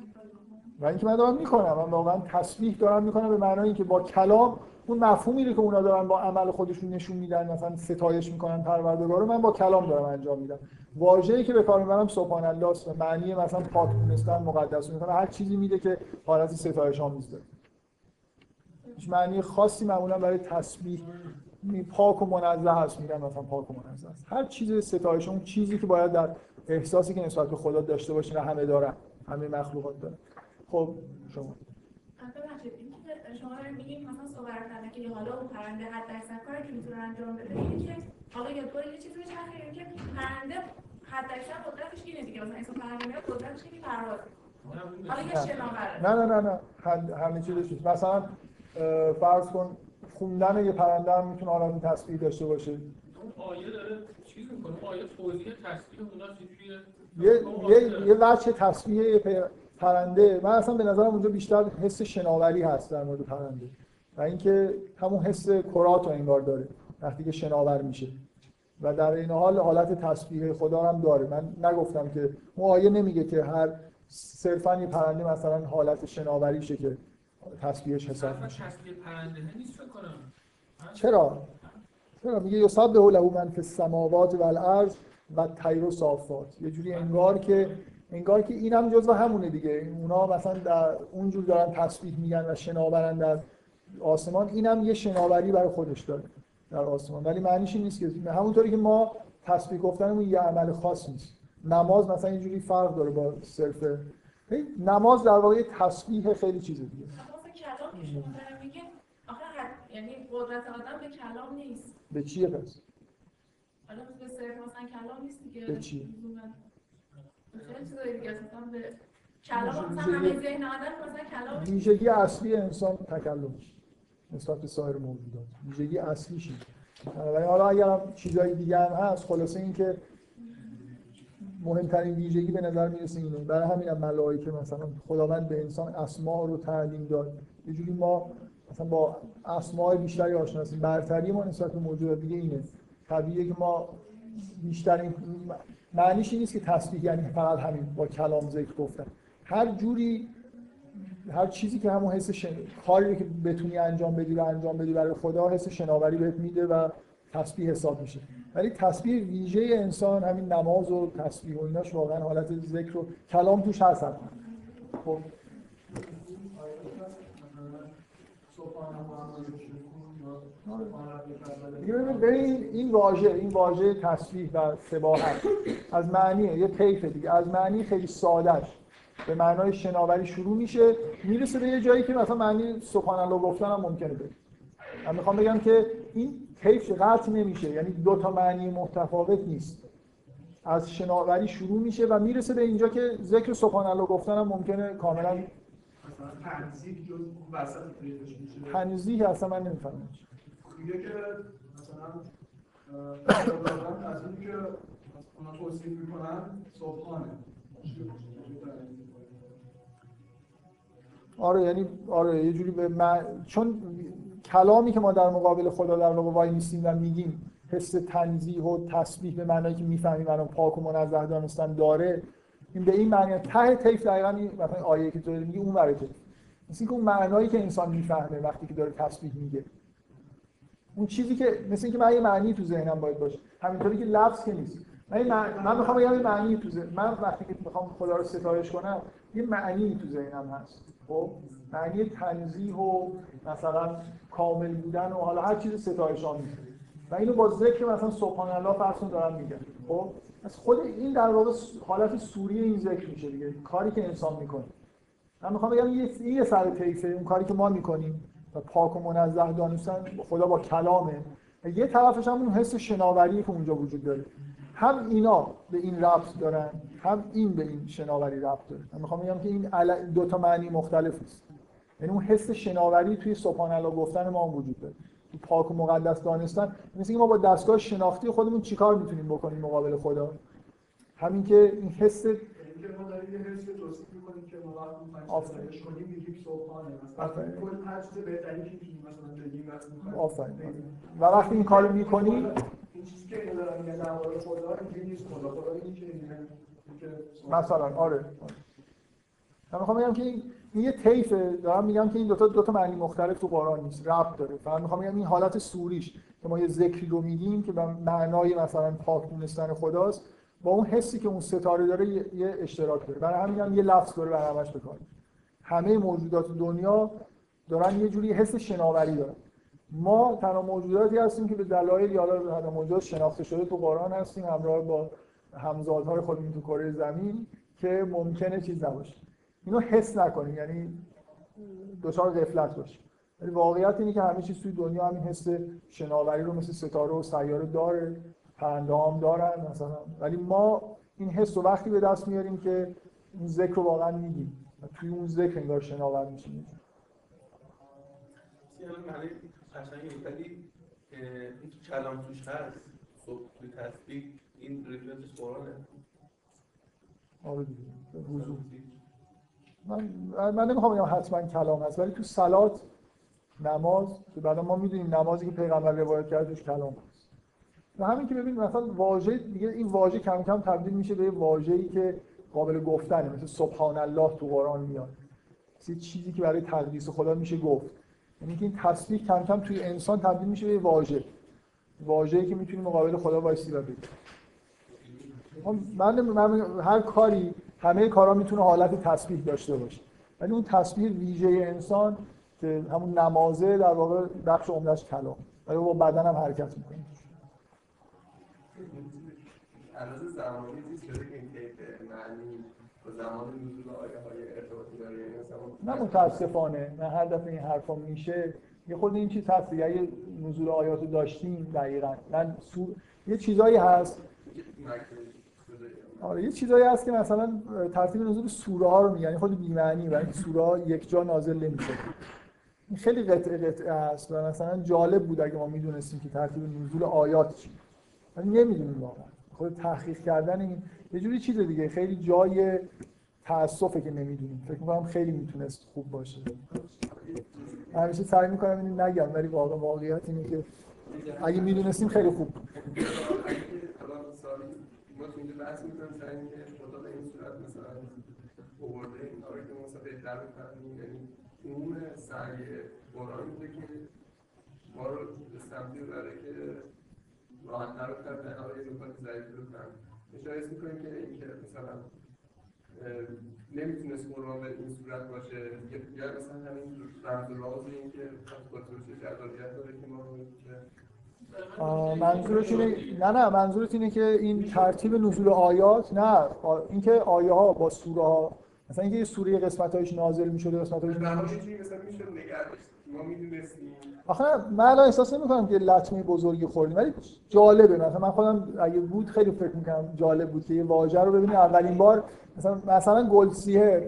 و اینکه من دارم میکنم، من واقعا تسبیح دارم میکنم به معنای اینکه با کلام اون مفهومی رو که اونا دارن با عمل خودشون نشون میدن، مثلا ستایش میکنن پروردگارو، من با کلام دارم انجام میدم. واژه‌ای که به کار میبرم سبحان الله است و معنی مثلا پاک دونستن، مقدس دونستن، هر چیزی میده که حالت ستایش آمیز داره. هیچ معنی خاصی معمولا برای تسبیح پاک و منزه هست میگن، مثلا پاک و منزه است. هر چیز ستایش، اون چیزی که باید در احساسی که نسبت به خدا داشته باشین همه دارن، همه مخلوقات دارن. خب شما شما رو میگیم مثلا صبر کردن که حالا اون پرنده حد درصد کاری که میتونه انجام بده که حالا یادگار یه چیزی چرخه که پرنده حد درصد قدرتش اینه دیگه، مثلا انسان پرنده قدرتش اینه پرواز. حالا یه شناوره نه نه نه نه همه چیزش نیست. مثلا فرض کن خوندن یه پرنده هم میتونه حالت تسبیح داشته باشه. آیه داره چیز میکنه، آیه توضیح تسبیح اونها چیه؟ یه یه یه بچه تسبیح پرنده، من اصلا به نظرم اونجا بیشتر حس شناوری هست در مورد پرنده و اینکه همون حس کرات رو انگار داره وقتی که شناور میشه و در این حال حالت تسبیح خدا هم داره. من نگفتم که اون آیه نمیگه که هر صرفاً یه پرنده مثلا حالت شناوری شه که تسبیحش حساب میشه. تسبیح پرنده نیست فکر کنم. چرا؟ چرا میگه یسبح له من فی السماوات و الارض و طیر صافات، یه جوری انگار که انگار که اینم هم جزو همونه دیگه، اونا مثلا در اونجور دارن تسبیح میگن و شناورن در آسمان، اینم یه شناوری برای خودش داره در آسمان، ولی معنیش این نیست که همونطوری که ما تسبیح گفتنمون یه عمل خاص نیست. نماز مثلا اینجوری فرق داره با صرف نماز، در واقع تسبیح خیلی چیزه دیگه. خلاص کلام که شما دارن میگه آخه یعنی قدرت آدم به کلام نیست. به چیه پس؟ حالا به صرف مثلا کلام نیست دیگه. به چیه؟ کلام مثلا همه ذهن آدم مثلا کلام ویژگی اصلی انسان تکلمش نسبت به سایر موجودات ویژگی اصلیش اینه. حالا اگرم چیزای دیگه هم هست، خلاصه این که مهمترین ویژگی به نظر میرسه اینه. برای همین ملائکه مثلا خداوند به انسان اسما رو تعلیم داد، یه جوری ما مثلا با اسماء بیشتری آشنا هستیم. برتری ما نسبت به موجودات دیگه اینه، طبیعیه که ما بیشترین معنیش این نیست که تسبیح یعنی فقط همین با کلام ذکر گفتن، هر جوری هر چیزی که همون حس شن... کاری که بتونی انجام بدی و انجام بدی برای خدا، حس شناوری بهت میده و تسبیح حساب میشه. ولی تسبیح ویژه انسان همین نماز و تسبیح و ایناش واقعا حالت ذکر و کلام توش هست. خب ببین این واژه این واژه تسبیح و سباحت از معنیه یه طیف دیگه، از معنی خیلی سادهش به معنای شناوری شروع میشه، میرسه به یه جایی که مثلا معنی سبحان الله گفتن هم ممکنه بده. من میخوام بگم که این طیف قطع نمیشه، یعنی دو تا معنی متفاوت نیست. از شناوری شروع میشه و میرسه به اینجا که ذکر سبحان الله گفتن هم ممکنه کاملا تنزیه جز وسط پیداش میشه. تنزیه اصلا من نمیفهمم میگه که مثلا از اونی که اونا توصیف میکنن سبحانه. آره یعنی آره یه جوری به من... چون کلامی که ما در مقابل خدا در واقع وای میسیم و میگیم حس تنزیه و تسبیح به معنی که میفهمیم الان پاک و منزه دانستن داره، این به این معنی ته طیف دقیقاً این مثلا آیه که تو میگی اون برای تو مثل اینکه اون معنایی که انسان میفهمه وقتی که داره تسبیح میگه، اون چیزی که مثل اینکه من یه معنی تو ذهنم باید باشه، همینطوری که لفظ که نیست. من من میخوام بگم یه معنی تو ذهن من وقتی که میخوام خدا رو ستایش کنم یه معنی تو ذهنم هست. خب معنی تنزیه و مثلا کامل بودن و حالا هر چیز ستایش آمیز و اینو با ذکر مثلا سبحان الله فرضون دارم میگم. خب از خود این در واقع حالت سوری این ذکر میشه دیگه، کاری که انسان میکنه. من میخوام بگم یه یه سر طیفه اون کاری که ما میکنیم و پاک و منزه دانستن خدا با کلامه، یه طرفش هم اون حس شناوری که اونجا وجود داره. هم اینا به این ربط دارن، هم این به این شناوری ربط داره. من میخوام بگم که این دو تا معنی مختلف است. یعنی اون حس شناوری توی سبحان الله گفتن ما هم وجود داره، تو پاک و مقدس دانستن. مثل اینکه ما با دستگاه شناختی خودمون چیکار میتونیم بکنیم مقابل خدا؟ همین که این حس که ما داریم یه حس توصیف می‌کنیم که ما وقتی فکرش کنیم میگیم سبحانه، مثلا کل حس بهتری که می‌گیم مثلا دیگه وقتی آفرین. و وقتی این کارو می‌کنی این چیزی که دارم میگم درباره خدا اینجوری نیست، خدا خدا اینکه مثلا آره. من می‌خوام بگم که این یه طیفه، دارم میگم که این دو تا دو تا معنی مختلف تو قرآن نیست، ربط داره. فقط می‌خوام بگم این حالت سوریش که ما یه ذکری رو می‌گیم که به معنای مثلا پاک دونستن خداست، با اون حسی که اون ستاره داره یه اشتراک داره. برای همین هم یه لفظ داره برای همش بکار. همه موجودات دنیا دارن یه جوری حس شناوری دارن. ما تنها موجوداتی هستیم که به دلایل یالا هر موجود شناخته شده تو قرآن هستیم، همراه با همزادهای خودمون تو کره زمین، که ممکنه چیز نباشه. اینو حس نکنیم، یعنی دچار غفلت باشیم. ولی واقعیت اینه که همه چیز توی دنیا همین حس شناوری رو مثل ستاره و سیاره داره. اندام دارن مثلا، ولی ما این حس رو وقتی به دست میاریم که اون ذکر رو واقعا میگیم، توی اون ذکر انگار شناور میشیم. یعنی معنی قشنگی ولی این که کلام توش هست، توی تسبیح این ریفرنس قرآنه. آره دیگه، به وضوح. من من نمیخوام بگم حتما کلام هست، ولی تو صلات، نماز، که بعدا ما میدونیم نمازی که پیغمبر روایت کردش کلام. و همین که ببینید مثلا واژه دیگه، این واژه کم کم تبدیل میشه به واژه‌ای که قابل گفتنه، مثل سبحان الله تو قرآن میاد، مثل چیزی که برای تقدیس خدا میشه گفت. یعنی که این تسبیح کم کم توی انسان تبدیل میشه به واژه، واژه‌ای که میتونیم مقابل خدا وایسی و بگیم. من, من هر کاری، همه کارا میتونه حالت تسبیح داشته باشه، ولی اون تسبیح ویژه انسان که همون نمازه، در واقع بخش عمده‌اش کلام، ولی با بدن هم حرکت میکنه. اندازه زمانی چیز شده که این طیف معنی و زمان نزول آیه‌های ارتباطی داره، یعنی مثلا نه متاسفانه من هر دفعه این حرفا میشه یه خود این چیز هست دیگه، اگه نزول آیاتو داشتیم دقیقاً من سو... یه چیزایی هست آره یه چیزایی هست که مثلا ترتیب نزول سوره ها رو میگن، یعنی خود بی معنی، ولی سوره ها یک جا نازل نمیشه. این خیلی قطعه قطعه است و مثلا جالب بود اگه ما میدونستیم که ترتیب نزول آیات چیه، ولی نمیدونیم واقعا. خود تحقیق کردن این یه جوری چیز دیگه، خیلی جای تأسفه که نمیدونیم. فکر می‌کنم خیلی میتونست خوب باشه. همیشه سعی می‌کنم اینو نگم، ولی واقعا واقعیت اینه که اگه میدونستیم خیلی خوب بود. الان سالی ما تو اینجا بحث می‌کنیم سعی اینه خدا به این صورت مثلا آورده این آیه رو مثلا بهتر بفهمیم، یعنی اون سعی قرآن بوده که ما رو به سمتی ببره که راحت تر و تر تنهایی رو کنید ضعیف رو کنم اشاره میکنیم که این که مثلا نمیتونست قرآن به این صورت باشه، یا مثلا همین رمز و راز این که خطورش جذابیت داره که ما رو منظورت اینه نه نه منظورت اینه که این ترتیب نزول آیات، نه اینکه آیه ها با سوره ها، مثلا اینکه یه سوره قسمت‌هاش نازل می‌شده قسمت‌هاش نازل می‌شده مثلا می‌شد نگردش ما می‌دونستیم. آخه من الان احساس نمی‌کنم که لطمه بزرگی خوردیم، ولی جالبه. مثلا من خودم اگه بود خیلی فکر می‌کردم جالب بود که یه واژه رو ببینید اولین بار، مثلا مثلا گلسیهر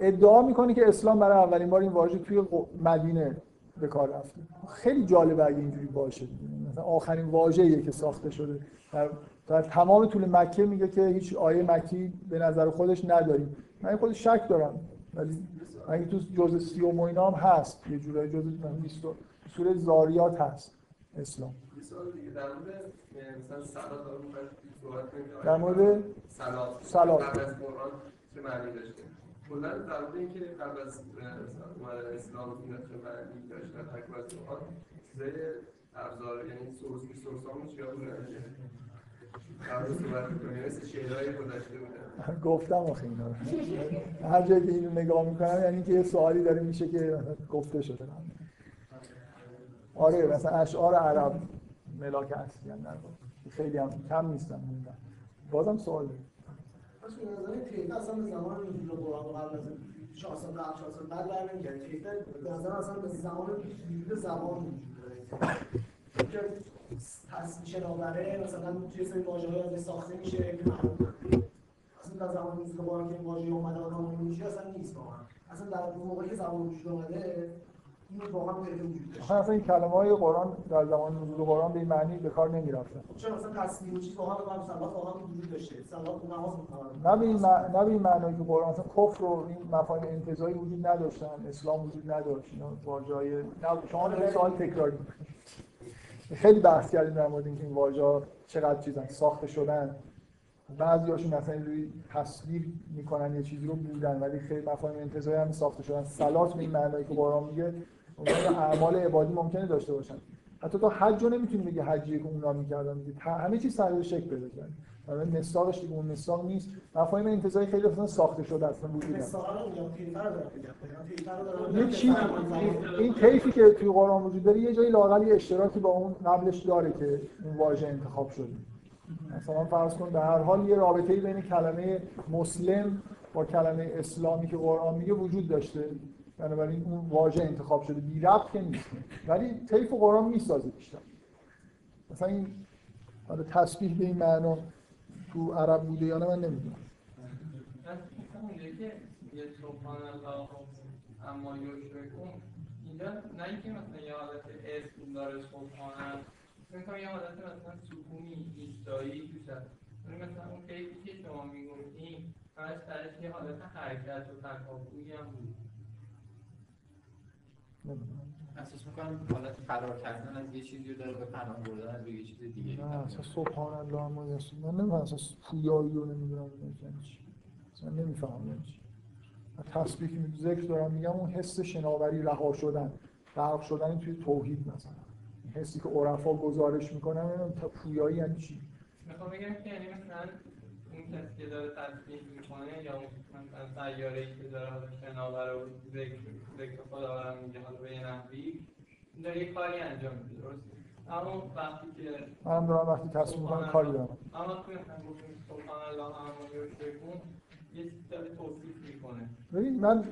ادعا می‌کنه که اسلام برای اولین بار این واژه توی مدینه به کار رفته. خیلی جالبه اگه اینجوری باشه، مثلا آخرین واژه‌ایه که ساخته شده. در, در تمام طول مکه میگه که هیچ آیه مکی به نظر خودش نداریم. من خود شک دارم، ولی اگه تو جزء سیوم و اینا هم هست، یه جورایی جزء سوره زاریات هست اسلام. یه سوال دیگه در مورد مثلا صلات دارم صحبت کنیم، در مورد صلات صلات قبل از قرآن چه معنی داشته؟ کلا در مورد اینکه قبل از مثلا اسلام اینا چه معنی داشته، تکبر از قرآن چیزای ابزار، یعنی سورس سورسامون چیا بود؟ قبل از صحبت کنیم مثل شعرهای گذشته بودن گفتم آخه اینا رو هر جایی که اینو نگاه میکنم، یعنی که یه سوالی داره میشه که گفته شده. آره مثلا اشعار عرب ملاک اصلی هم نبود، خیلی هم کم نیستم موندن. بازم سوال داریم اصلا نظر تیفه اصلا زمان نزول قرآن قبل از شانصد و هفت شانصد بعد برنمیگرد به نظر اصلا به زمان پیشگیری زبان وجود داره که تصمیه شناوره مثلا توی سری واژه‌های از ساخته میشه که معلوم اصلا در زمان روز که این واژه اومده آنامون میشه اصلا نیست واقعا اصلا در موقعی که زبان وجود آمده این واقعا غیر وجود داشت اصلا این کلمه‌های قرآن در زمان نزول قرآن به معنی به کار نمی‌رفتن چون اصلا تصمیه چیز واقعا به معنی صلات واقعا وجود داشته صلات و نماز می‌خوندن نه به این معنی که قرآن اصلا کفر و این مفاهیم انتزاعی وجود نداشتن اسلام وجود نداشت اینا واژه‌های شما این سوال تکراری خیلی بحث کردیم در مورد اینکه این واژه‌ها چقدر چیزن ساخته شدن بعضی‌هاشون مثلا روی تصویر می‌کنن یه چیزی رو بودن ولی خیلی مفاهیم انتزاعی هم ساخته شدن صلات به این معنی که قرآن میگه اونها اعمال عبادی ممکنه داشته باشن حتی تا حج رو نمیتونی بگی حجی که اونا می‌کردن میگه همه چیز سر و شکل پیدا کرده مثلا مصداقش دیگه اون مصداق نیست مفاهیم انتزاعی خیلی اصلا ساخته شده اصلا وجود نداره این کیفی که توی قرآن وجود داره یه جایی لااقل اشتراکی با اون قبلش داره که اون واژه انتخاب شده مثلا فرض کن به هر حال یه رابطه‌ای بین کلمه مسلم با کلمه اسلامی که قرآن میگه وجود داشته بنابراین اون واژه انتخاب شده بی ربط که نیست ولی طیف قرآن میسازه بیشتر مثلا این حالا تسبیح به این معنا تو عرب بوده یا نه من نمیدونم مثلا اینجایی که یه سبحان الله اما یشرکون اینجا نه اینکه مثلا یه حالت اسم داره سبحان فکر کنم یه حالت مثلا سکونی ایستایی توش هست مثلا اون کیفی که شما میگفتیم همش درش یه حالت حرکت و تکافویی هم بود احساس میکنم حالت فرار کردن از یه چیزی رو داره به پناه بردن از یه چیز دیگه نه اصلا سبحان الله اما یشرکون من نمیفهم اصلا پویایی رو نمیدونم اصلا نمیفهمم تسبیح که می ذکر دارم میگم اون حس شناوری رها شدن غرق شدن توی توحید مثلا این حسی که عرفا گزارش میکنن اون تا پویایی یعنی چی میخوام بگم که یعنی مثلا اون کسی که داره تسبیح میکنه یا مثلا سیاره‌ای که داره شناور رو ذکر خدا رو میگه حالا به یه نحوی داره یه کاری انجام میده درسته اما وقتی که من دارم وقتی تصمیم میکنم کاری دارم اما تو گفتیم سبحان الله اما یشرکون یه داره توصیف میکنه ببین من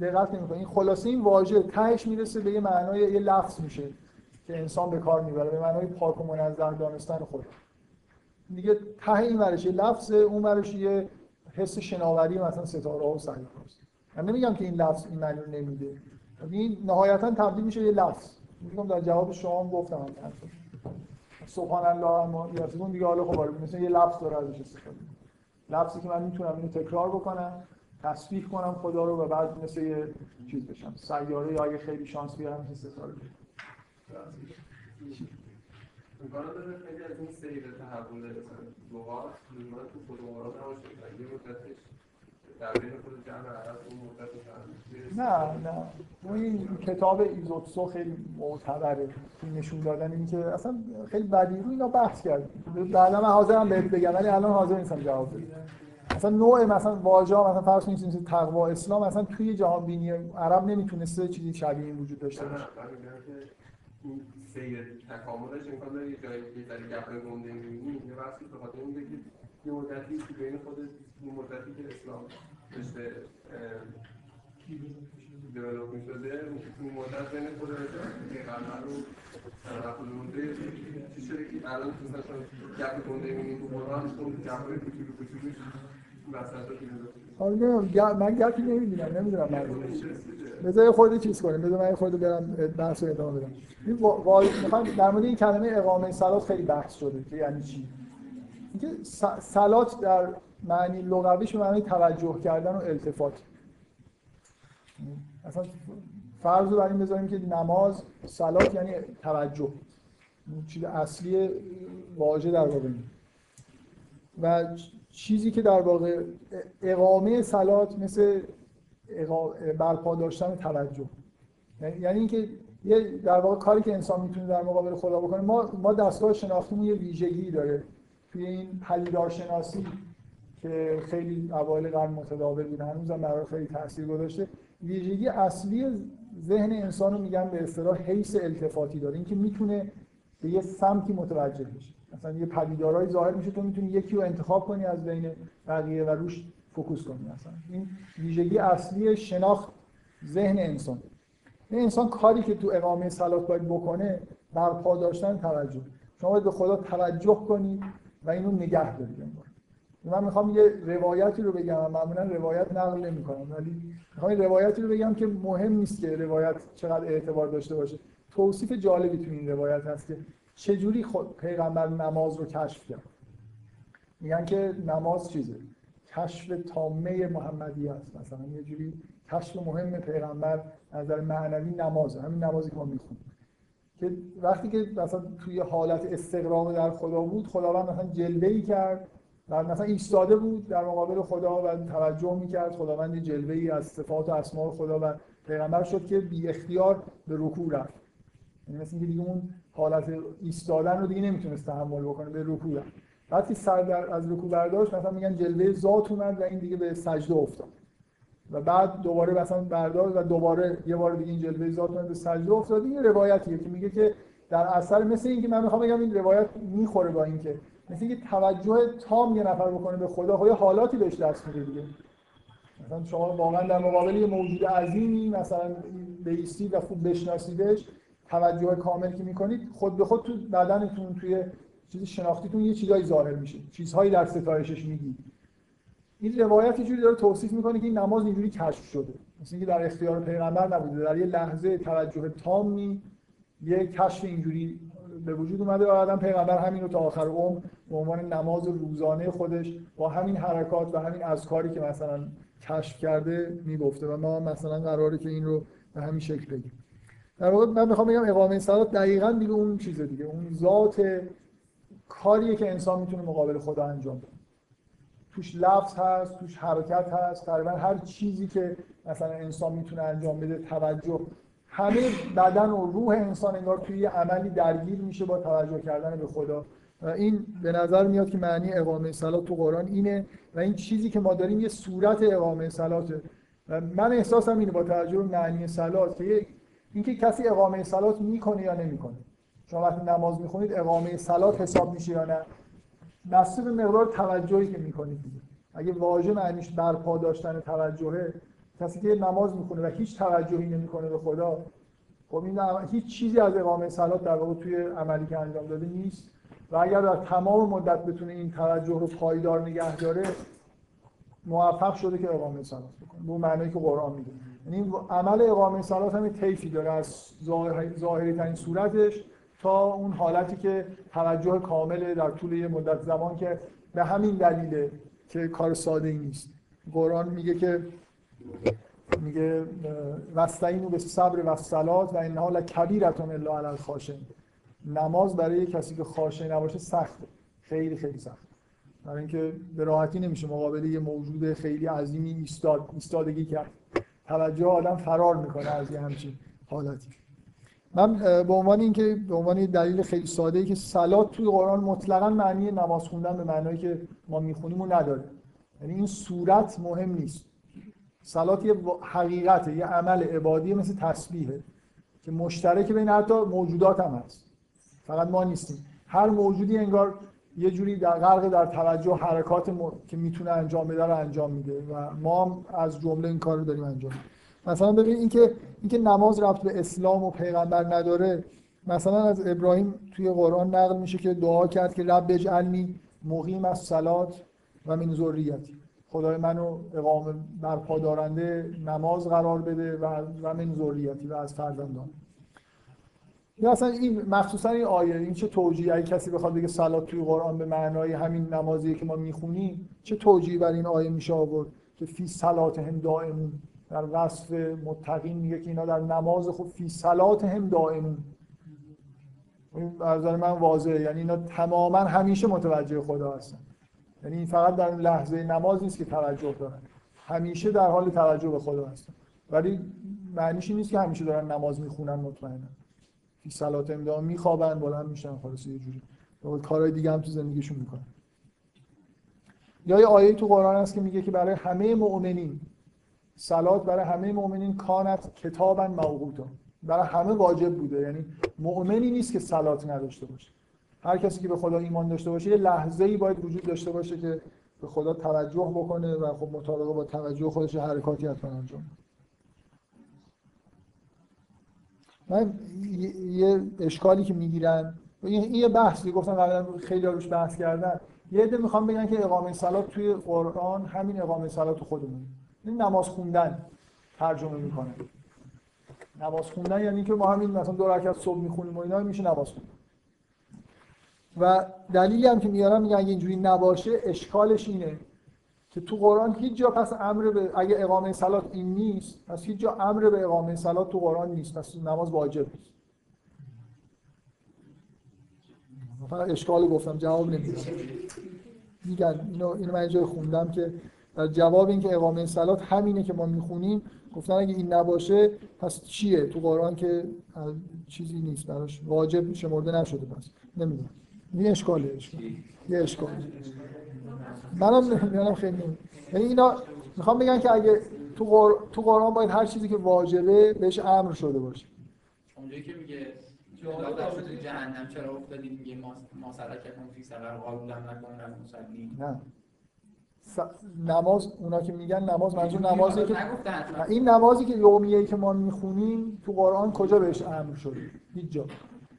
دقت نمیکنم این خلاصه این واژه تهش میرسه به یه معنای یه لفظ میشه که انسان به کار میبره به معنای پاک و منزه دانستن خود دیگه ته این ورش یه لفظ اون ورش یه حس شناوری مثلا ستاره و سنگ هاست من نمیگم که این لفظ این معنی رو نمیده این نهایتاً تبدیل میشه یه لفظ میگم در جواب شما هم گفتم هم سبحان الله اما یشرکون دیگه حالا خب آره مثلا یه لفظ داره ازش استفاده لفظی که من میتونم اینو تکرار بکنم تسبیح کنم خدا رو و بعد مثل یه چیز بشم سیاره یا اگه خیلی شانس بیارم مثل ستاره میگارا داره خیلی از این سیره تحول لغات لغات تو خود قرآن نباشه یه مدتش در بین خود جمع عرب اون مدتش نه نه این کتاب ایزوتسو خیلی معتبره نشون دادن این که اصلا خیلی بدیهی رو اینا بحث کرد بعدا من حاضر هم بهت بگم ولی الان حاضر نیستم جواب بدم اصلا نوع مثلا واژه مثلا فرض کنید مثلا تقوا اسلام اصلا توی جهان بینی عرب نمیتونسته چیزی شبیه این وجود داشته باشه این سیر تکاملش امکان داره یه جایی که در گپ‌های گنده می‌بینی یه وقتی به خاطر میده که یه مدتی که بین خود این مدتی که اسلام داشته دیولوپ می‌شده اون مدت بین خود پیغمبر و رسول مونده چی شده که الان مثلا گپ گنده می‌بینی تو قرآن اون گپ‌های کوچولو کوچولوش وسطا فیلوزوفی آره من گپی نمی‌بینم نمی‌دونم بذار خودت چیز کنیم بذار من خودت برم بحث رو ادامه بدم این واقعا در مورد این کلمه اقامه صلات خیلی بحث شده که یعنی چی اینکه صلات در معنی لغویش به معنی توجه کردن و التفات اصلا فرض رو بر این بذاریم که نماز صلات یعنی توجه چیز اصلی واژه در واقع و چیزی که در واقع اقامه صلات مثل برپا داشتن توجه یعنی اینکه یه در واقع کاری که انسان میتونه در مقابل خدا بکنه ما ما دستگاه شناختیمون یه ویژگی داره توی این پدیدارشناسی که خیلی اوایل قرن متداول بود هنوزم برای خیلی تاثیر گذاشته ویژگی اصلی ذهن انسان رو میگن به اصطلاح حیث التفاتی داره اینکه میتونه به یه سمتی متوجه بشه مثلا یه پدیدارایی ظاهر میشه تو میتونی یکی رو انتخاب کنی از بین بقیه و روش فوکوس کنیم. مثلا این ویژگی اصلی شناخت ذهن انسان. این انسان کاری که تو اقامه صلات باید بکنه برپا داشتن توجه. شما باید به خدا توجه کنید و اینو نگه دارید. من میخوام یه روایتی رو بگم، معمولا روایت نقل نمی‌کنم، ولی میخوام یه روایتی رو بگم که مهم نیست که روایت چقدر اعتبار داشته باشه. توصیف جالبی تو این روایت هست که چجوری خود پیغمبر نماز رو کشف کرد. میگن که نماز چیزه، کشف تامه محمدی است. مثلا یه جوری کشف مهم پیغمبر از نظر معنوی نمازه، همین نمازی که ما میخونیم که وقتی که مثلا توی حالت استقرار در خدا بود، خداوند مثلا جلوه‌ای کرد و مثلا ایستاده بود در مقابل خدا و توجه میکرد، خداوند جلوه‌ای از صفات و اسماء خدا و پیغمبر شد که بی اختیار به رکوع رفت. یعنی مثلا دیگه اون حالت ایستادن رو دیگه نمیتونست تحمل بکنه، به رکوع رفت. وقتی سر در از رکوع برداشت، مثلا میگن جلوه ذات اومد و این دیگه به سجده افتاد و بعد دوباره مثلا برداشت و دوباره یه بار دیگه این جلوه ذات اومد به سجده افتاد. این روایتیه که میگه که در اثر مثل اینکه من میخوام بگم این روایت میخوره با اینکه مثل اینکه توجه تام یه نفر بکنه به خدا، خب یه حالاتی بهش دست میده دیگه. مثلا شما واقعا در مقابل یه موجود عظیمی مثلا بیستی و خوب بشناسیدش، توجه کامل که میکنید خود به خود تو بدنتون توی چیز شناختیتون یه چیزایی ظاهر میشه، چیزهایی در ستایشش میگی. این روایت یه جوری داره توصیف میکنه که این نماز اینجوری کشف شده، مثل اینکه در اختیار پیغمبر نبوده، در یه لحظه توجه تامی یه کشف اینجوری به وجود اومده و آدم پیغمبر همین رو تا آخر عمر به عنوان نماز روزانه خودش با همین حرکات و همین اذکاری که مثلا کشف کرده میگفته و ما مثلا قراره که این رو به همین شکل بگیم. در واقع من میخوام بگم اقامه صلات دقیقاً دیگه اون چیزه دیگه، اون ذات کاریه که انسان میتونه مقابل خدا انجام بده. توش لفظ هست، توش حرکت هست، تقریباً هر چیزی که مثلا انسان میتونه انجام بده توجه، همه بدن و روح انسان انگار توی یه عملی درگیر میشه با توجه کردن به خدا. و این به نظر میاد که معنی اقامه صلات تو قرآن اینه و این چیزی که ما داریم یه صورت اقامه صلاته. و من احساسم اینه با توجه به معنی صلات که اینکه کسی اقامه صلات میکنه یا نمیکنه، شما وقتی نماز میخونید اقامه صلات حساب میشه یا نه، بسته به مقدار توجهی که میکنید. اگه واژه معنیش برپا داشتن توجهه، کسی که نماز میخونه و هیچ توجهی نمیکنه به خدا، خب این هیچ چیزی از اقامه صلات در واقع توی عملی که انجام داده نیست. و اگر در تمام مدت بتونه این توجه رو پایدار نگه داره، موفق شده که اقامه صلات بکنه به اون معنی که قرآن میگه. یعنی عمل اقامه صلات هم طیفی داره، از ظاهری ترین صورتش تا اون حالتی که توجه کامله در طول یه مدت زمان، که به همین دلیله که کار ساده ای نیست. قرآن میگه که میگه واستعینوا بالصبر والصلاه و انها لکبیرة الا علی الخاشعین. نماز برای کسی که خاشع نباشه سخته، خیلی خیلی سخته، برای اینکه به راحتی نمیشه مقابل یه موجود خیلی عظیمی ایستاد ایستادگی کرد. توجه آدم فرار میکنه از یه همچین حالتی. من به عنوان اینکه به عنوان دلیل خیلی ساده ای که صلات توی قرآن مطلقاً معنی نماز خوندن به معنایی که ما میخونیم رو نداره، یعنی این صورت مهم نیست. صلات یه حقیقته، یه عمل عبادیه مثل تسبیحه که مشترک بین حتی موجودات هم هست، فقط ما نیستیم. هر موجودی انگار یه جوری در غرق در توجه حرکات م... که میتونه انجام بده رو انجام میده و ما هم از جمله این کار رو داریم انجام میدیم. مثلا ببین اینکه اینکه نماز ربط به اسلام و پیغمبر نداره، مثلا از ابراهیم توی قرآن نقل میشه که دعا کرد که رب اجعلنی مقیم الصلاة و من ذریتی، خدای منو اقامه برپا دارنده نماز قرار بده و و من ذریتی و از فرزندان. یا اصلا این مخصوصا این آیه، این چه توجیهی کسی بخواد بگه صلات توی قرآن به معنای همین نمازیه که ما میخونیم، چه توجیهی برای این آیه میشه آورد که فی صلاتهم دائمون. در وصف متقین میگه که اینا در نماز خود فی صلاتهم دائمون. این از نظر من واضحه، یعنی اینا تماما همیشه متوجه خدا هستن. یعنی این فقط در لحظه نماز نیست که توجه دارن، همیشه در حال توجه به خدا هستن، ولی معنیش این نیست که همیشه دارن نماز میخونن مطمئنا. فی صلاتهم دائمون، میخوابن، بلند میشن، خلاص یه جوری کارهای دیگه هم تو زندگیشون میکنن. یا یه آیه تو قرآن هست که میگه که برای همه مؤمنین صلات، برای همه مؤمنین کانت کتابا موقوتا، برای همه واجب بوده. یعنی مؤمنی نیست که صلات نداشته باشه، هر کسی که به خدا ایمان داشته باشه یه لحظه‌ای باید وجود داشته باشه که به خدا توجه بکنه و خب مطابق با توجه خودش حرکاتی حتما انجام بده. من یه اشکالی که میگیرن، این یه بحثی گفتم قبلا خیلی روش بحث کردن، یه عده میخوام بگن که اقامه صلات توی قرآن همین اقامه صلات خودمون، این نماز خوندن ترجمه میکنه. نماز خوندن یعنی که ما همین مثلا دو رکعت صبح میخونیم و اینا میشه نماز خوندن. و دلیلی هم که میارم میگن اگه اینجوری نباشه اشکالش اینه که تو قرآن هیچ جا پس امر به اگه اقامه صلات این نیست، پس هیچ جا امر به اقامه صلات تو قرآن نیست، پس نماز واجب نیست. من اشکالو گفتم، جواب نمیدم. میگن اینو اینو من جای خوندم که در جواب این که اقامه صلات همینه که ما میخونیم، گفتن اگه این نباشه پس چیه تو قرآن که چیزی نیست، براش واجب میشه مرده نشده، پس نمیدونم. این اشکاله، اشکال. یه اشکال. منم نمیدونم خیلی. یعنی اینا میخوام بگن که اگه تو قر... تو قرآن باید هر چیزی که واجبه بهش امر شده باشه. اونجایی که میگه تو جهنم چرا افتادی، میگه ما ما سرکتون فی سقر قالو لم نکن لم نصلی. نه. س... نماز اونا که میگن نماز منظور نمازی که این نمازی که یومیه‌ای که ما میخونیم تو قرآن کجا بهش امر شده؟ هیچ جا.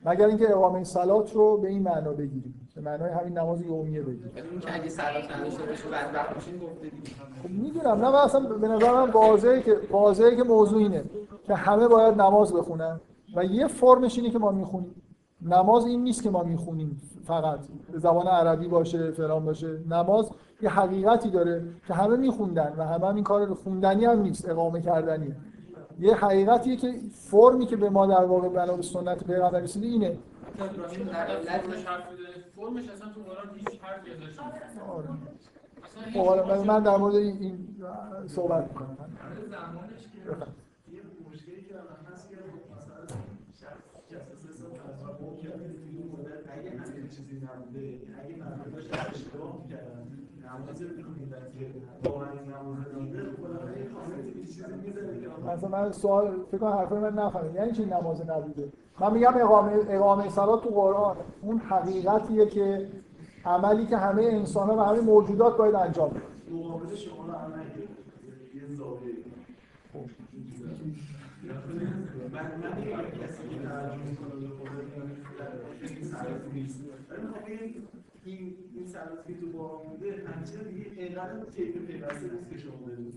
مگر اینکه اقامه صلات رو به این معنا بگیریم، به معنای همین نماز یومیه بگیریم. اگه صلات نداشته باشه بعد وقت میشین گفته دیگه. خب میدونم، نه اصلا به نظرم واضحه که واضحه که موضوع اینه که همه باید نماز بخونن و یه فرمش اینه که ما میخونیم. نماز این نیست که ما میخونیم فقط به زبان عربی باشه، فلان باشه. نماز یه حقیقتی داره که همه میخوندن و همه هم این کار رو خوندنی هم نیست، اقامه کردنیه. یه حقیقتیه که فرمی که به ما در واقع بنا به سنت پیغمبر رسیده اینه. ابراهیم در لذت حرف بوده، فرمش اصلا تو قرآن هیچ حرفی ازش نیست. آره. من در مورد این صحبت می‌کنم. زمانش که یه مشکلی که الان هست که مثلا شخصی اساساً تجربه کرده توی اون مدل اگه همین چیزی نبوده، اگه مردم داشت اشتباه می‌کردن، نماز مثلا من سوال فکر کنم حرفای من نفهمید، یعنی چی نماز نبوده؟ من میگم اقامه اقامه صلات تو قرآن اون حقیقتیه که عملی که همه انسان‌ها و همه موجودات باید انجام بدن. مقابل شما عمل یه زاویه. من من میگم کسی که ترجمه کنه به قرآن نیست. این این صلات که تو قرآن بوده، همیشه دیگه انقدر تیپ پیوسته نیست که شما بدونید.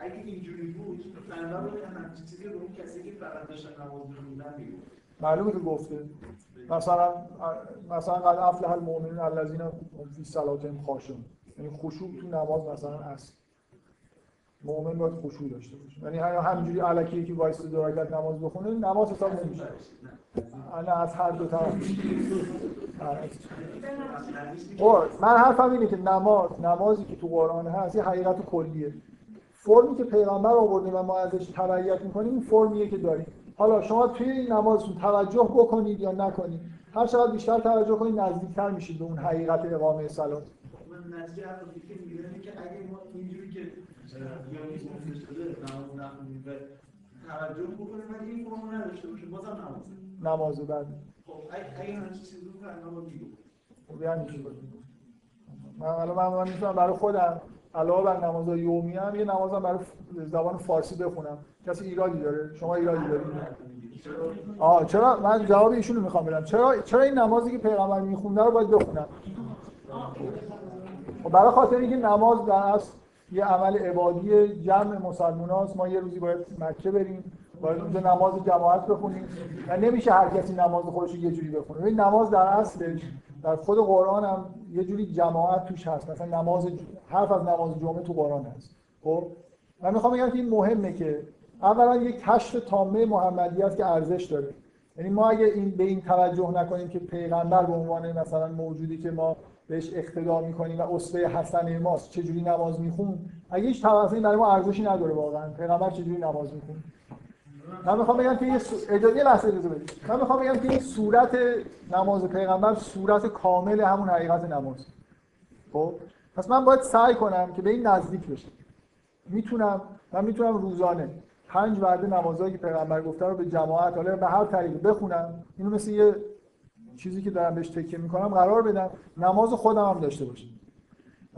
اگه اینجوری بود مثلا من همچین چیزی رو اون کسی که فقط داشتن نماز می‌خوندن میگفت، معلومه که گفته مثلا مثلا قد افلح المؤمنون الذین هم فی صلاتهم خاشعون، یعنی خشوع تو نماز مثلا اصل مؤمن باید خشوع داشته باشه، یعنی همینجوری الکی که وایس دو رکعت نماز بخونه نماز حساب نمیشه. الان از هر دو طرف من حرفم اینه که نماز نمازی که تو قرآن هست یه حقیقت کلیه. فرمی که پیغمبر آورده و ما ازش تبعیت میکنیم این فرمیه که داریم. حالا شما توی نمازتون توجه بکنید یا نکنید، هر چقدر بیشتر توجه کنید نزدیکتر میشید به اون حقیقت اقامه صلات. من نزدیک حقیقتی که میگم که اگه ما اینجوری که یادش نمیشه نماز نخونیم و توجه بکنیم ولی این فرم نداشته باشه بازم نماز نماز بعد خب اگه همین چیزی رو برنامه میگم خب یعنی چی بود؟ من الان من میگم برای خودم علاوه بر نمازهای یومی هم یه نمازم برای زبان فارسی بخونم. کسی ایرادی داره؟ شما ایرادی دارید؟ آه چرا؟ من جواب ایشونو میخوام بدم. چرا چرا این نمازی که پیغمبر میخونده رو باید بخونم؟ برای خاطر اینکه نماز در اصل یه عمل عبادی جمع مسلماناست. ما یه روزی باید مکه بریم، باید اونجا نماز جماعت بخونیم. یعنی نمیشه هر کسی نماز خودش رو یه جوری بخونه. ببین نماز در اصل در خود قرآن هم یه جوری جماعت توش هست، مثلا نماز ج... حرف از نماز جمعه تو قرآن هست. خب من میخوام بگم که این مهمه که اولا یه کشف تامه محمدی است که ارزش داره. یعنی ما اگه این به این توجه نکنیم که پیغمبر به عنوان مثلا موجودی که ما بهش اقتدا میکنیم و اسوه حسن ماست چه جوری نماز میخون، اگه هیچ توجهی برای ما ارزشی نداره واقعا پیغمبر چه جوری نماز میخونه. من میخوام بگم که یه اجازه لحظه اجازه بدید. من میخوام بگم که این صورت نماز پیغمبر صورت کامل همون حقیقت نماز. خب پس من باید سعی کنم که به این نزدیک بشم. میتونم من میتونم روزانه پنج وعده نمازایی که پیغمبر گفته رو به جماعت حالا به هر طریقی بخونم. اینو مثل یه چیزی که دارم بهش تکیه میکنم قرار بدم. نماز خودم هم داشته باشم.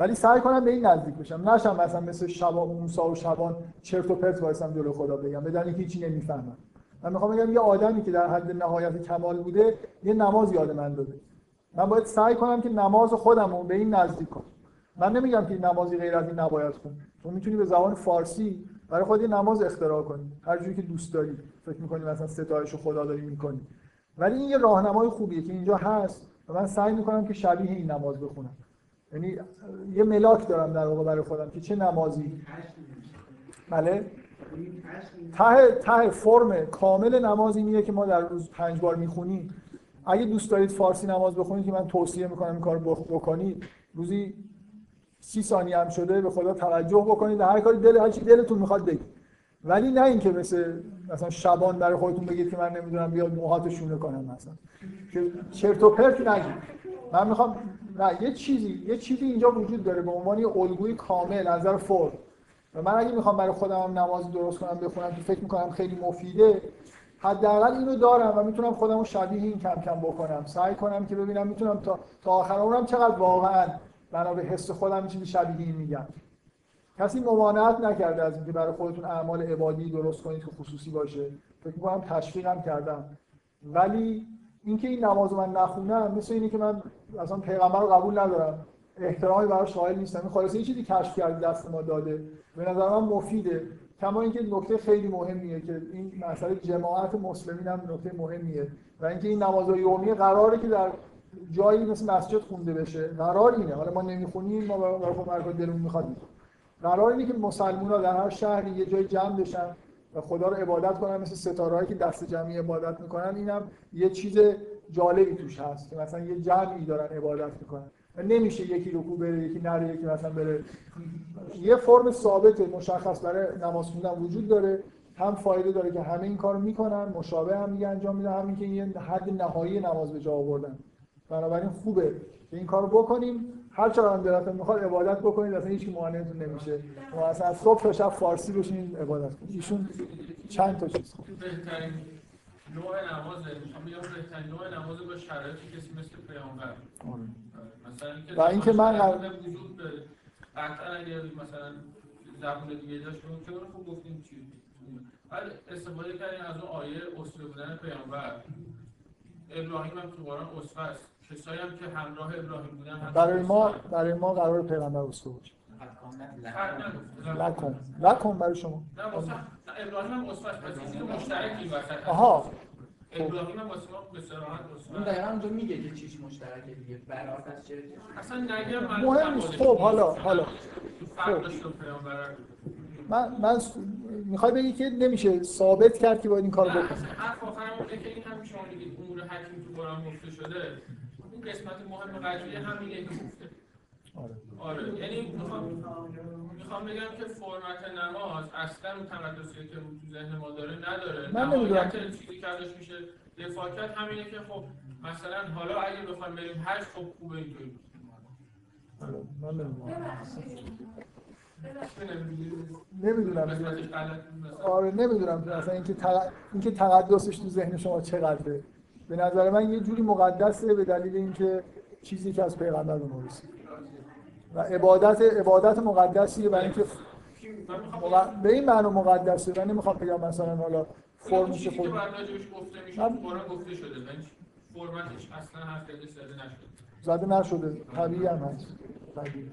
ولی سعی کنم به این نزدیک بشم، نشم مثلا مثل شبان موسی و شبان چرت و پرت وایسم جلوی خدا بگم بدونی هیچی نمیفهمم. من میخوام بگم یه آدمی که در حد نهایت کمال بوده یه نماز یاد من داده، من باید سعی کنم که نماز خودمو به این نزدیک کنم. من نمیگم که نمازی غیر از این نباید خون، تو میتونی به زبان فارسی برای خودت نماز اختراع کنی هر جوری که دوست داری، فکر می‌کنی مثلا ستایش خدا داری می‌کنی، ولی این یه راهنمای خوبیه که اینجا هست و من سعی می‌کنم که شبیه این نماز بخونم. یعنی یه ملاک دارم در واقع برای خودم که چه نمازی. بله ته ته فرم کامل نمازی میه که ما در روز پنج بار می‌خونیم. اگه دوست دارید فارسی نماز بخونید که من توصیه می‌کنم این کارو بکنید، روزی سی ثانیه هم شده به خدا توجه بکنید، هر کاری دل هر چی دلتون میخواد بگید، ولی نه اینکه مثل مثلا شبان برای خودتون بگید که من نمیدونم بیاد موهاتو شونه کنم مثلا، چرت و پرت نگید. من میخوام نه یه چیزی یه چیزی اینجا وجود داره به عنوان یه الگوی کامل از نظر فرم، و من اگه میخوام برای خودم هم نماز درست کنم بخونم که فکر میکنم خیلی مفیده، حداقل اینو دارم و میتونم خودمو شبیه این کم کم بکنم، سعی کنم که ببینم میتونم تا تا آخر عمرم چقدر واقعا بنا به حس خودم چیزی شبیه این میگم. کسی ممانعت نکرده از اینکه برای خودتون اعمال عبادی درست کنید که خصوصی باشه، فکر می‌کنم تشویقم کردم، ولی اینکه این نمازو من نخونم مثل اینه که من اصلا پیغمبر رو قبول ندارم، احترامی براش قائل نیستم. خلاصه این چیزی کشف کرده دست ما داده، به نظر من مفیده. کما اینکه نکته خیلی مهمیه که این مسئله جماعت مسلمین هم نکته مهمیه و اینکه این نمازهای یومیه قراره که در جایی مثل مسجد خونده بشه، قرار اینه، حالا ما نمیخونیم، ما برای خود مرکز دلمون میخواد میخونیم، قرار اینه که مسلمان‌ها در هر شهری یه جای جمع بشن و خدا رو عبادت کنن مثل ستارهایی که دست جمعی عبادت میکنن. اینم یه چیز جالبی توش هست که مثلا یه جمعی دارن عبادت میکنن و نمیشه یکی رکوع بره یکی نره یکی مثلا بره، یه فرم ثابت مشخص برای نماز خوندن وجود داره، هم فایده داره که همه این کارو میکنن، مشابه هم دیگه انجام میدن، همین که یه حد نهایی نماز به جا آوردن. بنابراین خوبه که این کارو بکنیم، هر چقدر هم دلتون میخواد عبادت بکنید، اصلا هیچ کی مانعتون نمیشه، ما اصلا صبح تا شب فارسی بشین عبادت کنید. ایشون چند تا چیز بهترین نوع نمازه، میگم بهترین نوع نمازه با شرایطی کسی مثل پیامبر، مثلا اینکه و اینکه من وجود داره قطعا اگر مثلا زبون دیگه داشت که خوب گفتیم چی، ولی استفاده کردن از اون آیه اصل بودن پیامبر، ابراهیم هم تو قرآن اسوه است، کسایی هم که همراه ابراهیم بودن برای ما برای ما قرار پیغمبر اسوه باشه. لکن لکن برای شما نه واسه ابراهیم هم اسوه است، پس چیزی مشترکی واسه آها ابراهیم هم واسه ما به صراحت اسوه است. دقیقاً اونجا میگه که چیش مشترکه دیگه، برات از چه اصلا نگه من مهم نیست. خب حالا حالا فرق داشت پیغمبر من من میخوای بگی که نمیشه ثابت کرد که باید این کارو بکنه. حرف آخرم اینه که این هم شما میگید امور حکیم تو قرآن گفته شده، اون قسمت مهم قضیه هم میگه گفته. آره. آره. یعنی میخوام میخوام بگم که فرمت نماز اصلا اون تقدسی که تو ذهن ما داره نداره. من نمیدونم که چیزی کارش میشه. رفاقت همینه که خب مثلا حالا اگه بخوایم بریم هشت خب خوبه اینطوری. آره. من نمیدونم. نمیدونم آره نمیدونم اصلا اینکه تق... اینکه تقدسش تو ذهن شما چقدره. به نظر من یه جوری مقدسه به دلیل اینکه چیزی که از پیغمبر به ما رسید و عبادت عبادت مقدسیه، برای اینکه مق... به این معنا مقدسه. من نمیخوام بگم مثلا حالا فرمش خود که بعد راجعش گفته میشه قرآن گفته شده، ولی فرمتش اصلا حرف زده نشده زده نشده طبیعی هم هست. طبیعی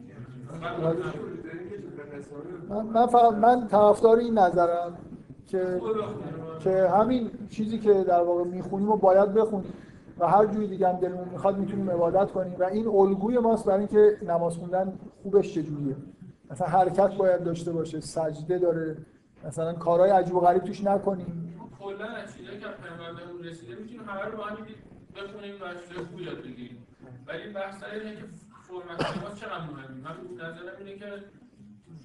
من من فقط من طرفدار این نظرم که که همین چیزی که در واقع میخونیم رو باید بخونیم و هر جوری دیگه هم دلمون میخواد میتونیم عبادت کنیم و این الگوی ماست برای اینکه نماز خوندن خوبش چجوریه. مثلا حرکت باید داشته باشه، سجده داره، مثلا کارهای عجیب و غریب توش نکنیم. کلا چیزایی که پیغمبرمون رسیده میتونیم همه رو با هم بخونیم و چیزای خوب یاد بگیریم، ولی بحث اینه که فرمت نماز چقدر مهمه. من نظرم اینه که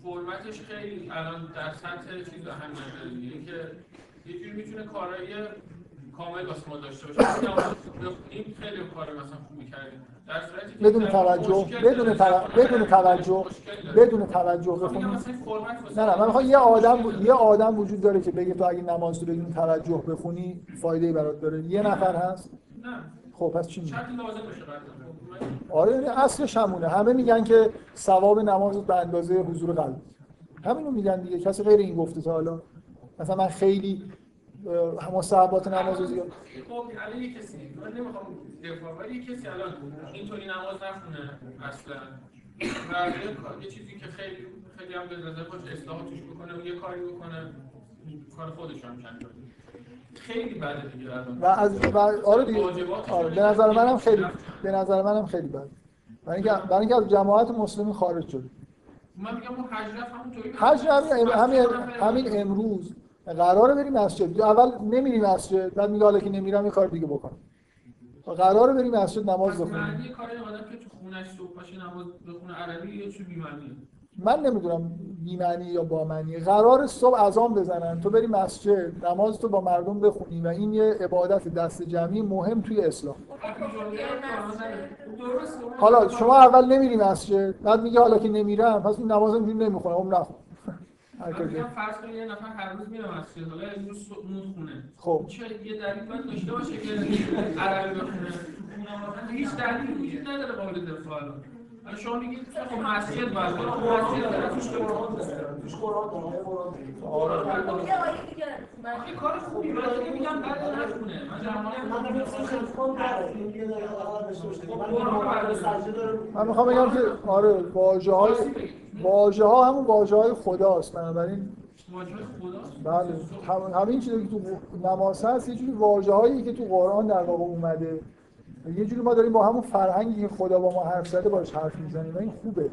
فرمتش خیلی الان در سطح چیز اهمیت داره، یعنی که یه جوری میتونه کارایی کامل واسه ما داشته باشه. این خیلی کار مثلا خوبی کردیم در صورتی که بدون توجه بدون توجه بدون توجه بدون توجه بخونیم. نه نه من میخوام یه آدم یه آدم وجود داره که بگه تو اگه نماز رو بدون توجه بخونی فایده‌ای برات داره. یه نفر هست؟ نه. خب پس چی میشه؟ چند لازم بشه برات؟ آره یعنی اصلش همونه. همه میگن که ثواب نماز به اندازه حضور قلب، همینو میگن دیگه، کسی غیر این گفته تا حالا؟ مثلا من خیلی مصاحبات نمازو زیاد خب علی یک کسی من نمیخوام دفاع، ولی یک کسی الان اینطوری نماز نخونه اصلا و یه چیزی که خیلی خیلی هم به نظر خودش اصلاح توش بکنه و یه کاری بکنه کار خودش هم کنه خیلی بده دیگه و از و آره دیگه آره. به نظر منم خیلی به نظر منم خیلی بده، برای اینکه برای اینکه از جماعت مسلمین خارج شد. من میگم اون حجرف همونطوری حجرف همین همین امروز قراره بریم مسجد، اول نمیریم مسجد، بعد میگه حالا که نمیرم یه کار دیگه بکنم. قراره بریم مسجد نماز بخونیم. معنی کاری آدم که تو خونه‌اش صبح باشه نماز بخونه عربی یا چه بی‌معنیه؟ من نمیدونم بی‌معنی یا با معنی. قراره صبح اذان بزنن، تو بری مسجد، نماز تو با مردم بخونی و این یه عبادت دست جمعی مهم توی اسلام. حالا شما اول نمیری مسجد، بعد میگه حالا که نمیرم، پس این نمازم دیگه نمیخونم، اون نخون. اگه یه فرض کنید یه نفر هر روز میره مسجد، حالا امروز نون خونه، خب چه یه دلیل باید داشته باشه که عربی بخونه؟ اونم واقعا هیچ دلیلی وجود نداره قابل دفاع. حالا شما میگید خب مسجد باید مسجد توش قرآن داره، توش قرآن قرآن آره یه آیه دیگه من کار خوبی باشه میگم بعد نخونه. من جماعت من میگم خیلی خوب داره میگه داره آقا بشه بشه من میخوام بگم که آره واژه های واژه ها همون واژه های خداست، بنابراین واژه خداست بله همین چیزی که تو نماز هست یه جوری واژه هایی که تو قرآن در واقع اومده، یه جوری ما داریم با همون فرهنگی که خدا با ما حرف زده باش حرف میزنیم و این خوبه.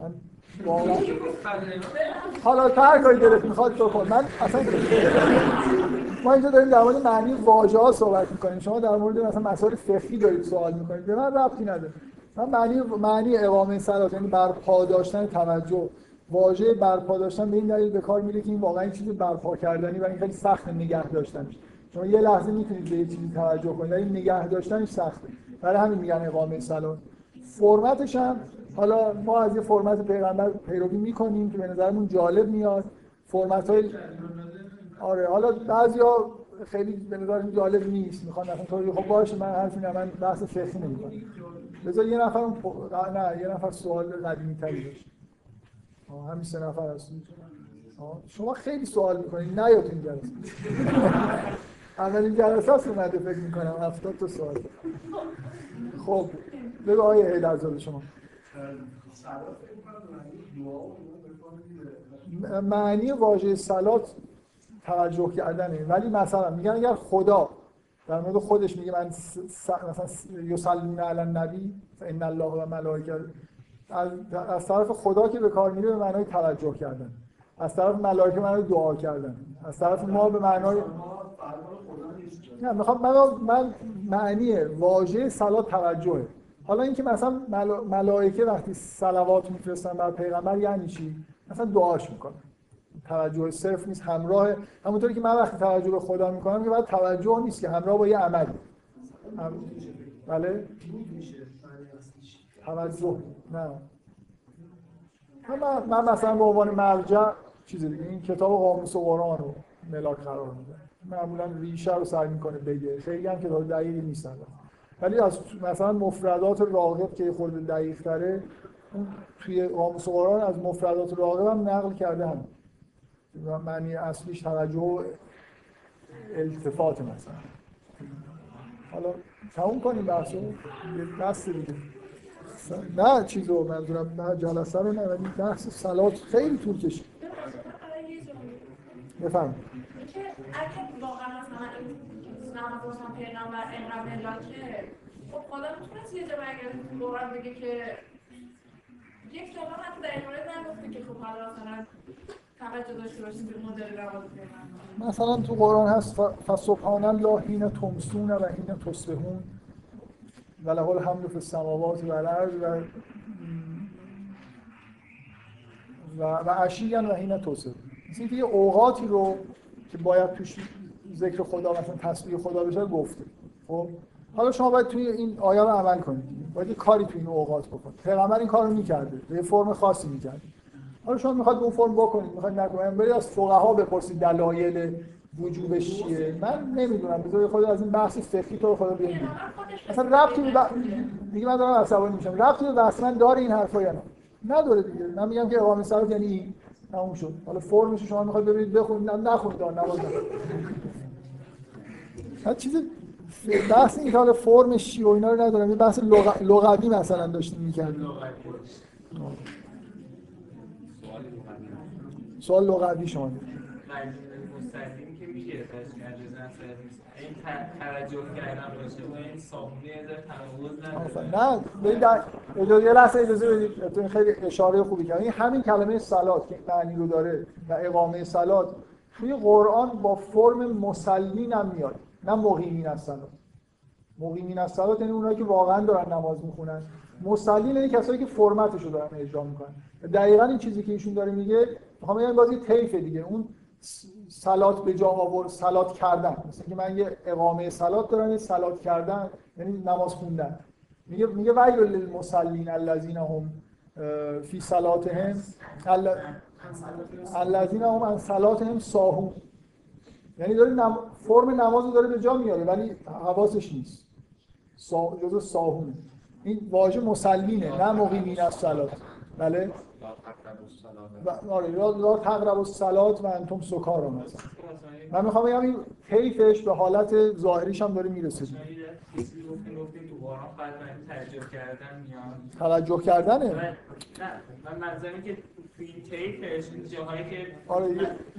من واقعا حالا هر کاری دلت میخواد بکن، من اصلا ما اینجا داریم در مورد معنی واژه ها صحبت میکنیم، شما در مورد مثلا مسائل فقهی دارید سوال میکنید، به من ربطی نداره. من معنی معنی اقامه صلات یعنی برپا داشتن توجه، واژه برپا داشتن به این دلیل به کار میره که این واقعا چیزی برپا کردنی و این خیلی سخت نگه داشتن. شما یه لحظه میتونید به یه چیزی توجه کنید، ولی نگه داشتنش سخته، برای همین میگن اقامه صلات. فرمتش هم حالا ما از یه فرمت پیغمبر پیروی میکنیم که به نظرمون جالب میاد، فرمت‌های آره حالا بعضیا خیلی به نظرم جالب نیست، میخوام مثلا تو خب باشه من حرفی نه من بحث فقهی نمیکنم. بذار یه نفر پو... نه یه نفر سوال قدیمی‌تری داشت. آه همین سه نفر هستن. شما خیلی سوال میکنید نیاد این جلسه. اولین جلسه است اومده فکر میکنم هفتاد تا سوال. خب بگو آیه هیل ازال شما. صلات فکر می‌کنم دعا و معنی واژه صلات توجه کردنه، ولی مثلا میگن اگر خدا در مورد خودش میگه من س... مثلا یصلون علی النبی ان الله و ملائکه از... از طرف خدا که به کار میره به معنای توجه کردن، از طرف ملائکه معنای دعا کردن، از طرف ما به معنای نه میخوام من من معنی واژه صلات توجهه. حالا اینکه مثلا ملا... ملائکه وقتی صلوات میفرستن بر پیغمبر یعنی چی؟ مثلا دعاش میکنن، توجه صرف نیست، همراه همونطوری که من وقتی توجه به خدا میکنم که بعد توجه نیست که همراه با یه عمل هم... بله توجه نه من, من مثلا به عنوان مرجع چیزی دیگه این کتاب قاموس و قرآن رو ملاک قرار میدم، معمولا ریشه رو سعی میکنه بگه، خیلی هم کتاب دقیقی نیستن، ولی از مثلا مفردات راغب که خود دقیق تره توی قاموس و قرآن از مفردات راغب هم نقل کرده هم. و معنی اصلیش توجه و التفات مثلا. حالا تموم کنیم بحثو یه دست دیگه نه چیزو منظورم نه جلسه رو نه ولی بحث صلات خیلی طول کشید. بفهم که اگه واقعا مثلا این نماز واسه پیغمبر انقدر ملاکه خب خدا میتونست یه جمعه اگر قرآن بگه که یک جمعه حتی در این مورد نگفته که خب حالا مثلا مثلا تو قرآن هست فسبحان الله حین تمسون و حین تصبحون و له الحمد فی السماوات و الارض و و و عشیا و حین تصبحون. مثلا یه اوقاتی رو که باید توش ذکر خدا مثلا تسبیح خدا بشه گفته. خب حالا شما باید توی این آیه رو عمل کنید، باید کاری توی این اوقات بکنید. پیغمبر این کارو می‌کرده، به فرم خاصی می‌کرده. حالا شما میخواد اون فرم بکنید میخواد نکنید برید از فقها بپرسید دلایل وجوبش چیه؟ من نمیدونم. بذار خود از این بحث فقهی تو خدا بیان بگید. مثلا ربطی به بح... دیگه من دارم عصبانی میشم. ربطی به بحث من داره این حرفا یا نه؟ نداره دیگه. من میگم که اقامه صلات یعنی این تموم شد. حالا فرمش شما میخواید ببینید بخونید نخونید نماز بخونید. هر چیزی بحث این حالا فرمش چیه و اینا رو ندارم. این بحث لغ... لغوی مثلا داشتیم می‌کردیم. سوال لغوی شما مستقیم که میگه تجزیه نسازیست این ترجمه کردن باشه و این صابونه از تناقض نداره. نه در اجازه یه لحظه اجازه بدید. تو خیلی اشاره خوبی کردین. این همین کلمه صلات که معنی رو داره و اقامه صلات توی قرآن با فرم مسلمین هم میاد. نه مقیمین الصلات. مقیمین الصلات یعنی اونایی که واقعا دارن نماز میخونن. مسلمین یعنی کسایی که فرمتشو دارن اجرا میکنن. دقیقاً این چیزی که ایشون داره میگه میخوام بگم باز یه طیف دیگه اون صلات به جا آورد، صلات کردن. مثلا که من یه اقامه صلات دارم، یه صلات کردن یعنی نماز خوندن. میگه میگه ویل للمصلین الذین هم فی صلاتهم الذین هم عن صلاتهم ساهون. یعنی داره نم... فرم نمازو داره به جا میاره ولی حواسش نیست. سا... جزء ساهون. این واژه مسلمینه، نه مقیمین الصلات. بله؟ و آره لا تقربوا الصلاه و انتم سکارا. مثلا من میخوام بگم این کیفش به حالت ظاهریش هم داره میرسه. چیزی رو گفتیم تو قرآن بعد من ترجمه کردن میاد توجه کردنه. نه من منظوری که تو این کیفش این جاهایی که آره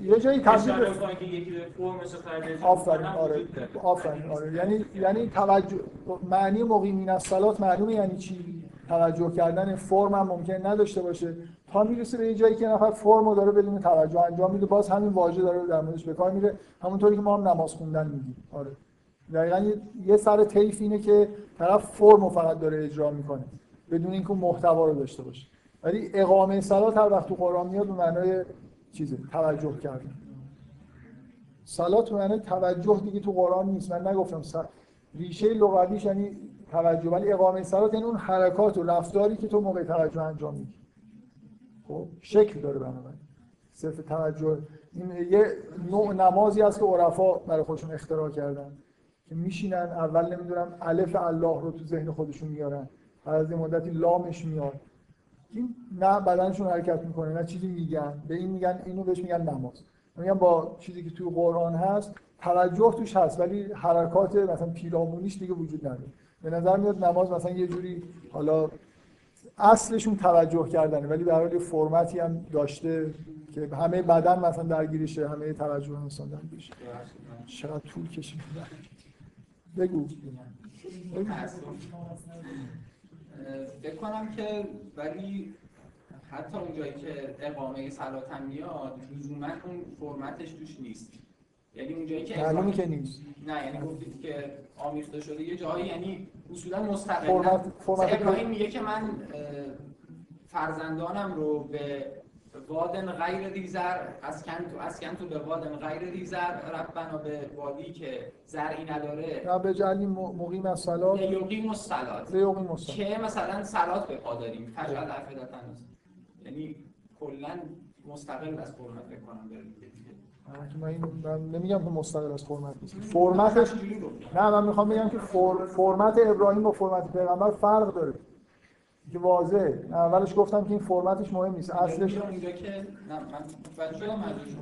یه جایی تفسیر میکنه که یکی به فرمش خارج. آفرین آره آفرین آره یعنی یعنی توجه معنی مقیمین الصلاه معلومه یعنی چی؟ توجه کردن فرم هم ممکن نداشته باشه تا میرسه به یه جایی که نفر فرمو داره بدون توجه انجام میده، باز همین واژه داره در موردش به کار میره، همونطوری که ما هم نماز خوندن میگیم. آره دقیقاً یه سر طیف اینه که طرف فرمو فقط داره اجرا میکنه بدون اینکه محتوا رو داشته باشه. ولی اقامه صلات هر وقت تو قرآن میاد به معنای چیزه توجه کردن. صلات به معنای توجه دیگه تو قرآن نیست. من نگفتم ص... ریشه لغویش یعنی توجه، ولی اقامه صلات یعنی اون حرکات و رفتاری که تو موقع توجه انجام میدی. خب شکل داره بنابراین صرف توجه. این یه نوع نمازی است که عرفا برای خودشون اختراع کردن که میشینن اول نمیدونم الف الله رو تو ذهن خودشون میارن، بعد از یه مدتی لامش میاد، این نه بدنشون حرکت میکنه نه چیزی میگن. به این میگن، اینو بهش میگن نماز. میگن با چیزی که تو قرآن هست توجه توش هست ولی حرکات مثلا پیرامونیش دیگه وجود نداره. به نظر میاد نماز مثلا یه جوری حالا اصلشون توجه کردنه ولی به هر حال فرمتی هم داشته که همه بدن مثلا درگیرشه، همه توجه انسان درگیرشه. چقدر طول کشید. بگو بکنم که ولی حتی اونجایی که اقامه صلات هم میاد لزوماً اون فرمتش توش نیست. یعنی اونجایی که معلومه که نیست. نه یعنی گفتید که آمیخته شده یه جایی، یعنی اصولا مستقلا ابراهیم میگه که من فرزندانم رو به وادن غیر ذی زرع اسکنت اسکنت به وادن غیر ذی زرع ربنا، به وادی که زرعی نداره را به جعلی مقیم الصلاه یقیم الصلاه یقیم الصلاه که مثلا صلات به پا داریم فجعل عفدتن، یعنی کلا مستقل از فرمت بکنم بریم. من نمیگم که مستقل از فرمت نیست. فرمتش نه، من میخوام بگم که فر... فرمت ابراهیم با فرمت پیغمبر فرق داره که واضحه. اولش گفتم که این فرمتش مهم نیست. اصلش اینجا که نه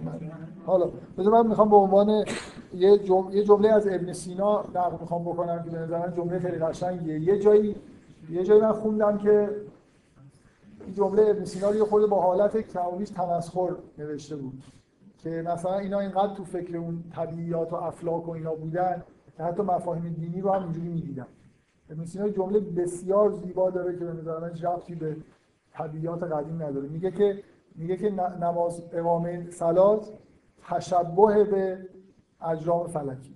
من حالا بذار من میخوام به عنوان یه جمله جمله از ابن سینا نقل میخوام بکنم که به نظر من جمله خیلی قشنگیه. یه جایی یه جایی من خوندم که این جمله ابن سینا رو خود با حالت کمابیش تمسخر نوشته بود که مثلا اینا اینقدر تو فکر اون طبیعیات و افلاک و اینا بودن که حتی مفاهیم دینی رو هم اینجوری می‌دیدن. ابن سینا جمله بسیار زیبا داره که به نظر من ربطی به طبیعیات قدیم نداره. میگه که میگه که نماز اقامه صلات تشبه به اجرام فلکی،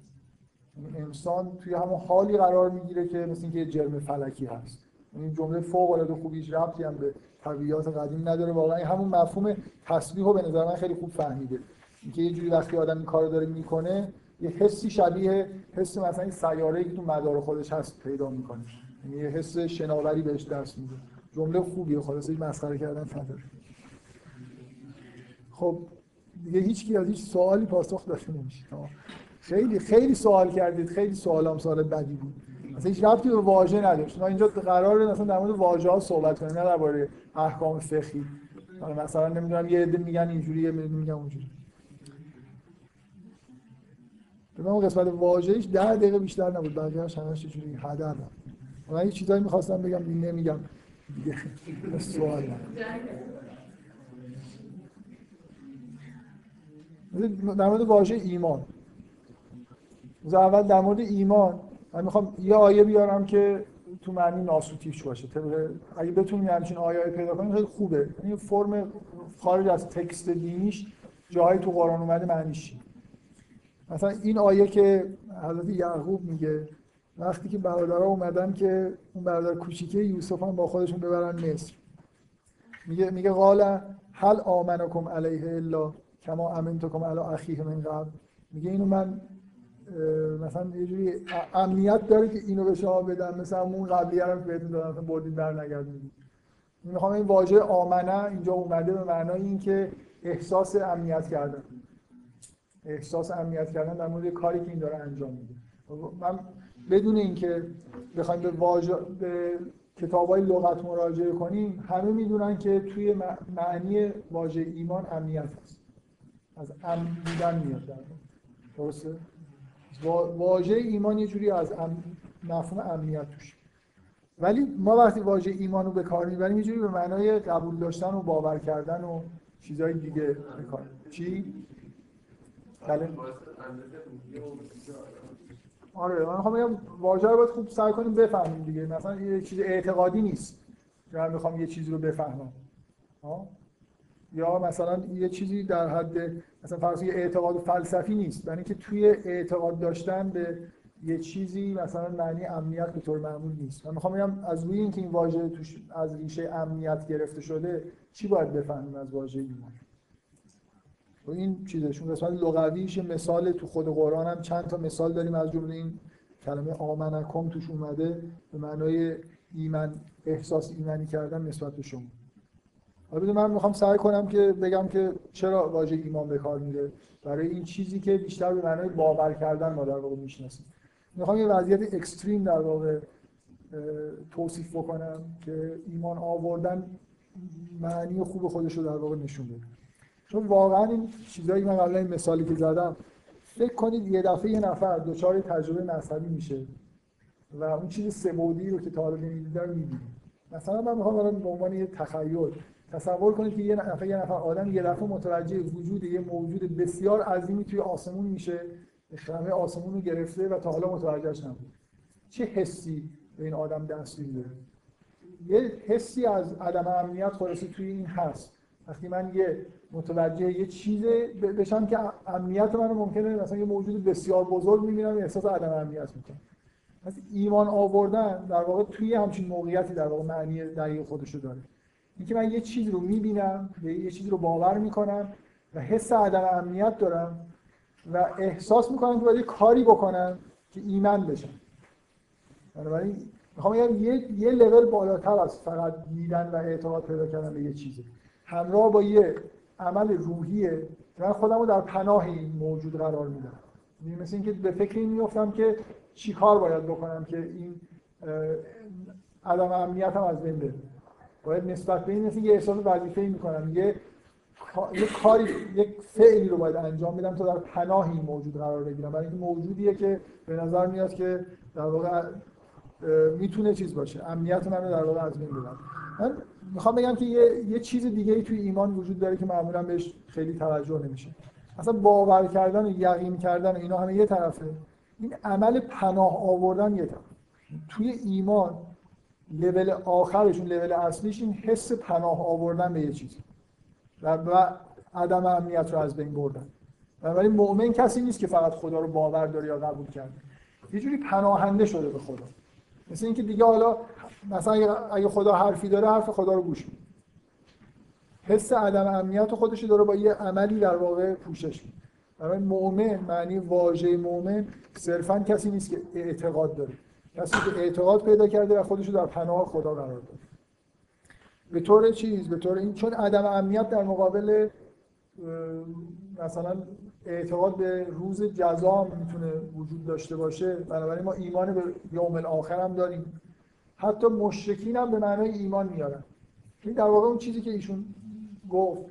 انسان توی همون حالی قرار میگیره که مثل اینکه یه جرم فلکی هست. این جمله فوق‌العاده خوبیش ربطی هم به طبیعیات قدیم نداره. واقعا همون مفهوم تسبیح رو به نظر من خیلی خوب فهمیده. اینکه یه جوری وقتی آدم این کارو داره میکنه یه حسی شبیه حس مثلا این سیاره‌ای که تو مدار خودش هست پیدا میکنه، یعنی یه حس شناوری بهش دست میده. جمله خوبیه، خلاصه مسخره کردن نداره. خب دیگه هیچکی از هیچ سوالی پاسخ داده نمیشه. خیلی خیلی سوال کردید، خیلی سوالام سوال بدی بود، اصلا هیچ ربطی به واژه نداشت. ما اینجا قراره مثلا در مورد واژه ها صحبت کنیم، نه درباره احکام فقهی. مثلا نمیدونم یه عده میگن اینجوریه، میگن اونجوری. من اون قسمت واژه‌ایش ده دقیقه بیشتر نبود، بقیه‌اش همش چجوری هدر بود. من یه چیزایی می‌خواستم بگم نمیگم دیگه. سوال من در مورد واژه ایمان، از اول در مورد ایمان من میخوام یه آیه بیارم که تو معنی ناسوتیش باشه. طبعا اگه بتونیم همچین آیه‌ای پیدا کنیم خیلی خوبه. این فرم خارج از تکست دینیش جایی تو قرآن اومده معنیش. مثلا این آیه که حضرت یعقوب میگه وقتی که برادرها اومدن که اون برادر کوچیکه یوسف هم با خودشون ببرن مصر، میگه میگه قال هل آمنکم علیه الا کما امنتکم علی اخیه من قبل. میگه اینو من مثلا یه جوری امنیت داره که اینو به شما بدم، مثلا اون قبلیه رو بهتون دادم مثلا بردید برنگردید. میخوام این واژه آمنه اینجا اومده به معنای اینکه احساس امنیت کردن، احساس امنیت کردن در مورد کاری که این داره انجام میده. من بدون اینکه بخوایم به واژه به کتاب‌های لغت مراجعه کنیم همه میدونن که توی معنی واژه ایمان امنیت هست، از امن بودن میاد. درسته؟ واژه ایمان یه جوری از ام... مفهوم امنیت توشه، ولی ما وقتی واژه ایمان رو به کار میبریم یه جوری به معنای قبول داشتن و باور کردن و چیزهای دیگه به کار. چی؟ بله. آره من میخوام بگم واژه رو باید خوب سعی کنیم بفهمیم دیگه. مثلا یه چیز اعتقادی نیست که من میخوام یه چیزی رو بفهمم ها، یا مثلا یه چیزی در حد مثلا فرض یه اعتقاد فلسفی نیست، یعنی که توی اعتقاد داشتن به یه چیزی مثلا معنی امنیت به طور معمول نیست. من میخوام بگم از روی اینکه این واژه توش از ریشه امنیت گرفته شده چی باید بفهمیم از واژه ایمان. و این چیزشون قسمت لغویش مثال تو خود قرآن هم چند تا مثال داریم، از جمله این کلمه آمنکم توش اومده به معنای ایمان، احساس ایمانی کردن نسبت به شما. البته من میخوام سعی کنم که بگم که چرا واژه ایمان به کار میره، برای این چیزی که بیشتر به معنای باور کردن ما در واقع میشناسیم. میخوام یه وضعیت اکستریم در واقع توصیف بکنم که ایمان آوردن معنی خوب خودش رو در واقع نشون بده. چون واقعا این چیزایی من قبلا این مثالی که زدم، فکر کنید یه دفعه یه نفر دچار تجربه مذهبی میشه و اون چیز سه‌بعدی رو که تا حالا نمی‌دیدن می‌بینه. مثلا من می‌خوام به عنوان یه تخیل تصور کنید که یه نفر یه نفر آدم یه دفعه متوجه وجود یه موجود بسیار عظیمی توی آسمون میشه، شمع آسمون رو گرفته و تا حالا متوجهش نبود. چه حسی به این آدم دست میده؟ یه حسی از عدم امنیت خلاصی توی این هست. وقتی من یه متوجه یه چیز بشم که امنیت منو ممکنه مثلا یه موجود بسیار بزرگ می‌بینم احساس عدم امنیت می‌کنم. پس ایمان آوردن در واقع توی همچین موقعیتی در واقع معنی دقیق خودشو داره. اینکه من یه چیز رو می‌بینم، یه چیز رو باور می‌کنم و حس عدم امنیت دارم و احساس می‌کنم که باید یه کاری بکنم که ایمان بشم. بنابراین می‌خوام بگم یه یه لول بالاتر از فقط دیدن و اعتقاد پیدا کردن به یه چیزه. همراه با یه عمل روحیه من خودم رو در پناه این موجود قرار میدم. مثل اینکه به فکر این میفتم که چی کار باید بکنم که این عدم امنیتم از بین بره. باید نسبت به این مثل یه احساس وظیفه‌ای میکنم، یه کاری یه فعلی رو باید انجام میدم تا در پناه این موجود قرار بگیرم، برای این موجودیه که به نظر میاد که در واقع میتونه چیز باشه، امنیت من رو در واقع از بین ببره. من میخوام بگم که یه, یه چیز دیگه‌ای توی ایمان وجود داره که معمولا بهش خیلی توجه نمیشه. اصلا باور کردن و یقین کردن و اینا همه یه طرفه، این عمل پناه آوردن یه طرف. توی ایمان لول آخرشون لول اصلیش این حس پناه آوردن به یه چیز و عدم امنیت رو از بین بردن. بنابراین مؤمن کسی نیست که فقط خدا رو باور داره یا قبول کرده، یه جوری پناهنده شده به خدا. مثل اینکه دیگه حالا مثلا اگه خدا حرفی داره حرف خدا رو گوش می‌ده. حس عدم امنیت خودش داره با یه عملی در واقع پوشش میده. برای مؤمن معنی واژه مؤمن صرفاً کسی نیست که اعتقاد داره، کسی که اعتقاد پیدا کرده و خودش رو در پناه خدا قرار داده. به طور چیز به طور این چون عدم امنیت در مقابل مثلا اعتقاد به روز جزا میتونه وجود داشته باشه، بنابراین ما ایمان به یوم الاخر هم داریم. حتی مشرکین هم به معنای ایمان میارن. این در واقع اون چیزی که ایشون گفت،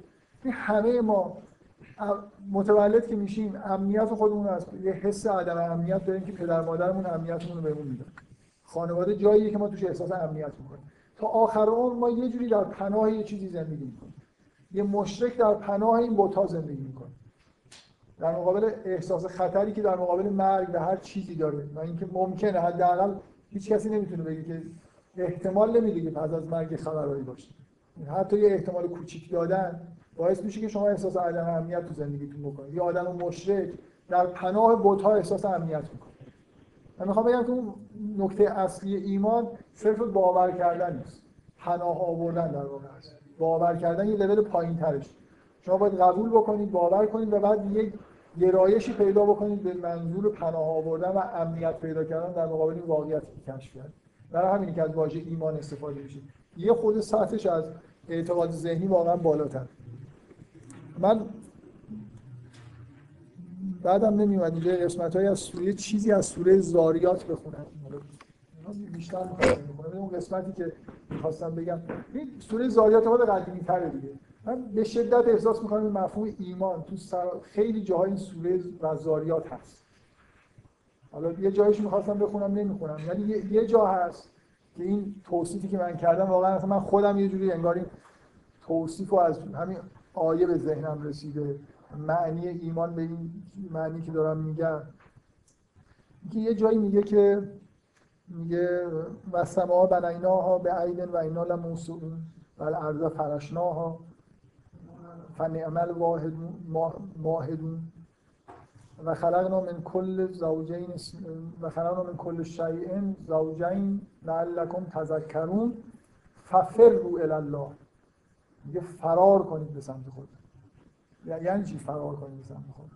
این همه ما متولد که میشیم امنیت خودمون هست، یه حس عدم امنیت داریم که پدر مادرمون امنیتمون رو بهمون میدن. خانواده جاییه که ما توش احساس امنیت میکنیم. تا آخر عمر ما یه جوری در پناه یه چیزی زندگی میکنیم. یه مشرک در پناه این بت‌ها زندگی میکنه. در مقابل احساس خطری که در مقابل مرگ به هر چیزی داره، و اینکه ممکنه حداقل هیچ کسی نمیتونه بگه که احتمال نمیده که پس از مرگ خبرایی باشه. حتی یه احتمال کوچیک دادن باعث میشه که شما احساس عدم امنیت تو زندگیتون بکنید. یه آدم مشرک در پناه بت‌ها احساس امنیت میکنه. من میخوام بگم که اون نکته اصلی ایمان صرف باور کردن نیست. پناه آوردن در واقع است. باور کردن یه لول پایین‌ترش. شما باید قبول بکنید، باور کنید و بعد یک گرایشی پیدا بکنید به منظور پناه آوردن و امنیت پیدا کردن در مقابل این واقعیت که کشف کرد. برای همین که از واژه ایمان استفاده میشه. یه خود سطحش از اعتقاد ذهنی واقعا بالاتر. من بعدم نمی‌اومد اینجا قسمت‌هایی از سوره چیزی از سوره زاریات بخونم. بیشتر می‌خوام اون قسمتی که می‌خواستم بگم این سوره زاریات خود قدیمی‌تره دیگه. من به شدت احساس می‌کنم این مفهوم ایمان تو خیلی جاهای این سوره و زاریات هست. حالا یه جایش می‌خواستم بخونم نمی‌خونم، ولی یعنی یه جا هست که این توصیفی که من کردم واقعا اصلا من خودم یه جوری انگار این توصیفو از همین آیه به ذهنم رسیده، معنی ایمان به این معنی که دارم میگم. اینکه یه جایی میگه که میگه و سماها بنیناها بعید و انا لموسعون و الارض فرشناها فنعم الواحدون و خلقنا من کل زوجین و خلقنا من کل شیء زوجین لعلکم تذکرون ففروا الی الله. میگه فرار کنید به سمت خدا. یعنی چی فرار کنید به سمت خدا؟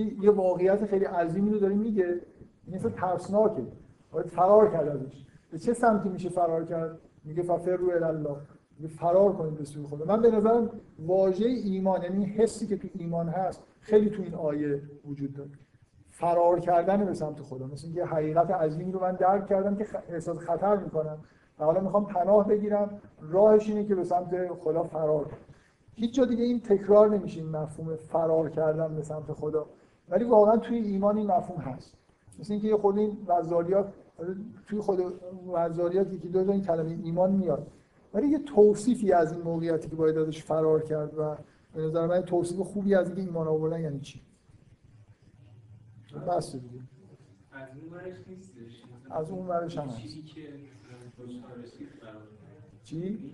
یه واقعیت خیلی عظیمی رو داره میگه، این اصلا ترسناکه، باید فرار کرد ازش. به چه سمتی میشه فرار کرد؟ میگه ففروا الی الله، میگه فرار کنید به سوی خدا. من به نظرم واژه ایمان، یعنی حسی که تو ایمان هست، خیلی تو این آیه وجود داره. فرار کردن به سمت خدا، مثل اینکه حقیقت عظیمی رو من درک کردم که احساس خطر میکنم و حالا میخوام پناه بگیرم، راهش اینه که به سمت خدا فرار کنم. هیچ جا دیگه این تکرار نمیشه، این مفهوم فرار کردن به سمت خدا، ولی واقعا توی ایمان این مفهوم هست. مثل اینکه یه خود این وزاریات توی خود وزاریات یکی دو تا این کلمه ایمان میاد، ولی یه توصیفی از این موقعیتی که باید ازش فرار کرد و به نظر من توصیف خوبی از اینکه ایمان آوردن یعنی چی. بس دیگه از اون ورش نیستش، از اون ورش هم هست چیزی که چی؟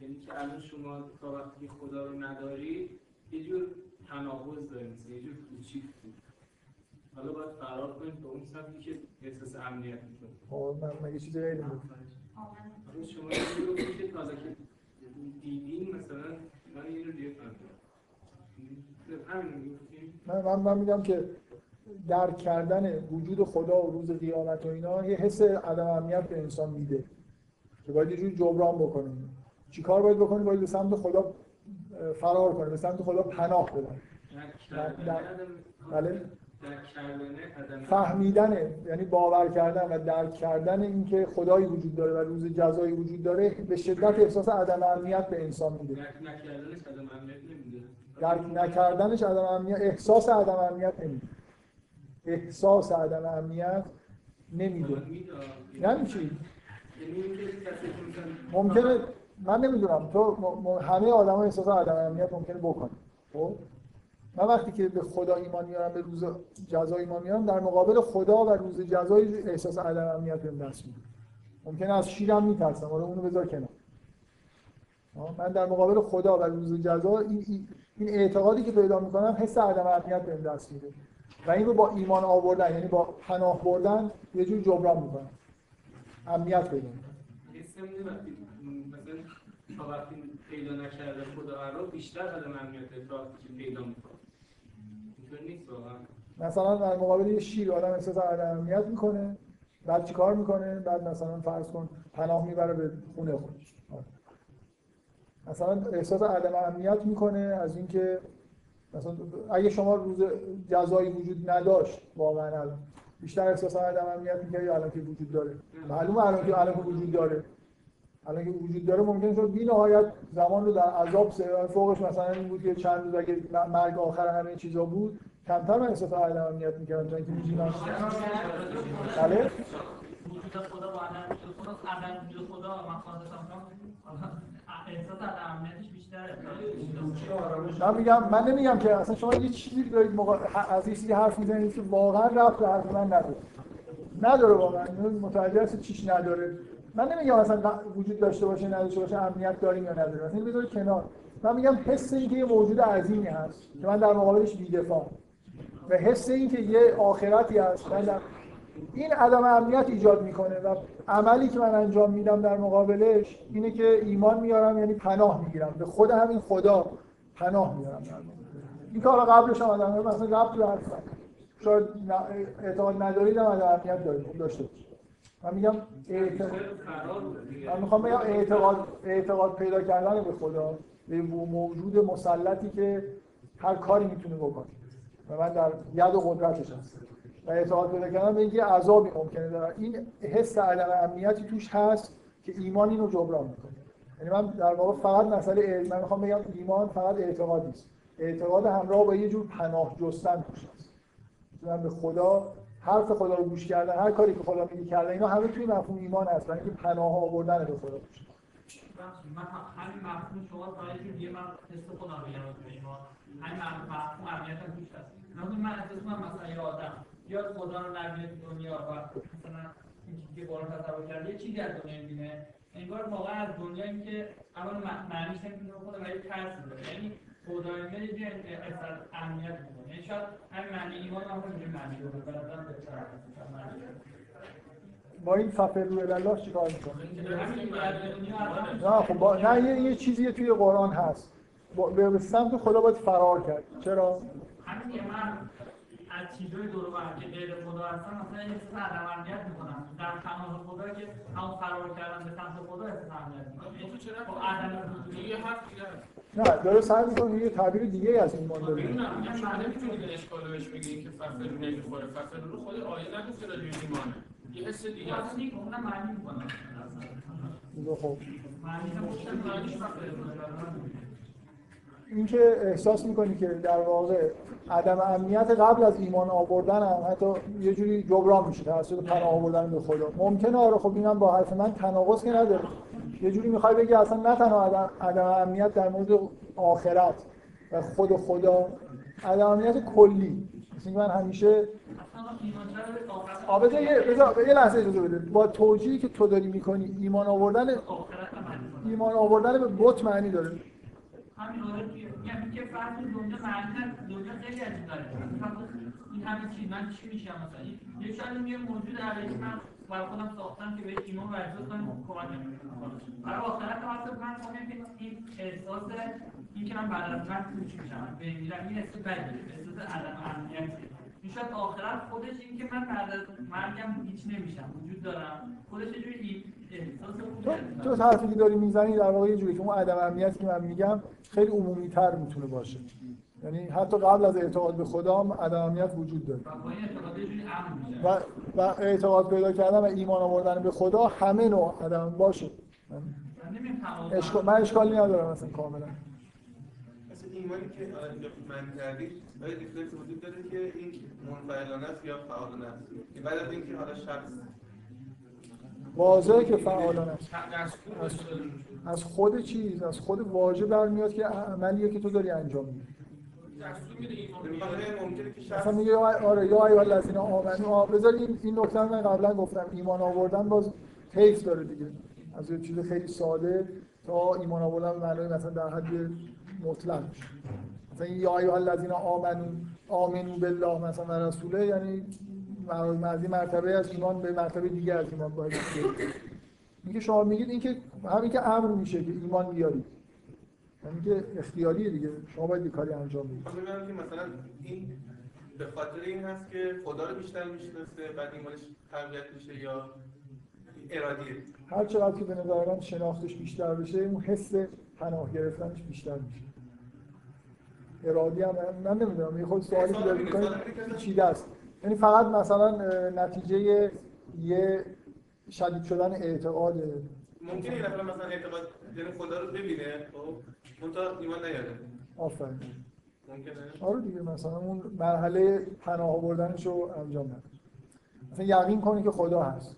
یعنی که الان شما تا وقتی خدا رو نداری یه جور تناقض داریم، یه جور کوچیک بود. حالا باید فرار کنیم به اون سمتی که احساس امنیت میکنه. خب من مگه چیزی غیر بود؟ آره شما یه رو که تازه که دیدین مثلا من یه رو دیگه فهمیدم. من من میگم که درک کردن وجود خدا و روز قیامت و اینا یه حس عدم امنیت به انسان میده که باید یه جوری جبران بکنیم. چی کار باید بکنیم؟ باید به سمت خدا فرار کنیم، به سمت خدا پناه ببریم. بله؟ فهمیدنه، یعنی باور کردن و درک کردن اینکه خدایی وجود داره و روز جزایی وجود داره به شدت احساس عدم امنیت به انسان میده. درک نکردنش عدم امنیت نمیده. درک نکردنش عدم امنیت، احساس عدم امنیت نمیده. احساس عدم امنیت نمیده. یعنی چی؟ ممکنه من نمیدونم تو همه آدم ها احساس عدم امنیت ممکنه بکنه. خب من وقتی که به خدا ایمان میارم، به روز جزا ایمان میارم، در مقابل خدا و روز جزا احساس عدم امنیت بهم دست میده. ممکنه از شیرم میترسم، حالا اونو بذار کنار. من در مقابل خدا و روز جزا این اعتقادی که پیدا میکنم حس عدم امنیت بهم دست میده و این رو با ایمان آوردن، یعنی با پناه بردن، یه جور جبران میکنم، امنیت پیدا میکنم. تا وقتی پیدا نکرده خدا رو بیشتر عدم امنیت افراطی که پیدا میکنه. اینطور نیست واقعا. مثلا در مقابل یه شیر آدم احساس عدم امنیت میکنه، بعد چیکار میکنه؟ بعد مثلا فرض کن پناه میبره به خونه خودش. مثلا احساس عدم امنیت میکنه از اینکه مثلا اگه شما روز جزایی وجود نداشت واقعا الان بیشتر احساس آدم هم میاد میگه الان که وجود داره، معلومه الان که الان وجود داره، الان که وجود داره ممکنه شد بی‌نهایت زمان رو در عذاب سر فوقش مثلا این بود که چند روز اگه مرگ آخر همه چیزا بود کمتر من احساس آدم هم میاد میگه تا اینکه وجود داره. بله وجود خدا با عدم خدا عدم وجود خدا مخاطب احساس امنیتش بیشتره. من میگم من نمیگم که اصلا شما یه چیزی دارید مقا... از این چیزی حرف میزنید که واقعا رفت به حرف من نداره نداره واقعا متوجه هست چیش نداره. من نمیگم اصلا وجود داشته باشه نداشته باشه امنیت داریم یا نداره، اصلا بذارید کنار. من میگم حس این که یه موجود عظیمی هست که من در مقابلش بی‌دفاعم و حس این که یه آخرتی هست من در... این عدم امنیت ایجاد میکنه و عملی که من انجام میدم در مقابلش اینه که ایمان میارم، یعنی پناه میگیرم به خود همین خدا، پناه میارم در مقابلش. این کارا قبلش هم آدم مثلا ربط به حرف شاید اعتماد ندارید هم عدم امنیت دارید داشته. من میگم اعتقاد من میخوام بگم اعتقاد اعتقاد پیدا کردن به خدا، به موجود مسلطی که هر کاری میتونه بکنه و من در ید و قدرتش هستم و اعتقاد پیدا کردن به اینکه عذابی ممکنه داره، این حس عدم امنیتی توش هست که ایمان اینو جبران میکنه. یعنی من در واقع فقط مسئله من میخوام بگم ایمان فقط اعتقاد نیست، اعتقاد همراه با یه جور پناه جستن توش هست. من به خدا، حرف خدا رو گوش کردن، هر کاری که خدا میگه کردن، اینا همه توی مفهوم ایمان هست، یعنی که پناه آوردن به خدا توش. من همین مفهوم شما تایید دیگه من حس خدا رو میگم ایمان، همین مفهوم امنیتم توش هست. من اسمم مسئله آدم یاد خدا رو نبینه تو دنیا و مثلا این چیزی که بارون تصور کرده یه چیزی از دنیا میبینه، این بار واقعا از دنیا این که اول معنیش نمیدونه خدا و یه ترس میدونه، یعنی خدا این میده یه اصلا امنیت میدونه، یعنی شاید همین معنی ایمان هم اینجور معنی رو بکنه برازم بهتر معنی با این فقر روی الله چیکار میکنه؟ نه خب با... نه یه, یه چیزیه توی قرآن هست با... به سمت خدا باید فرار کرد. چرا؟ همین از چیزای دور و بر که غیر خدا هستن مثلا این حس عدم‌امنیت میکنن در پناه خدا که هم فرار کردن به سمت خدا حس عدم‌امنیت میکنن. این چرا با عدم وجودی هست دیگه؟ نه داره سعی میکنه یه تعبیر دیگه از این ماجرا بده. نه شما نمیتونید اشکالو بهش بگید که فقر نمیخوره، فقر رو خود آیه نگفته راجع به ایمان، یه حس دیگه است که اونم معنی میکنه. خب معنی خودش معنیش فقر این که احساس میکنی که در واقع عدم امنیت قبل از ایمان آوردن هم حتی یه جوری جبران میشه توسط پناه آوردن به خدا. ممکنه آره خب اینم با حرف من تناقض که نداره، یه جوری میخوای بگی اصلا نه تنها عدم, عدم امنیت در مورد آخرت و خود خدا، عدم امنیت کلی. مثلا من همیشه آبزه یه بذار یه لحظه اجازه بده با توجیهی که تو داری میکنی ایمان آوردن ایمان آوردن به بت معنی داره. همین آره که میگم که فرض دنیا معنی دنیا خیلی عجیب داره. این همه چیز من چی میشم مثلا؟ یه شاید یه موجود علیه من برای خودم ساختم که به ایمان ورزش کنم کمک کنم. برای آخرت هم اصلا من میگم که این احساس این که من بعد از مرگ چی میشم؟ به میرم این احساس بدی، احساس عدم امنیت. این شاید آخرت خودش این که من بعد از مرگم هیچ نمیشم، وجود دارم. خودش یه جوری تو حرفی که داری میزنی در واقع یه جوری که اون عدم امنیتی که من میگم خیلی عمومی تر میتونه باشه، یعنی حتی قبل از اعتقاد به خدا هم عدم امنیت وجود داره و و اعتقاد پیدا کردن و ایمان آوردن به خدا همه نوع عدم باشه. من اشکال من اشکالی ندارم مثلا کاملا مثلا ایمانی که من کردی باید ریفلکس وجود داره که این منفعلانه است یا فعالانه است که بعد از اینکه حالا شخص واژه‌ای که فعالانه است از خود چیز از خود واژه برمیاد که عملیه که تو داری انجام میدی. مثلا میگه آره یا ایها الذین آمنو، بذار این نکته من قبلا گفتم ایمان آوردن باز تیف داره دیگه، از یه چیز خیلی ساده تا ایمان آوردن به معنای مثلا در حد مطلق میشه. مثلا یا ایها الذین آمنو آمنو بالله مثلا و رسوله، یعنی از مرتبه از ایمان به مرتبه دیگه از ایمان باید بشه. میگه شما میگید این که همین که امر میشه که ایمان بیارید، یعنی که اختیاریه دیگه، شما باید یه کاری انجام بدید. من میگم که مثلا این به خاطر این هست که خدا رو بیشتر میشناسه بعد ایمانش تقویت میشه یا ارادیه. هر چقدر که به نظر من شناختش بیشتر بشه اون حس پناه گرفتنش بیشتر میشه. ارادی هم من نمیدونم، یه خود سوالی که دارید کنید پیچیده است. یعنی فقط مثلا نتیجه یه شدید شدن اعتقاد ممکنه یه نفر مثلا اعتقاد یعنی خدا رو ببینه خب منطقه ایمان نیاره آفرین ممکنه؟ آره دیگه، مثلا اون مرحله پناه آوردنش رو انجام نده، مثلا یقین کنی که خدا هست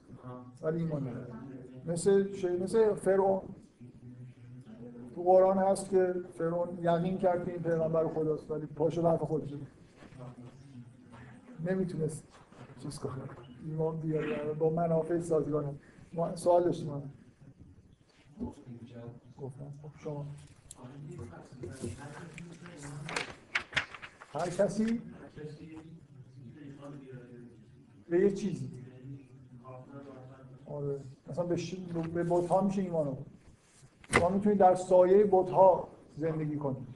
ولی ایمان نداره. مثل شاید مثل فرعون تو قرآن هست که فرعون یقین کرد که این پیغمبر خداست ولی پاشو به حرف خودش نمیتونست چیز کنه، ایمان بیاره با منافع سازگار. سوال داشتیم من گفتم شما هر کسی به یه چیزی آره مثلا به ش... به بت‌ها میشه ایمان آورد. شما میتونید در سایه بت‌ها زندگی کنید.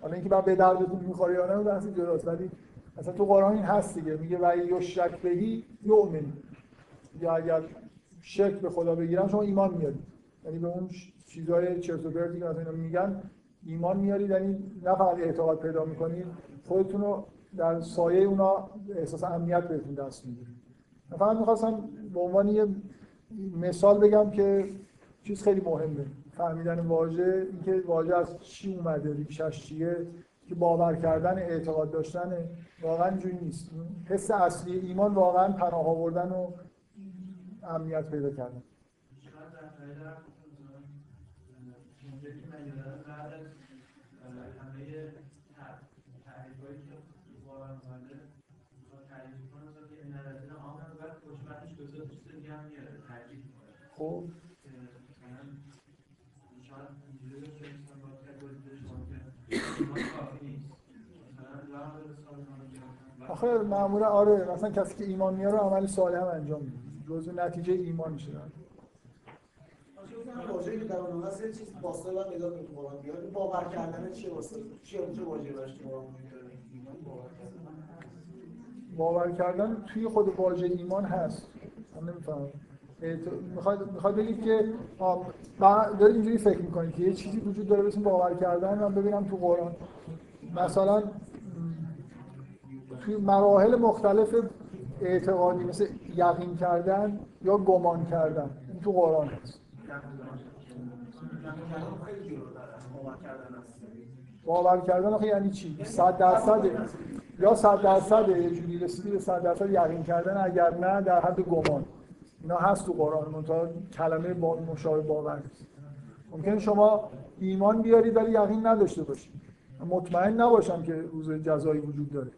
حالا اینکه بعد به دردتون میخوره یا نه بحث جداست، ولی مثلا تو قرآن این هست دیگه، میگه و یشرک بهی یؤمن، یا اگر شک به خدا بگیرن شما ایمان میارید، یعنی به اون چیزهای چرت و پرتی که مثلا میگن ایمان میارید، یعنی نه فقط اعتقاد پیدا میکنید، خودتون رو در سایه اونا احساس امنیت بهتون دست میده. من فقط میخواستم به عنوان یه مثال بگم که چیز خیلی مهمه فهمیدن واژه، اینکه واژه از چی اومده، ریشش چیه، که باور کردن، اعتقاد داشتن، واقعا اینجوری نیست. حس اصلی ایمان واقعا پناه آوردن و امنیت پیدا کردن. خب آخه معمولا آره مثلا کسی که ایمان میاره عمل صالح هم انجام میده، جزء نتیجه ایمان میشه. واژه‌ای که در اون واسه چیز واسه بعد نگاه می‌کنم قرآن میاد باور کردن چیه واسه چی اونجا واژه داشت قرآن میاد ایمان باور کردن باور کردن توی خود واژه ایمان هست. من نمی‌فهمم میخواد میخواد بگید که دارید اینجوری فکر میکنید که یه چیزی وجود داره بهتون باور کردن. من ببینم تو قرآن مثلا توی مراحل مختلف اعتقادی مثل یقین کردن یا گمان کردن این تو قرآن هست. باور کردن آخه یعنی چی؟ صد درصده یا صد درصده یه جوری رسیدی به صد درصد یقین کردن، اگر نه در حد گمان. اینا هست تو قرآن، منتها کلمه با مشابه باور نیست. ممکن شما ایمان بیارید ولی یقین نداشته باشید، مطمئن نباشم که روز جزایی وجود داره،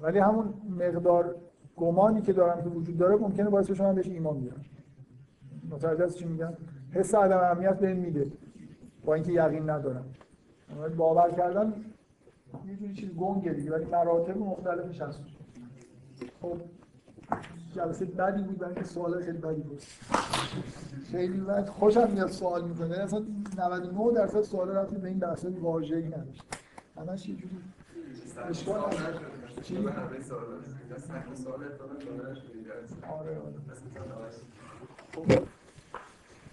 ولی همون مقدار گمانی که دارم که وجود داره ممکنه باعث بشه من بهش ایمان بیارم. متوجه هست چی میگم؟ حس عدم اهمیت بهم میده با اینکه یقین ندارم. باور کردن یه جوری چیز گنگه دیگه، ولی مراتب مختلفش هست. خب جلسه بدی بود برای که سوال خیلی بدی بود، خیلی بد. خوشم میاد سوال میکنه، اصلا نود و نه درصد سوال رفتی به این درصد واژه‌ای نداشت، همش یه جوری اشکال هم هست. چی؟ همه سوال هست، سوال هست، سوال هست. آره آره.